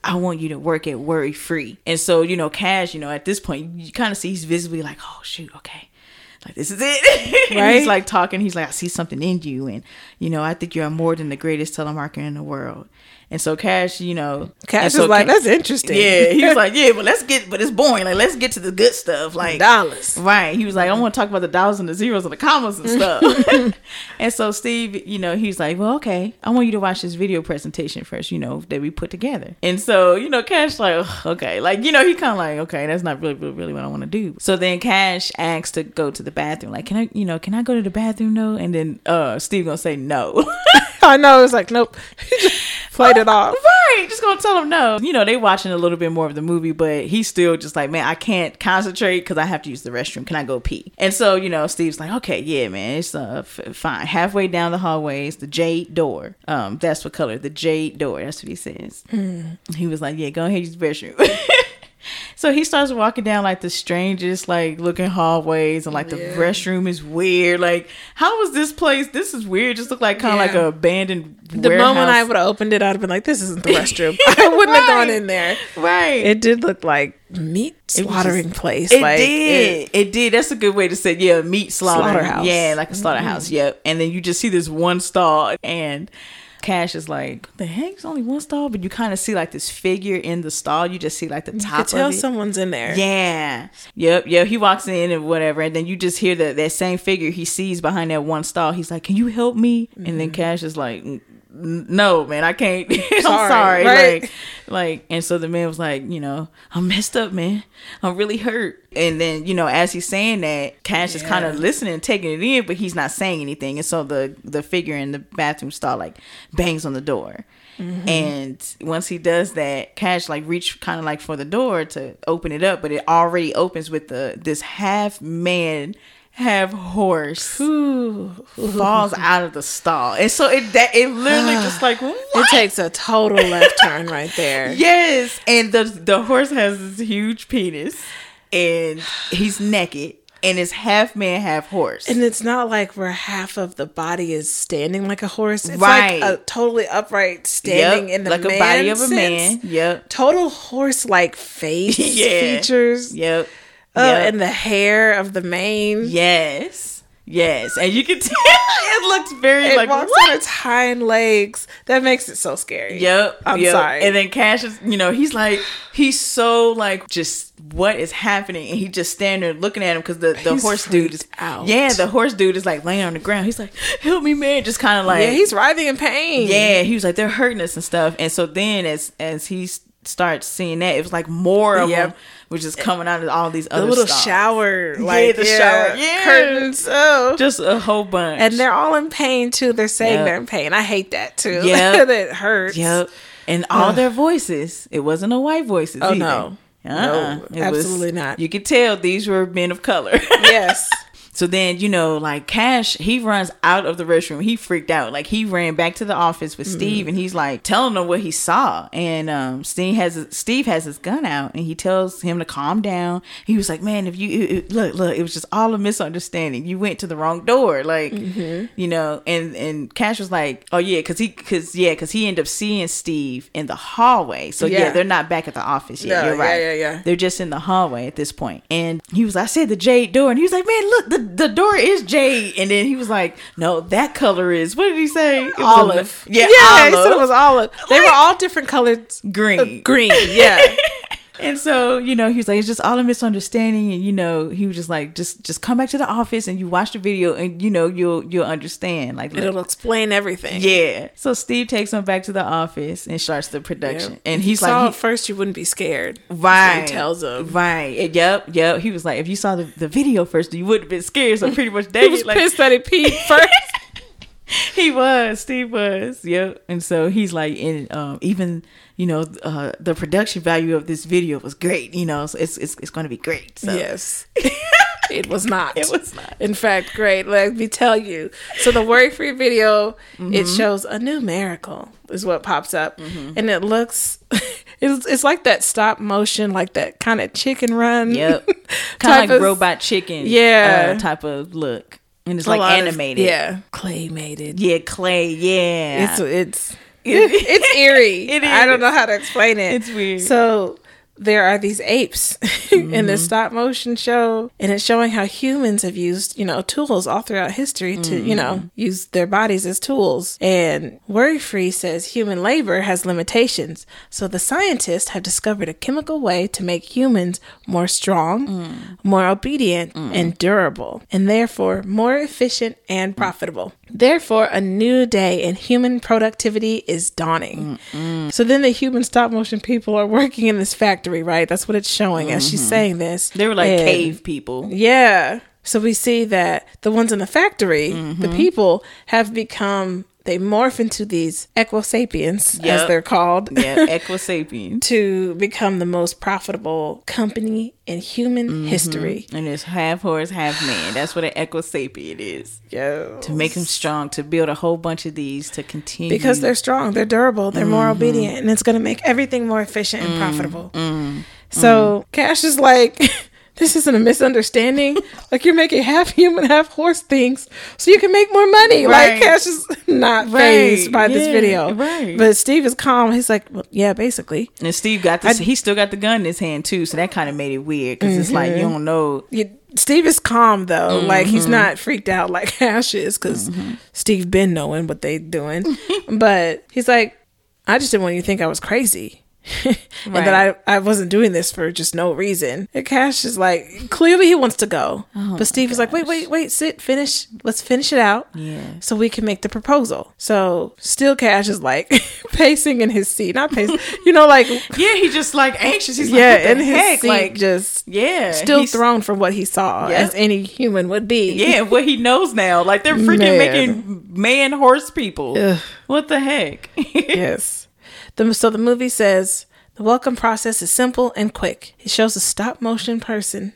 "I want you to work at Worry Free." And so, you know, Cash, you know, at this point, you kind of see he's visibly like, "Oh shoot, okay." Like, this is it. Right? He's like talking. He's like, I see something in you. And, you know, I think you're more than the greatest telemarketer in the world. And so Cash, you know. Cash is like, that's interesting. Yeah. He was like, but it's boring. Like, let's get to the good stuff. Like. Dollars. Right. He was like, I want to talk about the dollars and the zeros and the commas and stuff. And so Steve, you know, he's like, well, okay. I want you to watch this video presentation first, you know, that we put together. And so, you know, Cash like, okay. Like, you know, he kind of like, okay, that's not really what I want to do. So then Cash asks to go to the bathroom. Like, can I go to the bathroom though? And then Steve gonna say no. I know. It's like, nope. Played it off. Right. Just gonna tell him no. You know, they watching a little bit more of the movie, but he's still just like, man, I can't concentrate because I have to use the restroom. Can I go pee? And so, you know, Steve's like, okay, yeah, man, it's fine. Halfway down the hallway is the jade door. That's what color, the jade door. That's what he says. Mm. He was like, yeah, go ahead, use the restroom. So he starts walking down like the strangest like looking hallways and like the restroom is weird. Like, how was this place? This is weird. Just looked like kind of like an abandoned warehouse. Moment I would have opened it, I'd have been like, this isn't the restroom. I wouldn't have gone in there. Right. It did look like meat slaughtering place. It like, did. It did. That's a good way to say it. Yeah, meat slaughterhouse. Yeah, like a slaughterhouse. Mm. Yep. And then you just see this one stall and Cash is like, the heck, it's only one stall, but you kind of see like this figure in the stall. You just see like the top of it. You can tell someone's in there. Yeah. Yep. He walks in and whatever, and then you just hear that same figure he sees behind that one stall. He's like, can you help me? Mm-hmm. And then Cash is like, no, man, I can't. I'm sorry. Right? Like, and so the man was like, you know, I'm messed up, man. I'm really hurt. And then, you know, as he's saying that, Cash is kind of listening, taking it in, but he's not saying anything. And so the figure in the bathroom stall like bangs on the door. Mm-hmm. And once he does that, Cash like reach kind of like for the door to open it up, but it already opens with this half man, have horse falls out of the stall, and so it literally just like what? It takes a total left turn right there. Yes, and the horse has this huge penis, and he's naked. And it's half man, half horse. And it's not like where half of the body is standing like a horse. It's like a totally upright standing in the like a body of a man. Yep. Total horse-like face features. Yep. And the hair of the mane. Yes. Yes. And you can tell it looks very it like walks what? On its hind legs. That makes it so scary. Yep. I'm sorry. And then Cassius, he's like, he's so like just what is happening, and he just standing there looking at him because the horse dude is out. Yeah, the horse dude is like laying on the ground. He's like, help me, man, just kind of like he's writhing in pain. Yeah, he was like, they're hurting us and stuff. And so then as he starts seeing that, it was like more of them, which is coming out of all these other stuff. Shower, like shower curtains, just a whole bunch. And they're all in pain too. They're saying they're in pain. I hate that too. Yeah, it hurts. Yep. And all their voices. It wasn't a white voices. Oh either. No. No, absolutely not. You could tell these were men of color. Yes. So then, like Cash, he runs out of the restroom. He freaked out. Like he ran back to the office with Steve, and he's like telling him what he saw. And Steve has his gun out, and he tells him to calm down. He was like, "Man, if you look, it was just all a misunderstanding. You went to the wrong door." Like, And Cash was like, "Oh yeah, because he ended up seeing Steve in the hallway. So yeah they're not back at the office yet. No, you're right. Yeah. They're just in the hallway at this point." And he was like, "I said the jade door," and he was like, "Man, look, the door is jade," and then he was like, "No, that color is." What did he say? It was olive. Olive. So it was olive. They were all different colors. Green. Yeah. And so he was like, "It's just all a misunderstanding," and he was just like, "Just come back to the office and you watch the video, and you'll understand. Like it'll explain everything." Yeah. So Steve takes him back to the office and starts the production, and he's like, "At first you wouldn't be scared," right? So he tells him, right? Yep. He was like, "If you saw the video first, you wouldn't have been scared." So pretty much, David was pissed that he peed first. Steve was. Yep. And so he's like, and even the production value of this video was great. So it's going to be great. So. Yes. It was not. In fact, great. Let me tell you. So the Worry Free video, it shows a new miracle is what pops up. And it looks, it's like that stop motion, like that kind of chicken run. Yep. Kind of like robot chicken. Yeah. Type of look. And it's like animated. Claymated. Yeah, clay. Yeah. It's eerie. It is. I don't know how to explain it. It's weird. So there are these apes in this stop motion show, and it's showing how humans have used, tools all throughout history to, use their bodies as tools. And Worry Free says human labor has limitations. So the scientists have discovered a chemical way to make humans more strong, more obedient, and durable, and therefore more efficient and profitable. Therefore, a new day in human productivity is dawning. So then the human stop motion people are working in this factory, right? That's what it's showing as she's saying this. They were like cave people. Yeah. So we see that the ones in the factory, the people have become... They morph into these Equisapiens, as they're called. Yeah, Equisapien. To become the most profitable company in human history. And it's half horse, half man. That's what an Equisapien is. Yes. To make them strong, to build a whole bunch of these, to continue. Because they're strong, they're durable, they're more obedient, and it's going to make everything more efficient and profitable. So Cash is like... This isn't a misunderstanding. Like you're making half human, half horse things so you can make more money. Right. Like Cash is not phased by this video. Right. But Steve is calm. He's like, well, yeah, basically. And Steve got this. He still got the gun in his hand too. So that kind of made it weird because it's like, you don't know. Steve is calm though. Like he's not freaked out like Cash is because Steve been knowing what they doing. But he's like, I just didn't want you to think I was crazy. And that I wasn't doing this for just no reason. And Cash is like, clearly he wants to go. But Steve is like, wait, sit, finish. Let's finish it out. Yeah. So we can make the proposal. So still Cash is like pacing in his seat. Not pacing. Like. Yeah, he's just like anxious. He's like, what the heck? Seat, like just. Yeah. Still thrown from what he saw as any human would be. Yeah, what he knows now. Like they're freaking making man horse people. Ugh. What the heck? Yes. So the movie says, the welcome process is simple and quick. It shows a stop motion person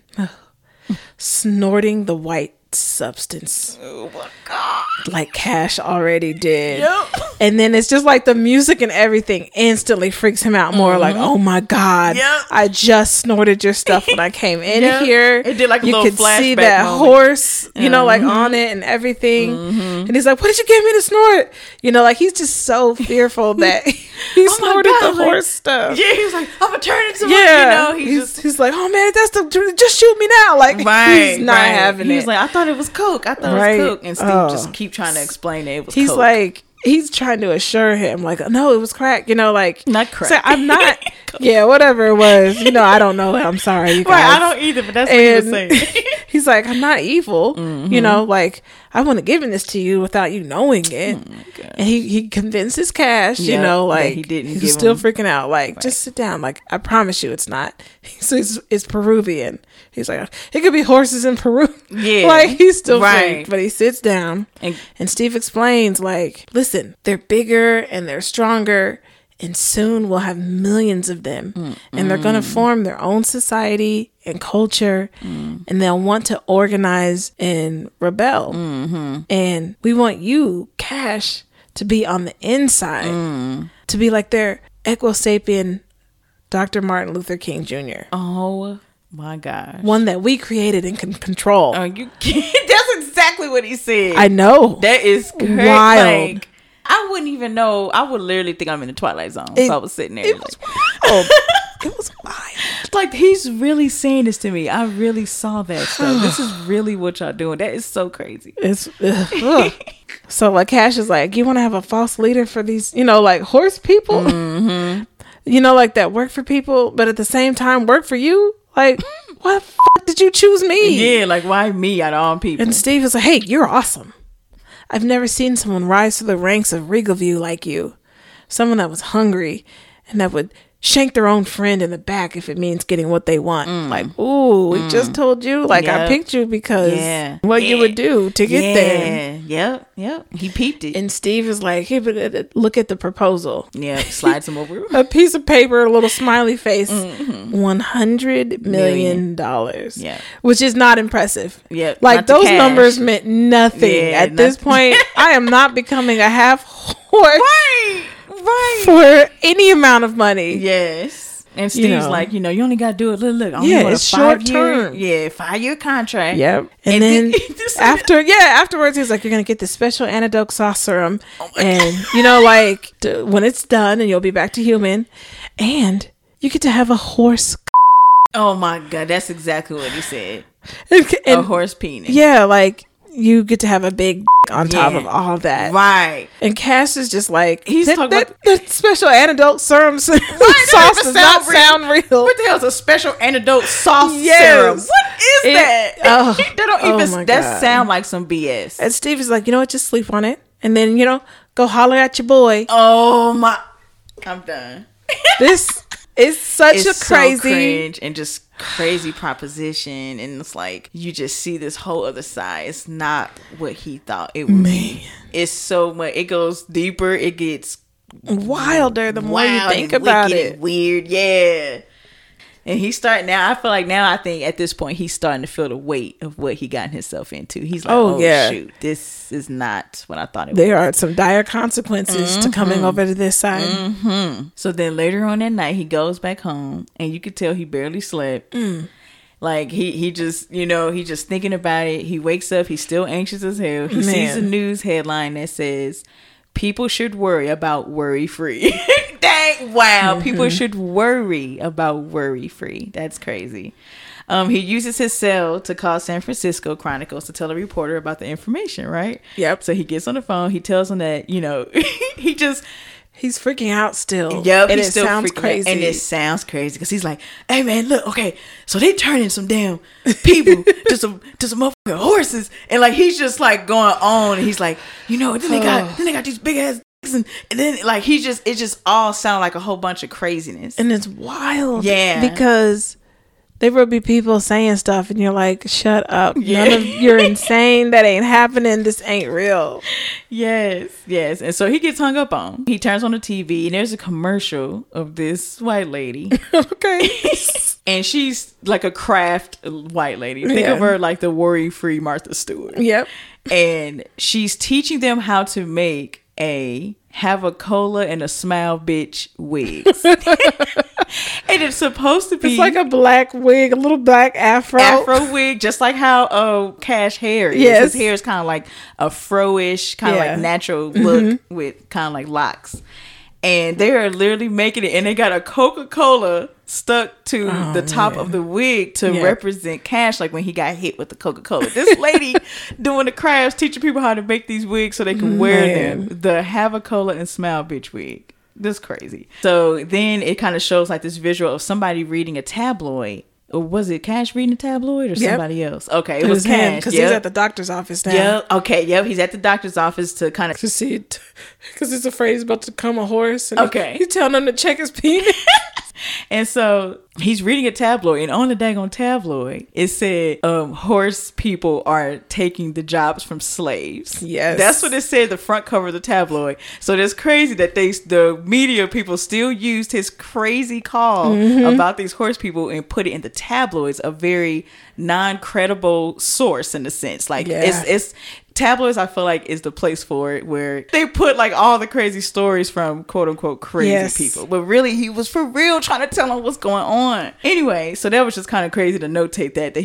snorting the white substance. Oh my God. Like Cash already did. Yep. And then it's just like the music and everything instantly freaks him out more. Mm-hmm. Like, oh my God, yep, I just snorted your stuff when I came in yep here. It did like a you little flashback. You could see that moment. Horse, you know, like on it and everything. Mm-hmm. And he's like, what did you give me to snort? You know, like he's just so fearful that he snorted God, the like, horse stuff. Yeah, he's like, I'm gonna turn into you know, he's like, oh man, that's the just shoot me now. Like right, he's not right having he it. He's like, I thought it was coke. I thought right it was coke. And Steve just keep trying to explain it was he's coke. Like he's trying to assure him, like, no, it was crack, you know, like not crack. So I'm not yeah, whatever it was, you know, I don't know. I'm sorry, you guys. Right, I don't either, but that's what he was saying. He's like, I'm not evil, mm-hmm, you know, like I wouldn't have given this to you without you knowing it. Oh, and he convinces Cash, yep, you know, like he didn't he's give still him freaking out. Like, right, just sit down. Like, I promise you it's not. So it's Peruvian. He's like, it could be horses in Peru. Yeah. Like, he's still right freaked. But he sits down and Steve explains, like, listen, they're bigger and they're stronger and soon we'll have millions of them. Mm-mm. And they're going to form their own society and culture, and they'll want to organize and rebel. Mm-hmm. And we want you, Cash, to be on the inside, to be like their Equisapien Dr. Martin Luther King Jr. Oh my gosh. One that we created and can control. Oh, you can't. That's exactly what he said. I know. That is wild. Like, I wouldn't even know. I would literally think I'm in the Twilight Zone if I was sitting there. It was wild. Like, he's really saying this to me. I really saw that stuff. This is really what y'all doing. That is so crazy. It's so like Cash is like, you want to have a false leader for these, you know, like horse people, mm-hmm, you know, like that work for people, but at the same time work for you. Like, why the did you choose me? Yeah, like why me out of all people? And Steve is like, hey, you're awesome. I've never seen someone rise to the ranks of Regal View like you. Someone that was hungry and that would shank their own friend in the back if it means getting what they want. Like, ooh, we just told you. Like, yep, I picked you because what you would do to get there. Yep. He peeped it. And Steve is like, hey, but look at the proposal. Yeah, slides him over. A piece of paper, a little smiley face, $100 million. Yeah. Which is not impressive. Yeah. Like, those numbers meant nothing. Yeah, at this point, I am not becoming a half horse. Right. Right. For any amount of money. Yes. And Steve's like, you know, you only got to do it. Look, I only want it's a short-term. Yeah, 5-year contract. Yep. And then afterwards, he's like, you're going to get this special antidote sauce serum. Oh and, you know, like, when it's done and you'll be back to human. And you get to have a horse. Oh, my God. That's exactly what he said. And a horse penis. Yeah, like, you get to have a big on top of all that. Right. And Cash is just like, he's talking about that special antidote serum sauce does not sound real. What the hell is a special antidote sauce serum? What is that? They don't even, that sound like some BS. And Steve is like, you know what? Just sleep on it. And then, you know, go holler at your boy. Oh my, I'm done. This is such a crazy. So cringe and just crazy proposition, and it's like you just see this whole other side. It's not what he thought it would be. It's so much. It goes deeper. It gets wilder the more you think about it. Weird, yeah. And he's starting now. I feel like now I think at this point he's starting to feel the weight of what he got himself into. He's like, oh shoot, this is not what I thought it was. There are some dire consequences to coming over to this side. Mm-hmm. So then later on that night, he goes back home, and you could tell he barely slept. Like he just, you know, he just thinking about it. He wakes up. He's still anxious as hell. He sees a news headline that says, people should worry about Worry Free. Dang, wow. Mm-hmm. People should worry about Worry Free. That's crazy. He uses his cell to call San Francisco Chronicles to tell a reporter about the information, right? Yep. So he gets on the phone. He tells them that, you know, he's freaking out still. Yep. And it still sounds crazy. Out. And it sounds crazy because he's like, hey, man, look, okay, so they turning some damn people to some motherfucking horses. And like, he's just like going on. And he's like, you know, then they got these big ass dicks. And then like, it just all sound like a whole bunch of craziness. And it's wild. Yeah. Because there will be people saying stuff and you're like, shut up. Yeah. You're insane. That ain't happening. This ain't real. Yes. Yes. And so he gets hung up on. He turns on the TV and there's a commercial of this white lady. Okay. And she's like a craft white lady. Think of her like the Worry Free Martha Stewart. Yep. And she's teaching them how to make have a cola and a smile bitch wigs. And it's supposed to be, it's like a black wig, a little black afro wig, just like how Cash hair is. Yes. His hair is kind of like a fro-ish kind of like natural look, mm-hmm, with kind of like locks. And they are literally making it, and they got a Coca-Cola stuck to the top of the wig to represent Cash, like when he got hit with the Coca-Cola. This lady doing the crafts, teaching people how to make these wigs so they can wear them. The Have a Cola and Smile Bitch wig. This is crazy. So then it kind of shows like this visual of somebody reading a tabloid. Or was it Cash reading a tabloid or somebody else? Okay, it was Cash. Because he's at the doctor's office now. He's at the doctor's office to kind of... To see it. Because it's afraid he's about to come a horse. And he's telling him to check his penis. And so he's reading a tabloid, and on the daggone tabloid, it said horse people are taking the jobs from slaves. Yes. That's what it said, the front cover of the tabloid. So it's crazy that the media people still used his crazy call about these horse people and put it in the tabloids, a very non-credible source in a sense. Like, it's tabloids, I feel like, is the place for it, where they put like all the crazy stories from quote unquote crazy people, but really he was for real trying to tell him what's going on. Anyway, so that was just kind of crazy to notate that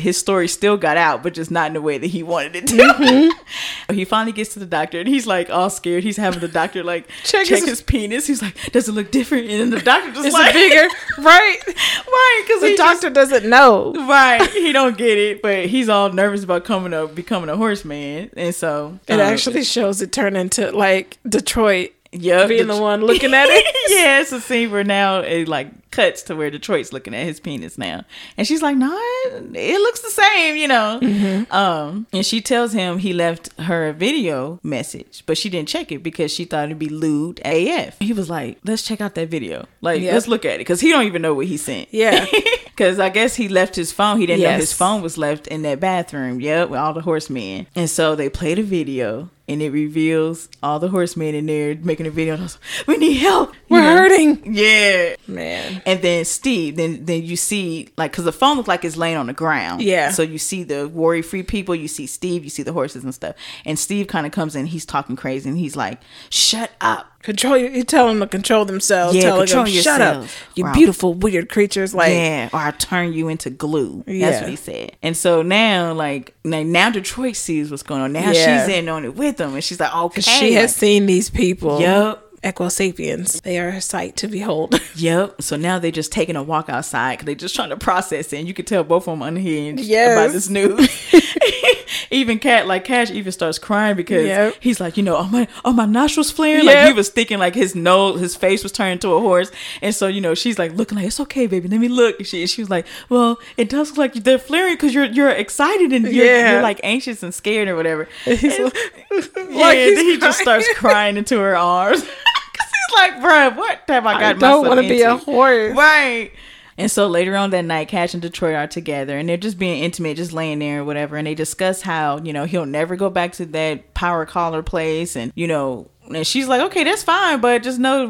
his story still got out, but just not in the way that he wanted it to. He finally gets to the doctor and he's like all scared. He's having the doctor like check his penis. He's like, does it look different? And then the doctor just like, bigger, right? Because the doctor doesn't know, right? He don't get it, but he's all nervous about becoming a horseman. And so it actually shows it turn into like Detroit being the one looking at it. Yeah, it's a scene where now it like cuts to where Detroit's looking at his penis now, and she's like, no, it looks the same, you know. And she tells him he left her a video message, but she didn't check it because she thought it'd be lewd AF. He was like, let's check out that video, like let's look at it, because he don't even know what he sent. Because I guess he left his phone. He didn't know his phone was left in that bathroom. With all the horsemen. And so they played a video, and it reveals all the horsemen in there making a video. And I was like, we need help. We're hurting. Yeah. Man. And then Steve, then you see, like, because the phone looks like it's laying on the ground. Yeah. So you see the worry-free people. You see Steve. You see the horses and stuff. And Steve kind of comes in. He's talking crazy. And he's like, shut up. Control you. You tell them to control themselves. Yeah, telling control them, shut yourself. Up. You beautiful, weird creatures. Like, or I turn you into glue. Yeah. That's what he said. And so now, now Detroit sees what's going on. Now she's in on it with them, and she's like, okay. She has seen these people. Equisapiens. They are a sight to behold. So now they're just taking a walk outside because they're just trying to process it. And you can tell both of them unhinged about this news. Even Cash even starts crying because he's like, you know, oh my nostrils flaring. Like, he was thinking like his face was turned to a horse. And so, you know, she's like looking like, it's okay, baby, let me look. She was like, well, it does look like they're flaring because you're excited and you're like anxious and scared or whatever. Then he just starts crying into her arms. Like, bruh, what have I got myself into? I don't want to be a horse. Right. And so later on that night, Cash and Detroit are together, and they're just being intimate, just laying there or whatever. And they discuss how, you know, he'll never go back to that power collar place. And, you know, and she's like, okay, that's fine. But just know,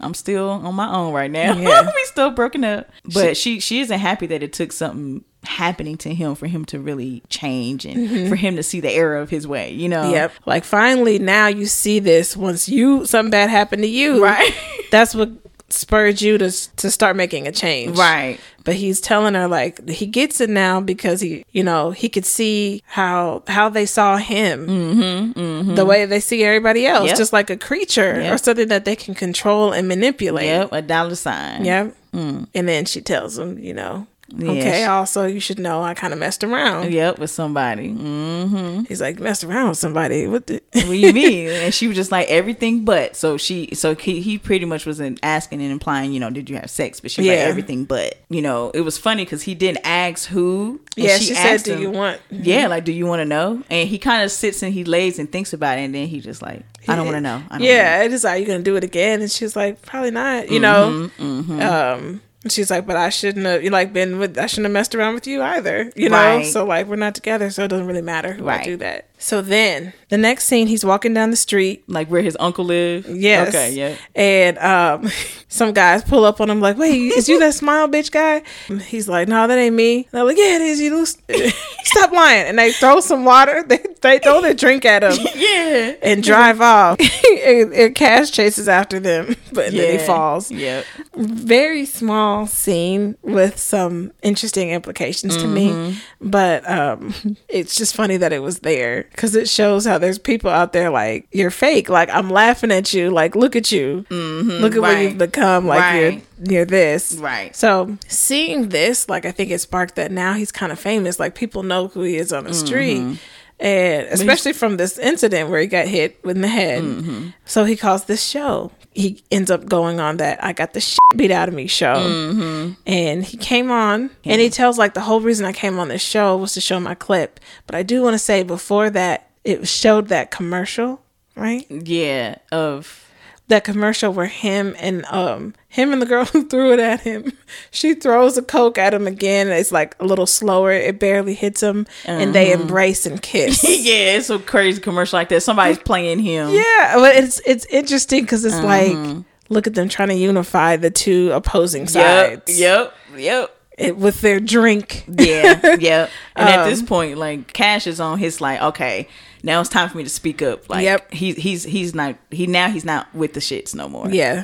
I'm still on my own right now. Yeah. We still broken up. But she isn't happy that it took something happening to him for him to really change and for him to see the error of his way, you know. Like, finally now you see this, once something bad happened to you, right? That's what spurred you to start making a change, right? But he's telling her like he gets it now because he, you know, he could see how they saw him, the way they see everybody else, just like a creature or something that they can control and manipulate. A dollar sign. And then she tells him, you know, okay, also you should know I kind of messed around with somebody. He's like, messed around with somebody? What do you mean? And she was just like, everything but. He pretty much wasn't asking and implying, you know, did you have sex? But she was like, everything but. You know, it was funny because he didn't ask who. Yeah, she asked said, do him, you want? Yeah, like, do you want to know? And he kind of sits and he lays and thinks about it, and then he just like, I don't want to know. It is like, are you gonna do it again? And she's like, probably not, you know. She's like, but I shouldn't have I shouldn't have messed around with you either, you know? Right. So we're not together, so it doesn't really matter who I do that. So then the next scene, he's walking down the street. Like where his uncle lives? Yes. Okay, yeah. And some guys pull up on him like, wait, is you that smile bitch guy? And he's like, no, that ain't me. And I'm like, yeah, it is you. Stop lying. And they throw some water. They throw their drink at him. Yeah. And drive off. and Cash chases after them. But then he falls. Yep. Very small scene with some interesting implications to me. But it's just funny that it was there. Because it shows how there's people out there like, you're fake. Like, I'm laughing at you. Like, look at you. Mm-hmm, look at what you've become. Like, you're this. Right. So, seeing this, I think it sparked that now he's kind of famous. Like, people know who he is on the street. And especially from this incident where he got hit in the head. Mm-hmm. So, he calls this show. He ends up going on that I got the shit beat out of me show. Mm-hmm. And he came on and he tells the whole reason I came on this show was to show my clip. But I do want to say before that, it showed that commercial, right? Yeah. Of that commercial where him and the girl who threw it at him, she throws a Coke at him again. And it's a little slower. It barely hits him. Uh-huh. And they embrace and kiss. Yeah, it's a crazy commercial like that. Somebody's playing him. Yeah, but it's interesting because it's look at them trying to unify the two opposing sides. Yep. With their drink. Yeah. And at this point, Cash is on his okay, now it's time for me to speak up. He's not with the shits no more. Yeah.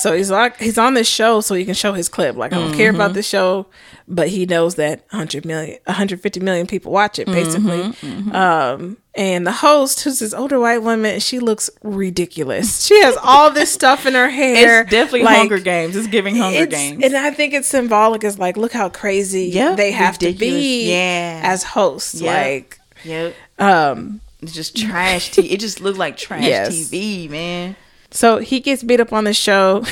So he's on this show so he can show his clip. I don't care about the show, but he knows that 150 million people watch it basically. Mm-hmm. And the host, who's this older white woman, she looks ridiculous. She has all this stuff in her hair. It's definitely Hunger Games. It's giving Hunger Games. And I think it's symbolic. It's look how crazy they have to be as hosts. It's just trash TV. It just looked like trash TV, man. So he gets beat up on the show,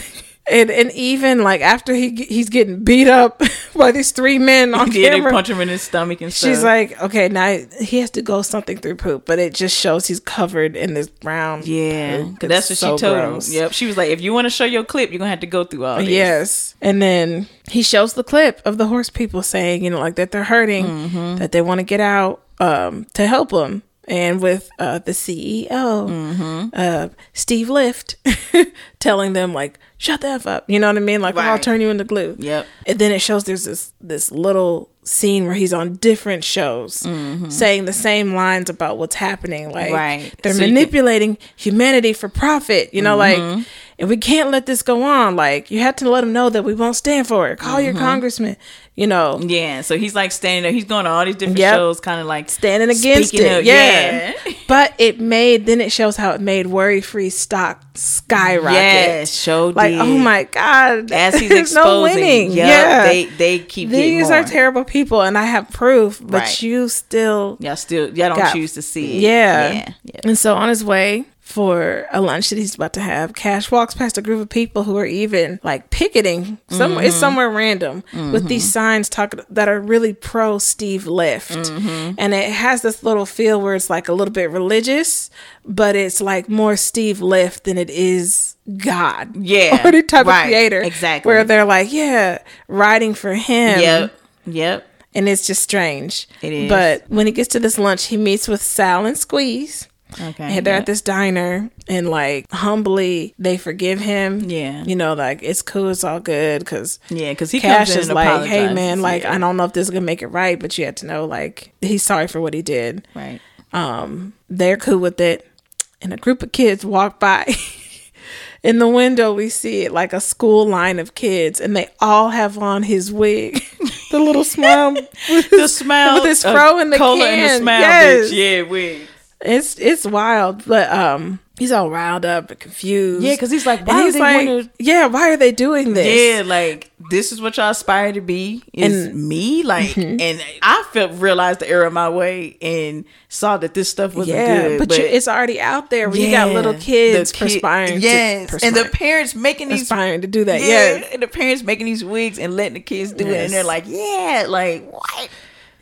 and even after he's getting beat up by these three men on camera, they punch him in his stomach and stuff. She's like, okay, now he has to go something through poop, but it just shows he's covered in this brown poop. That's what she told him. Yep, she was like, if you want to show your clip, you're gonna have to go through all this. Yes, and then he shows the clip of the horse people saying, that they're hurting, that they want to get out to help them. And with the CEO, Steve Lift, telling them shut the F up. You know what I mean? I'll turn you into glue. Yep. And then it shows there's this little scene where he's on different shows saying the same lines about what's happening. They're manipulating humanity for profit. And we can't let this go on. You have to let them know that we won't stand for it. Call your congressman. Yeah, so he's standing there. He's going to all these different shows, kind of standing against it. Yeah. But it shows how it made Worry Free stock skyrocket. Yes, showed oh my God. As he's exposing, no winning. Yep, yeah, they keep these are terrible people, and I have proof. But you still, y'all don't choose to see it. Yeah. And so on his way for a lunch that he's about to have, Cash walks past a group of people who are even picketing somewhere. It's somewhere random with these signs that are really pro Steve Lift, and it has this little feel where it's a little bit religious, but it's more Steve Lift than it is God, or any type of creator, exactly. Where they're riding for him, yep. And it's just strange. It is. But when he gets to this lunch, he meets with Sal and Squeeze. Okay. And they're at this diner, and humbly they forgive him. Yeah. It's cool, it's all good, because he Cash comes in is and apologizes. Hey man, I don't know if this is gonna make it right, but you have to know he's sorry for what he did. Right. They're cool with it, and a group of kids walk by. In the window, we see it a school line of kids, and they all have on his wig. The little smile, with his fro in the cola can. And the smile, bitch. Yeah, wig. It's wild, but he's all riled up and confused. Yeah, because he's why are they doing this? Yeah, this is what y'all aspire to be. And I realized the error of my way and saw that this stuff wasn't good. But it's already out there. When you got little kids perspiring. Yes, and the parents making these aspiring to do that. Yeah, and the parents making these wigs and letting the kids do it, and they're what?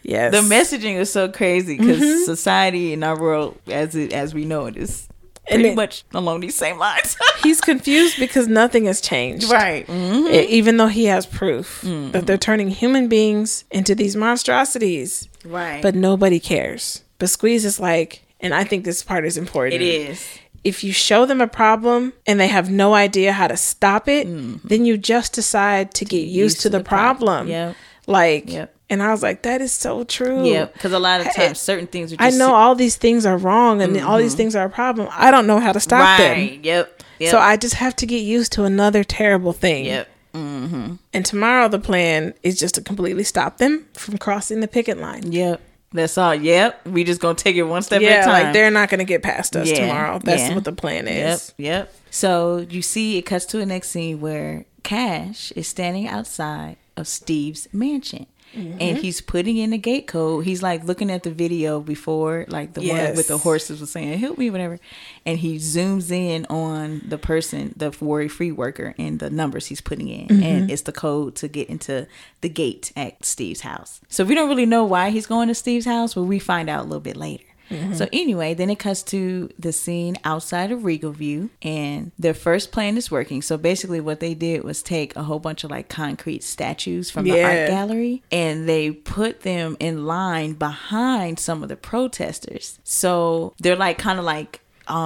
Yes. The messaging is so crazy because society in our world as we know it is pretty much along these same lines. He's confused because nothing has changed. Right. Mm-hmm. Even though he has proof mm-hmm. that they're turning human beings into these monstrosities. Right. But nobody cares. But Squeeze is like, and I think this part is important. It is. If you show them a problem and they have no idea how to stop it, mm-hmm. then you just decide to get used to the problem. Yep. Like, yep. And I was like, that is so true. Yeah, because a lot of times certain things are just... I know all these things are wrong and mm-hmm. all these things are a problem. I don't know how to stop them. Yep. So I just have to get used to another terrible thing. Yep. Mm-hmm. And tomorrow the plan is just to completely stop them from crossing the picket line. Yep. That's all. Yep. We just going to take it one step at a time. Like they're not going to get past us tomorrow. That's what the plan is. Yep. So you see it cuts to the next scene where Cash is standing outside of Steve's mansion. Mm-hmm. And he's putting in the gate code. He's like looking at the video before, like the one with the horses was saying, help me, whatever. And he zooms in on the person, the worry free worker, and the numbers he's putting in. Mm-hmm. And it's the code to get into the gate at Steve's house. So we don't really know why he's going to Steve's house, but we find out a little bit later. Mm-hmm. So anyway, then it cuts to the scene outside of Regal View, and their first plan is working. So basically what they did was take a whole bunch of like concrete statues from the art gallery, and they put them in line behind some of the protesters. So they're like kind of like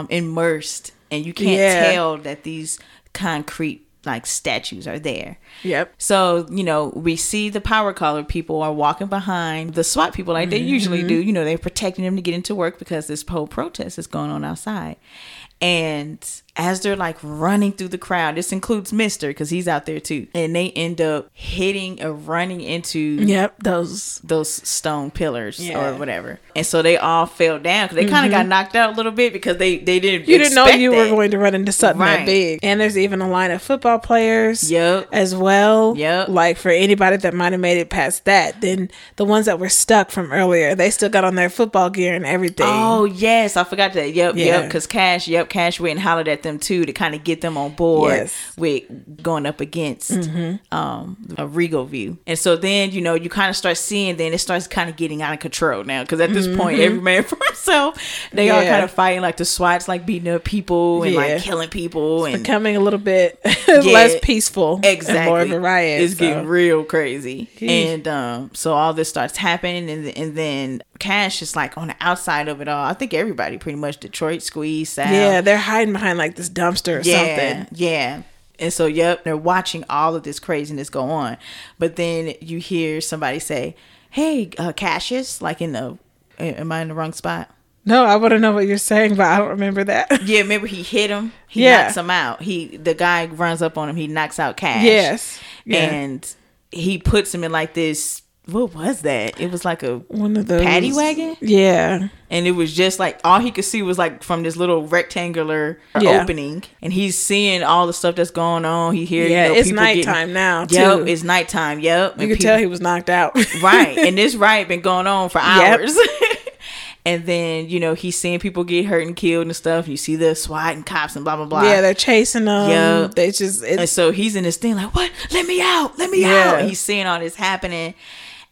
immersed, and you can't tell that these concrete like statues are there. Yep. So, you know, we see the power collar people are walking behind the SWAT people like they mm-hmm. usually do. You know, they're protecting them to get into work because this whole protest is going on outside. And as they're like running through the crowd, this includes Mister because he's out there too. And they end up hitting or running into those stone pillars or whatever. And so they all fell down because they kind of got knocked out a little bit because they didn't. You didn't know you were going to run into something that big. And there's even a line of football players as well. Yep. Like for anybody that might have made it past that, then the ones that were stuck from earlier, they still got on their football gear and everything. Oh yes, I forgot that. Yep. Because Cash went and hollered at them too to kind of get them on board with going up against a Regal View. And so then, you know, you kind of start seeing, then it starts kind of getting out of control now because at this point every man for himself. They all kind of fighting, like the SWAT's like beating up people and like killing people. It's becoming a little bit less peaceful. Exactly. And more of a riot. It's getting real crazy. Jeez. And so all this starts happening, and then Cash is like on the outside of it all. I think everybody pretty much, Detroit, Squeeze, Sal. Yeah, they're hiding behind like this dumpster or something. Yeah. And so, they're watching all of this craziness go on. But then you hear somebody say, hey, Cassius, like am I in the wrong spot? No, I want to know what you're saying, but I don't remember that. Yeah, remember he hit him? He knocks him out. The guy runs up on him. He knocks out Cash. Yes. Yeah. And he puts him in like this. What was that? It was like a one of those paddy wagon. Yeah. And it was just like all he could see was like from this little rectangular opening, and he's seeing all the stuff that's going on. He hears it's nighttime now too. Yep, it's nighttime. Yep. You could tell he was knocked out. Right. And this riot been going on for hours. And then, you know, he's seeing people get hurt and killed and stuff. You see the SWAT and cops and blah, blah, blah. Yeah, they're chasing them. Yeah. And so he's in this thing like, what? Let me out. Let me out. And he's seeing all this happening.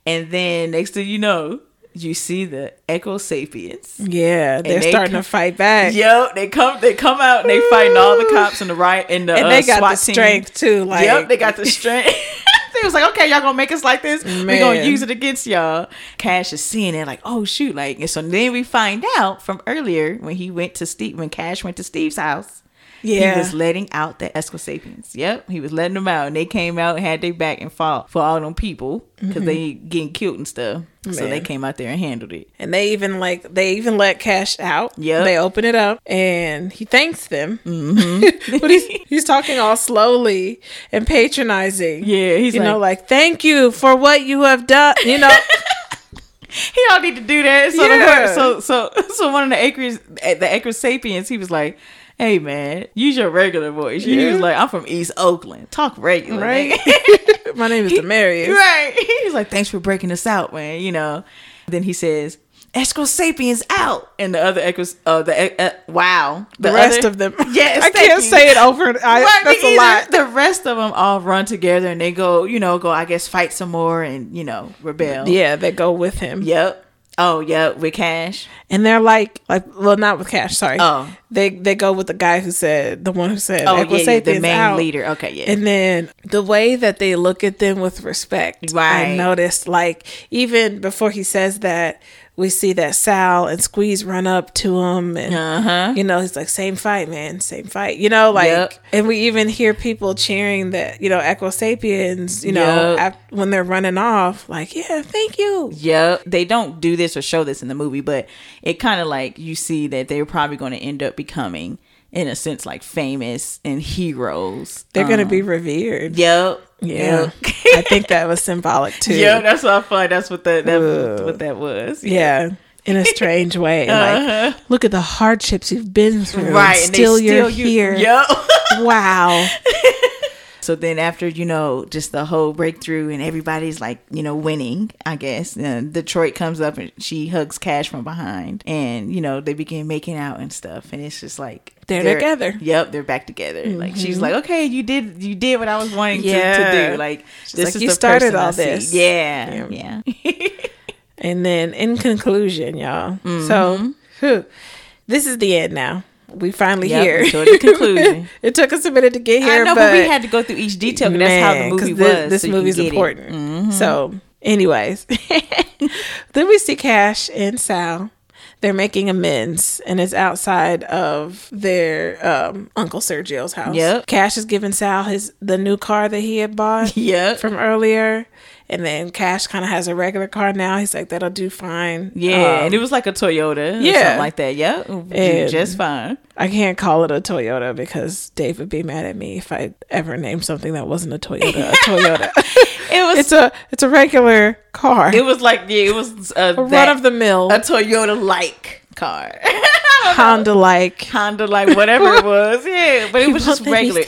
And then next thing you know, you see the Equisapiens. Yeah, they're starting to fight back. Yo, they come out and they fighting all the cops and the riot and the SWAT team. And they got the strength too. Like, yep, they got the strength. They was like, okay, y'all gonna make us like this? We're gonna use it against y'all. Cash is seeing it like, oh shoot, like. And so then we find out from earlier when Cash went to Steve's house. Yeah. He was letting out the Equisapiens. Yep. He was letting them out. And they came out and had their back and fought for all them people because they getting killed and stuff. Man. So they came out there and handled it. And they even let Cash out. Yeah. They open it up and he thanks them. Mm-hmm. But he's talking all slowly and patronizing. Yeah. He's like, thank you for what you have done. You know. He don't need to do that. So so one of the Equisapiens, he was like, hey man, use your regular voice. He was like, I'm from East Oakland. Talk regular. Right. My name is Demarius. Right. He's like, thanks for breaking us out, man. You know. Then he says, Equisapiens out. And the other the rest of them. Yes. I can't say it over. That's a lot. The rest of them all run together and they go, I guess, fight some more and, rebel. Yeah. They go with him. Yep. Oh yeah, with Cash. And they're like, well, not with Cash. Sorry. Oh, they go with the guy who said, the one who said, oh yeah, the main out. Leader. Okay, yeah. And then the way that they look at them with respect, right? I noticed, like, even before he says that, we see that Sal and Squeeze run up to him, and you know, he's like, "Same fight, man, same fight." You know, like, and we even hear people cheering that, you know, Equisapiens, you know, when they're running off, like, "Yeah, thank you." Yep. They don't do this or show this in the movie, but it kind of like you see that they're probably going to end up becoming, in a sense, like famous and heroes. They're going to be revered. Yep. Yeah, I think that was symbolic too. Yeah, that's what I thought. That's what that was. Yeah, in a strange way. Like, look at the hardships you've been through. Right, and still you're here. Yep. Wow. So then after, you know, just the whole breakthrough and everybody's like, you know, winning, I guess. And Detroit comes up and she hugs Cash from behind, and, you know, they begin making out and stuff. And it's just like, they're together. Yep. They're back together. Mm-hmm. Like, she's like, okay, you did what I was wanting to do. Like, this is you started all this. Yeah. Yeah. Yeah. And then in conclusion, y'all. Mm-hmm. So this is the end now. We finally here. So the conclusion. It took us a minute to get here. I know, but we had to go through each detail because that's how the movie was. This movie's important. Mm-hmm. So, anyways, then we see Cash and Sal. They're making amends, and it's outside of their Uncle Sergio's house. Yep. Cash is giving Sal the new car that he had bought. Yep. From earlier. And then Cash kind of has a regular car now. He's like, that'll do fine. Yeah, and it was like a Toyota or something like that. Yeah, and just fine. I can't call it a Toyota because Dave would be mad at me if I ever named something that wasn't a Toyota a Toyota. It's a regular car. It was like, yeah, it was a run-of-the-mill. A Toyota-like car. Honda-like, whatever it was. Yeah, but it was just regular.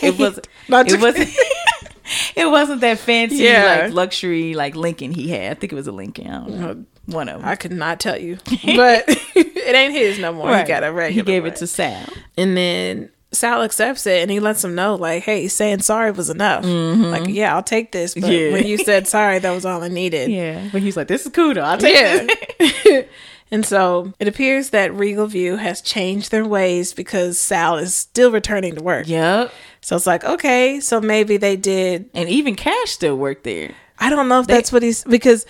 It wasn't that fancy, like luxury, like Lincoln he had. I think it was a Lincoln. I don't know. One of them. I could not tell you, but it ain't his no more. Right. He got a regular. He gave it to Sal, and then Sal accepts it, and he lets him know, like, "Hey, saying sorry was enough. Mm-hmm. Like, yeah, I'll take this. But when you said sorry, that was all I needed." Yeah, but he's like, "This is cool, though. I'll take this." And so it appears that Regal View has changed their ways because Sal is still returning to work. Yep. So it's like, okay, so maybe they did. And even Cash still worked there. I don't know if that's what he's, because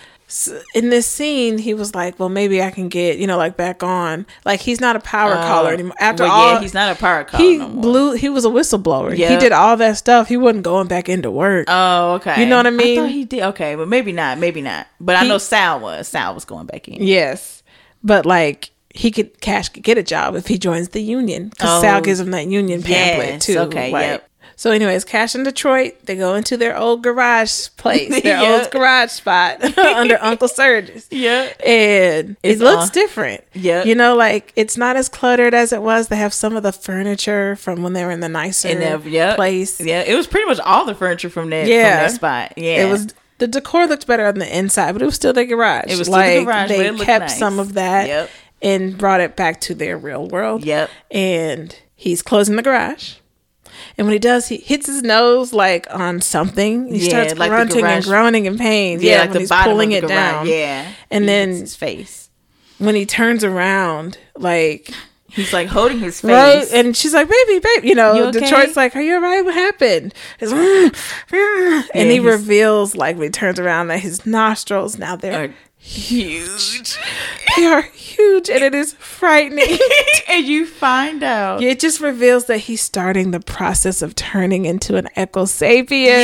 in this scene, he was like, well, maybe I can get, you know, like back on. Like, he's not a power caller anymore. He's not a power caller no more. He was a whistleblower. Yep. He did all that stuff. He wasn't going back into work. Oh, okay. You know what I mean? I thought he did. Okay, but maybe not. But I know Sal was going back in. Yes. But like Cash could get a job if he joins the union, because Sal gives him that union pamphlet too. Okay, like. Yep. So, anyways, Cash in Detroit, they go into their old garage place, their old garage spot under Uncle Sergio's. Yeah, and it looks different. Yeah, you know, like it's not as cluttered as it was. They have some of the furniture from when they were in the nicer place. Yeah, it was pretty much all the furniture from that spot. Yeah, it was. The decor looked better on the inside, but it was still their garage. It was still their garage. They kept some of that and brought it back to their real world. Yep. And he's closing the garage. And when he does, he hits his nose like on something. He starts grunting and groaning in pain. Yeah, like the bottom of the garage. Down. Yeah. And then his face. When he turns around, like, he's like holding his face. Right? And she's like, baby, you know, you okay? Detroit's like, are you all right? What happened? And he reveals, like, when he turns around, that his nostrils, now they're huge. They are huge, and it is frightening. And you find out. It just reveals that he's starting the process of turning into an Equisapien.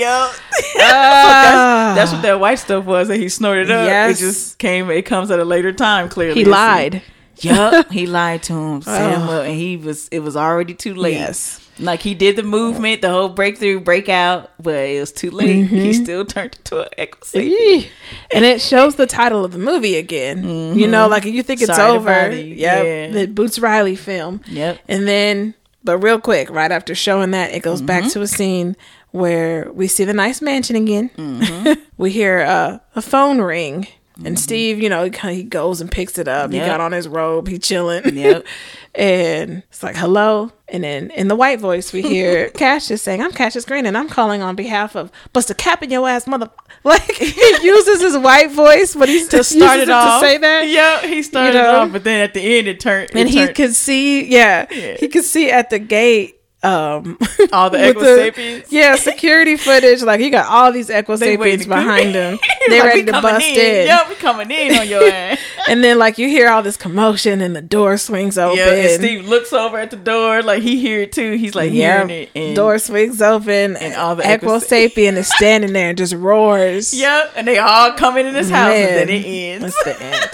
Yup. That's what that white stuff was that he snorted up. Yes. It just came, it comes at a later time, clearly. He lied. Yup, he lied to him, Samuel, and it was already too late. Yes. Like, he did the movement, the whole breakout, but it was too late. Mm-hmm. He still turned into an Equisapien. And it shows the title of the movie again. Mm-hmm. You know, like, you think it's Sorry over. The Boots Riley film. Yep. And then, but real quick, right after showing that, it goes back to a scene where we see the nice mansion again. Mm-hmm. We hear a phone ring. And Steve, you know, he goes and picks it up. Yep. He got on his robe. He chilling. Yep. And it's like, hello. And then in the white voice, we hear Cassius saying, I'm Cassius Green, and I'm calling on behalf of Buster Cap in your ass, motherfucker. Like, he uses his white voice, but he just started off to say that. Yeah, he started off, but then at the end it turned. He could see, he could see at the gate. All the Equisapiens, security footage. Like, he got all these Equisapiens behind him. They're like, ready to bust in. Yeah, we coming in on your ass. And then, like, you hear all this commotion, and the door swings open. Yeah, and Steve looks over at the door, like he hear it too. He's like, hearing it. And door swings open, and all the Equisapien is standing there and just roars. Yep, and they all come in this house, and then it ends. That's the end.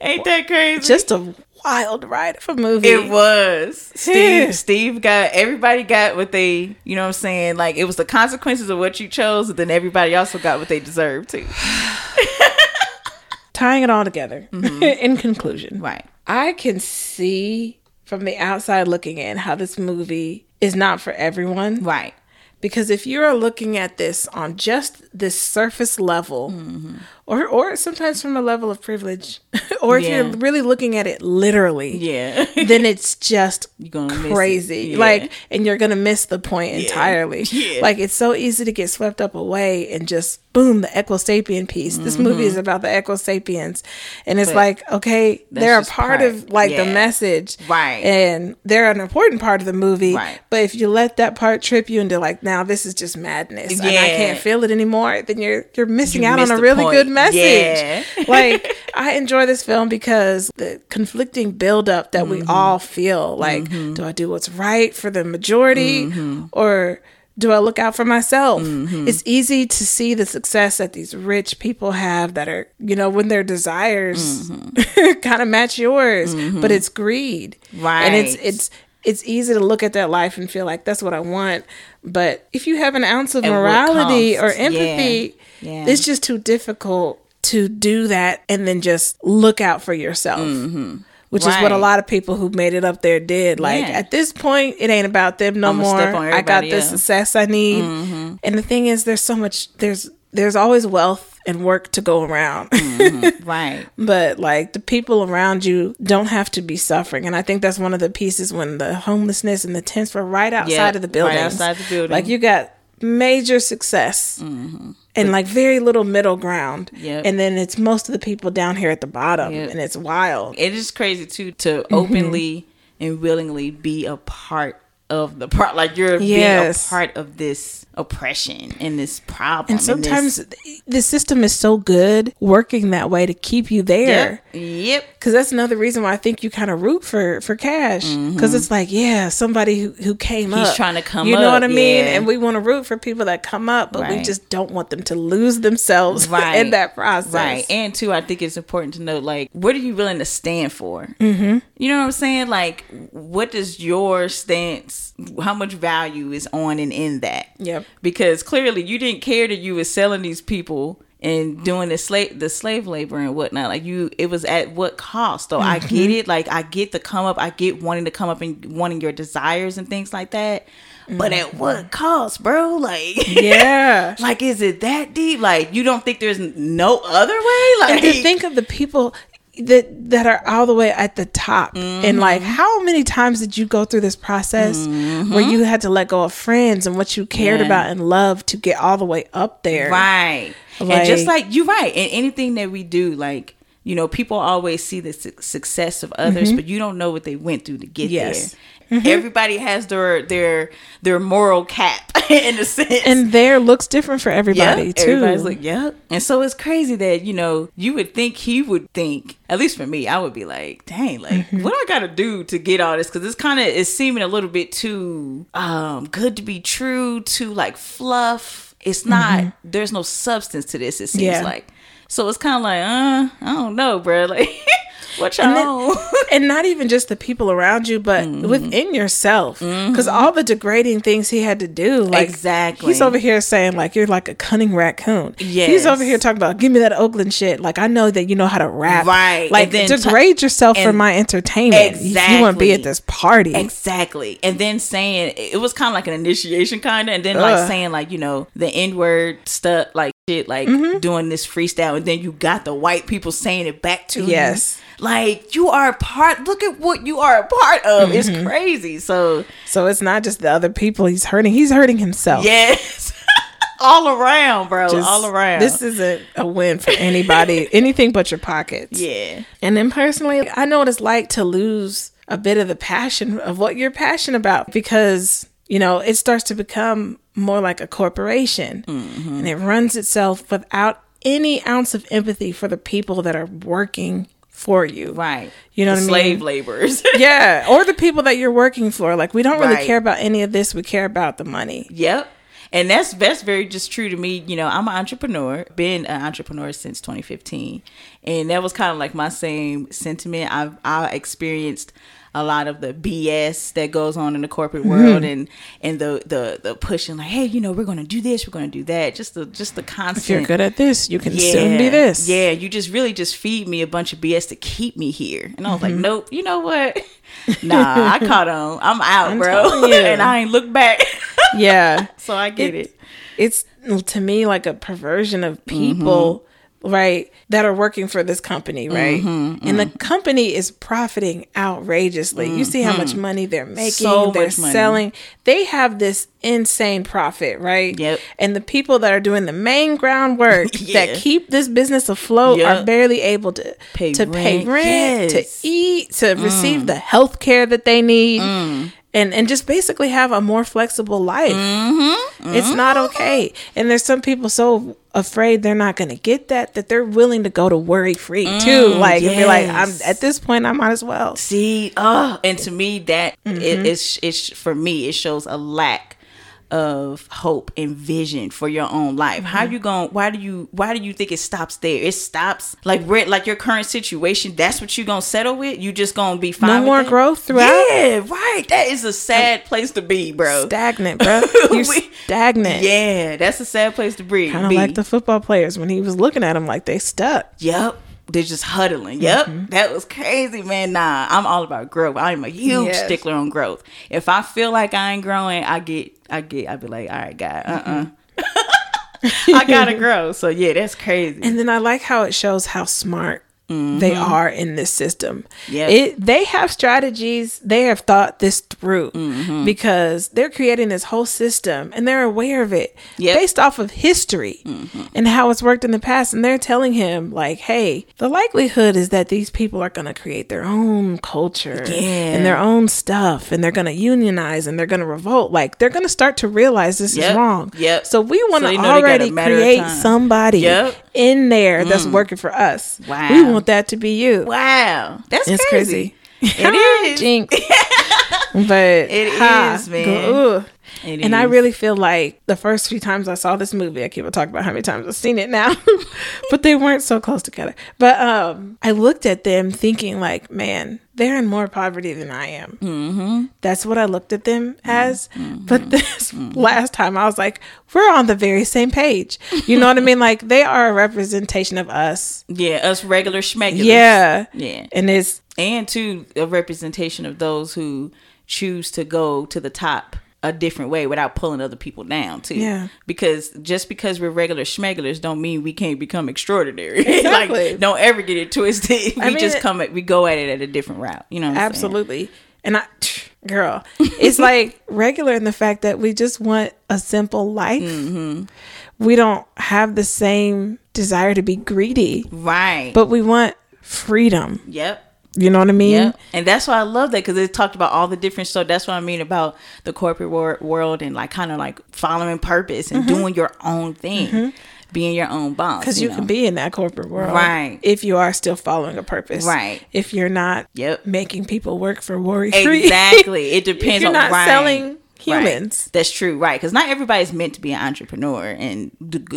Ain't that crazy? Just a wild ride of a movie. It was. Steve got, everybody got what they, you know what I'm saying? Like, it was the consequences of what you chose, and then everybody also got what they deserved too. Tying it all together. Mm-hmm. In conclusion. Right. I can see from the outside looking in how this movie is not for everyone. Right. Because if you are looking at this on just this surface level, mm-hmm. or sometimes from a level of privilege, or if you're really looking at it literally, then it's just crazy. Like, and you're gonna miss the point entirely. Yeah. Like, it's so easy to get swept up away and just boom, the Equisapien piece. Mm-hmm. This movie is about the Equisapiens, and it's like, okay, they're a part of like the message, right? And they're an important part of the movie, right? But if you let that part trip you into like, now this is just madness, and I can't feel it anymore, then you're missing out on a really good message. Yeah. Like, I enjoy this film because the conflicting buildup that we all feel, like, do I do what's right for the majority, or do I look out for myself? It's easy to see the success that these rich people have that are, you know, when their desires kind of match yours, but it's greed. Right. And it's easy to look at that life and feel like, that's what I want. But if you have an ounce of morality or empathy, it's just too difficult to do that and then just look out for yourself. Which is what a lot of people who made it up there did. Like, at this point, it ain't about them no more. I got the success I need. And the thing is, there's so much, there's always wealth and work to go around. Right. But like, the people around you don't have to be suffering. And I think that's one of the pieces when the homelessness and the tents were right outside of the building. Right outside the building. Like, you got major success. And like, very little middle ground. And then it's most of the people down here at the bottom. And it's wild. It is crazy too, to openly and willingly be a part of the part. Like, you're being a part of this oppression and this problem. And sometimes the system is so good working that way to keep you there. Yep. Because that's another reason why I think you kind of root for Cash. Because it's like, somebody who came up. He's trying to come up. You know what I mean? And we want to root for people that come up, but we just don't want them to lose themselves in that process. Right. And too, I think it's important to know, like, what are you willing to stand for? You know what I'm saying? Like, what does your stance, how much value is on and in that? Yep. Because clearly you didn't care that you were selling these people and doing the slave labor and whatnot. Like, it was at what cost? So I get it. Like, I get the come up. I get wanting to come up and wanting your desires and things like that. But at what cost, bro? Like, like, is it that deep? Like, you don't think there's no other way? Like, and to think of the people that are all the way at the top, and like, how many times did you go through this process where you had to let go of friends and what you cared about and loved to get all the way up there? Right. Like, and just like, you're right. And anything that we do, like, you know, people always see the success of others, but you don't know what they went through to get there. Everybody has their moral cap in a sense, and there looks different for everybody too. Everybody's like, and so it's crazy that, you know, you would think he would think, at least for me, I would be like, dang, like, what I gotta do to get all this? Because it's kind of, it's seeming a little bit too good to be true, too like fluff. It's not. There's no substance to this. It seems like. So it's kind of like, I don't know, bro. Like, what y'all? And not even just the people around you, but within yourself. Because all the degrading things he had to do. Like, exactly. He's over here saying, like, you're like a cunning raccoon. Yes. He's over here talking about, give me that Oakland shit. Like, I know that you know how to rap. Right. Like, then degrade yourself for my entertainment. Exactly. You want to be at this party. Exactly. And then saying, it was kind of like an initiation kind of. And then, like, saying, like, you know, the N-word stuff, like, shit, like doing this freestyle, and then you got the white people saying it back to you. Like, you are a part, look at what you are a part of. It's crazy. So it's not just the other people he's hurting himself. Yes. All around, bro. All around. This isn't a win for anybody, anything but your pockets. Yeah. And then personally, I know what it's like to lose a bit of the passion of what you're passionate about, because, you know, it starts to become more like a corporation and it runs itself without any ounce of empathy for the people that are working for you. Right. You know what I mean? Slave laborers. Yeah. Or the people that you're working for. Like, we don't really care about any of this. We care about the money. Yep. And that's very just true to me. You know, I'm an entrepreneur, been an entrepreneur since 2015. And that was kind of like my same sentiment. I experienced a lot of the BS that goes on in the corporate world and the pushing, like, hey, you know, we're going to do this, we're going to do that. Just the constant. If you're good at this, you can soon be this. Yeah. You just really just feed me a bunch of BS to keep me here. And I was like, nope, you know what? Nah, I caught on. I'm out, bro. And I ain't look back. Yeah. So I get it. It's to me like a perversion of people, right, that are working for this company, right? And the company is profiting outrageously. You see how much money they're making, so they're selling. They have this insane profit, right? Yep. And the people that are doing the main groundwork that keep this business afloat are barely able to pay rent, to eat, to receive the health care that they need. And just basically have a more flexible life. It's not okay. And there's some people so afraid they're not going to get that they're willing to go to Worry Free too. Like, be like, I'm at this point, I might as well. See, and to me that it's for me, it shows a lack of hope and vision for your own life. How you going? Why do you think it stops there? It stops like your current situation. That's what you gonna settle with. You just gonna be fine. No more growth throughout. Yeah, right. That is a sad place to be, bro. Stagnant, bro. You're stagnant. Yeah, that's a sad place to be. Kind of like the football players when he was looking at them like they stuck. Yep. They're just huddling. Yep. That was crazy, man. Nah, I'm all about growth. I'm a huge stickler on growth. If I feel like I ain't growing, I be like, all right, God, I gotta grow. So yeah, that's crazy. And then I like how it shows how smart they are in this system. Yeah, they have strategies. They have thought this through because they're creating this whole system and they're aware of it based off of history and how it's worked in the past. And they're telling him like, hey, the likelihood is that these people are going to create their own culture and their own stuff, and they're going to unionize and they're going to revolt. Like, they're going to start to realize this is wrong. So we want to already create somebody in there that's working for us. Wow. We want that to be you. Wow. That's crazy. It is. Jinx. But it is, man. And I really feel like the first few times I saw this movie, I keep on talking about how many times I've seen it now, but they weren't so close together. But I looked at them thinking like, man, they're in more poverty than I am. That's what I looked at them as. But this last time I was like, we're on the very same page. You know what I mean? Like, they are a representation of us. Yeah. Us regular schmeggulars. Yeah. Yeah. And it's. And too, a representation of those who choose to go to the top a different way without pulling other people down too. Yeah. Because just because we're regular schmegulars don't mean we can't become extraordinary. Exactly. Like, don't ever get it twisted. We go at it at a different route. You know what I'm saying? And girl, it's like regular in the fact that we just want a simple life. We don't have the same desire to be greedy. Right. But we want freedom. Yep. You know what I mean? Yeah. And that's why I love that, because it talked about all the different stuff. That's what I mean about the corporate world and like kind of like following purpose and doing your own thing, being your own boss. Because you can be in that corporate world. Right. If you are still following a purpose. Right. If you're not making people work for Worry Free. Exactly. It depends if you're not selling humans. Right. That's true. Right. Because not everybody's meant to be an entrepreneur and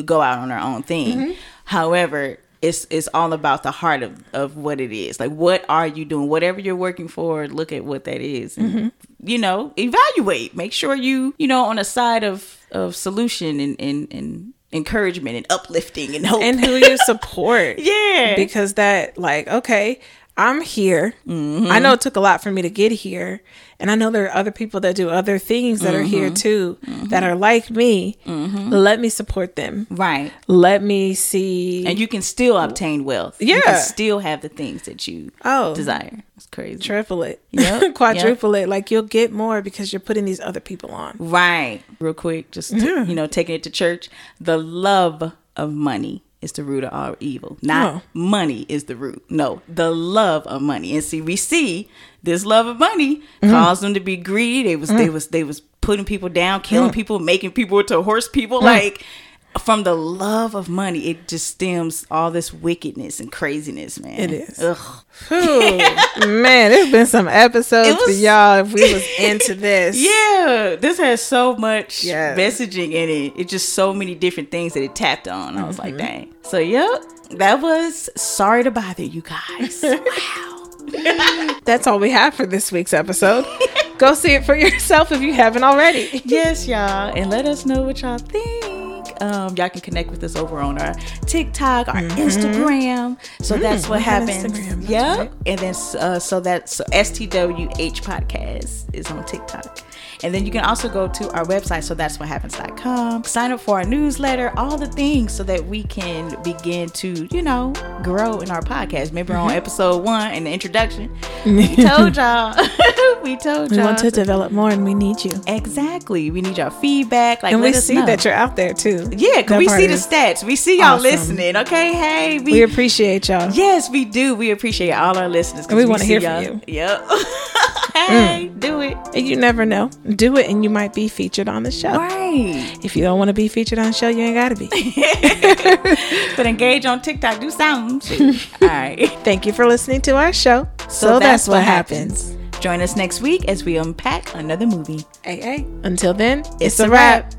go out on their own thing. However, it's all about the heart of what it is. Like, what are you doing? Whatever you're working for, look at what that is. And, you know, evaluate. Make sure you know, on a side of solution and encouragement and uplifting and hope. And who you support. Yeah. Because that, like, okay, I'm here. Mm-hmm. I know it took a lot for me to get here. And I know there are other people that do other things that mm-hmm. are here too, mm-hmm. that are like me. Mm-hmm. Let me support them. Right. Let me see. And you can still obtain wealth. Yeah. You can still have the things that you desire. It's crazy. Triple it. Yep. Quadruple it. Like, you'll get more because you're putting these other people on. Right. Real quick, just, you know, taking it to church. The love of money. It's the root of all evil. Money is the root. No, the love of money. And see, we see this love of money caused them to be greedy. They was putting people down, killing people, making people into horse people. Like, from the love of money, it just stems all this wickedness and craziness, man. It is. Ugh. Man, there's been some episodes for y'all if we was into this. Yeah, this has so much messaging in it. It's just so many different things that it tapped on. I was like, dang. So, that was Sorry to Bother You guys. Wow. That's all we have for this week's episode. Go see it for yourself if you haven't already. Yes, y'all. And let us know what y'all think. Y'all can connect with us over on our TikTok, our Instagram. So that's what happens. Yeah. Right. And then so STWH Podcast is on TikTok. And then you can also go to our website, so that's whathappens.com. Sign up for our newsletter, all the things, so that we can begin to, grow in our podcast. Remember on episode 1 in the introduction, we told y'all. We want to develop more, and we need you. Exactly. We need your feedback. Like, and we see that you're out there too. Yeah, because we see the stats. We see y'all listening. Okay, hey. We appreciate y'all. Yes, we do. We appreciate all our listeners. And we want to hear from you. Yep. Hey, do it. And you never know. Do it, and you might be featured on the show. Right. If you don't want to be featured on the show, you ain't got to be. But engage on TikTok. Do something. All right. Thank you for listening to our show. So that's what happens. Join us next week as we unpack another movie. Hey. Until then, it's a wrap.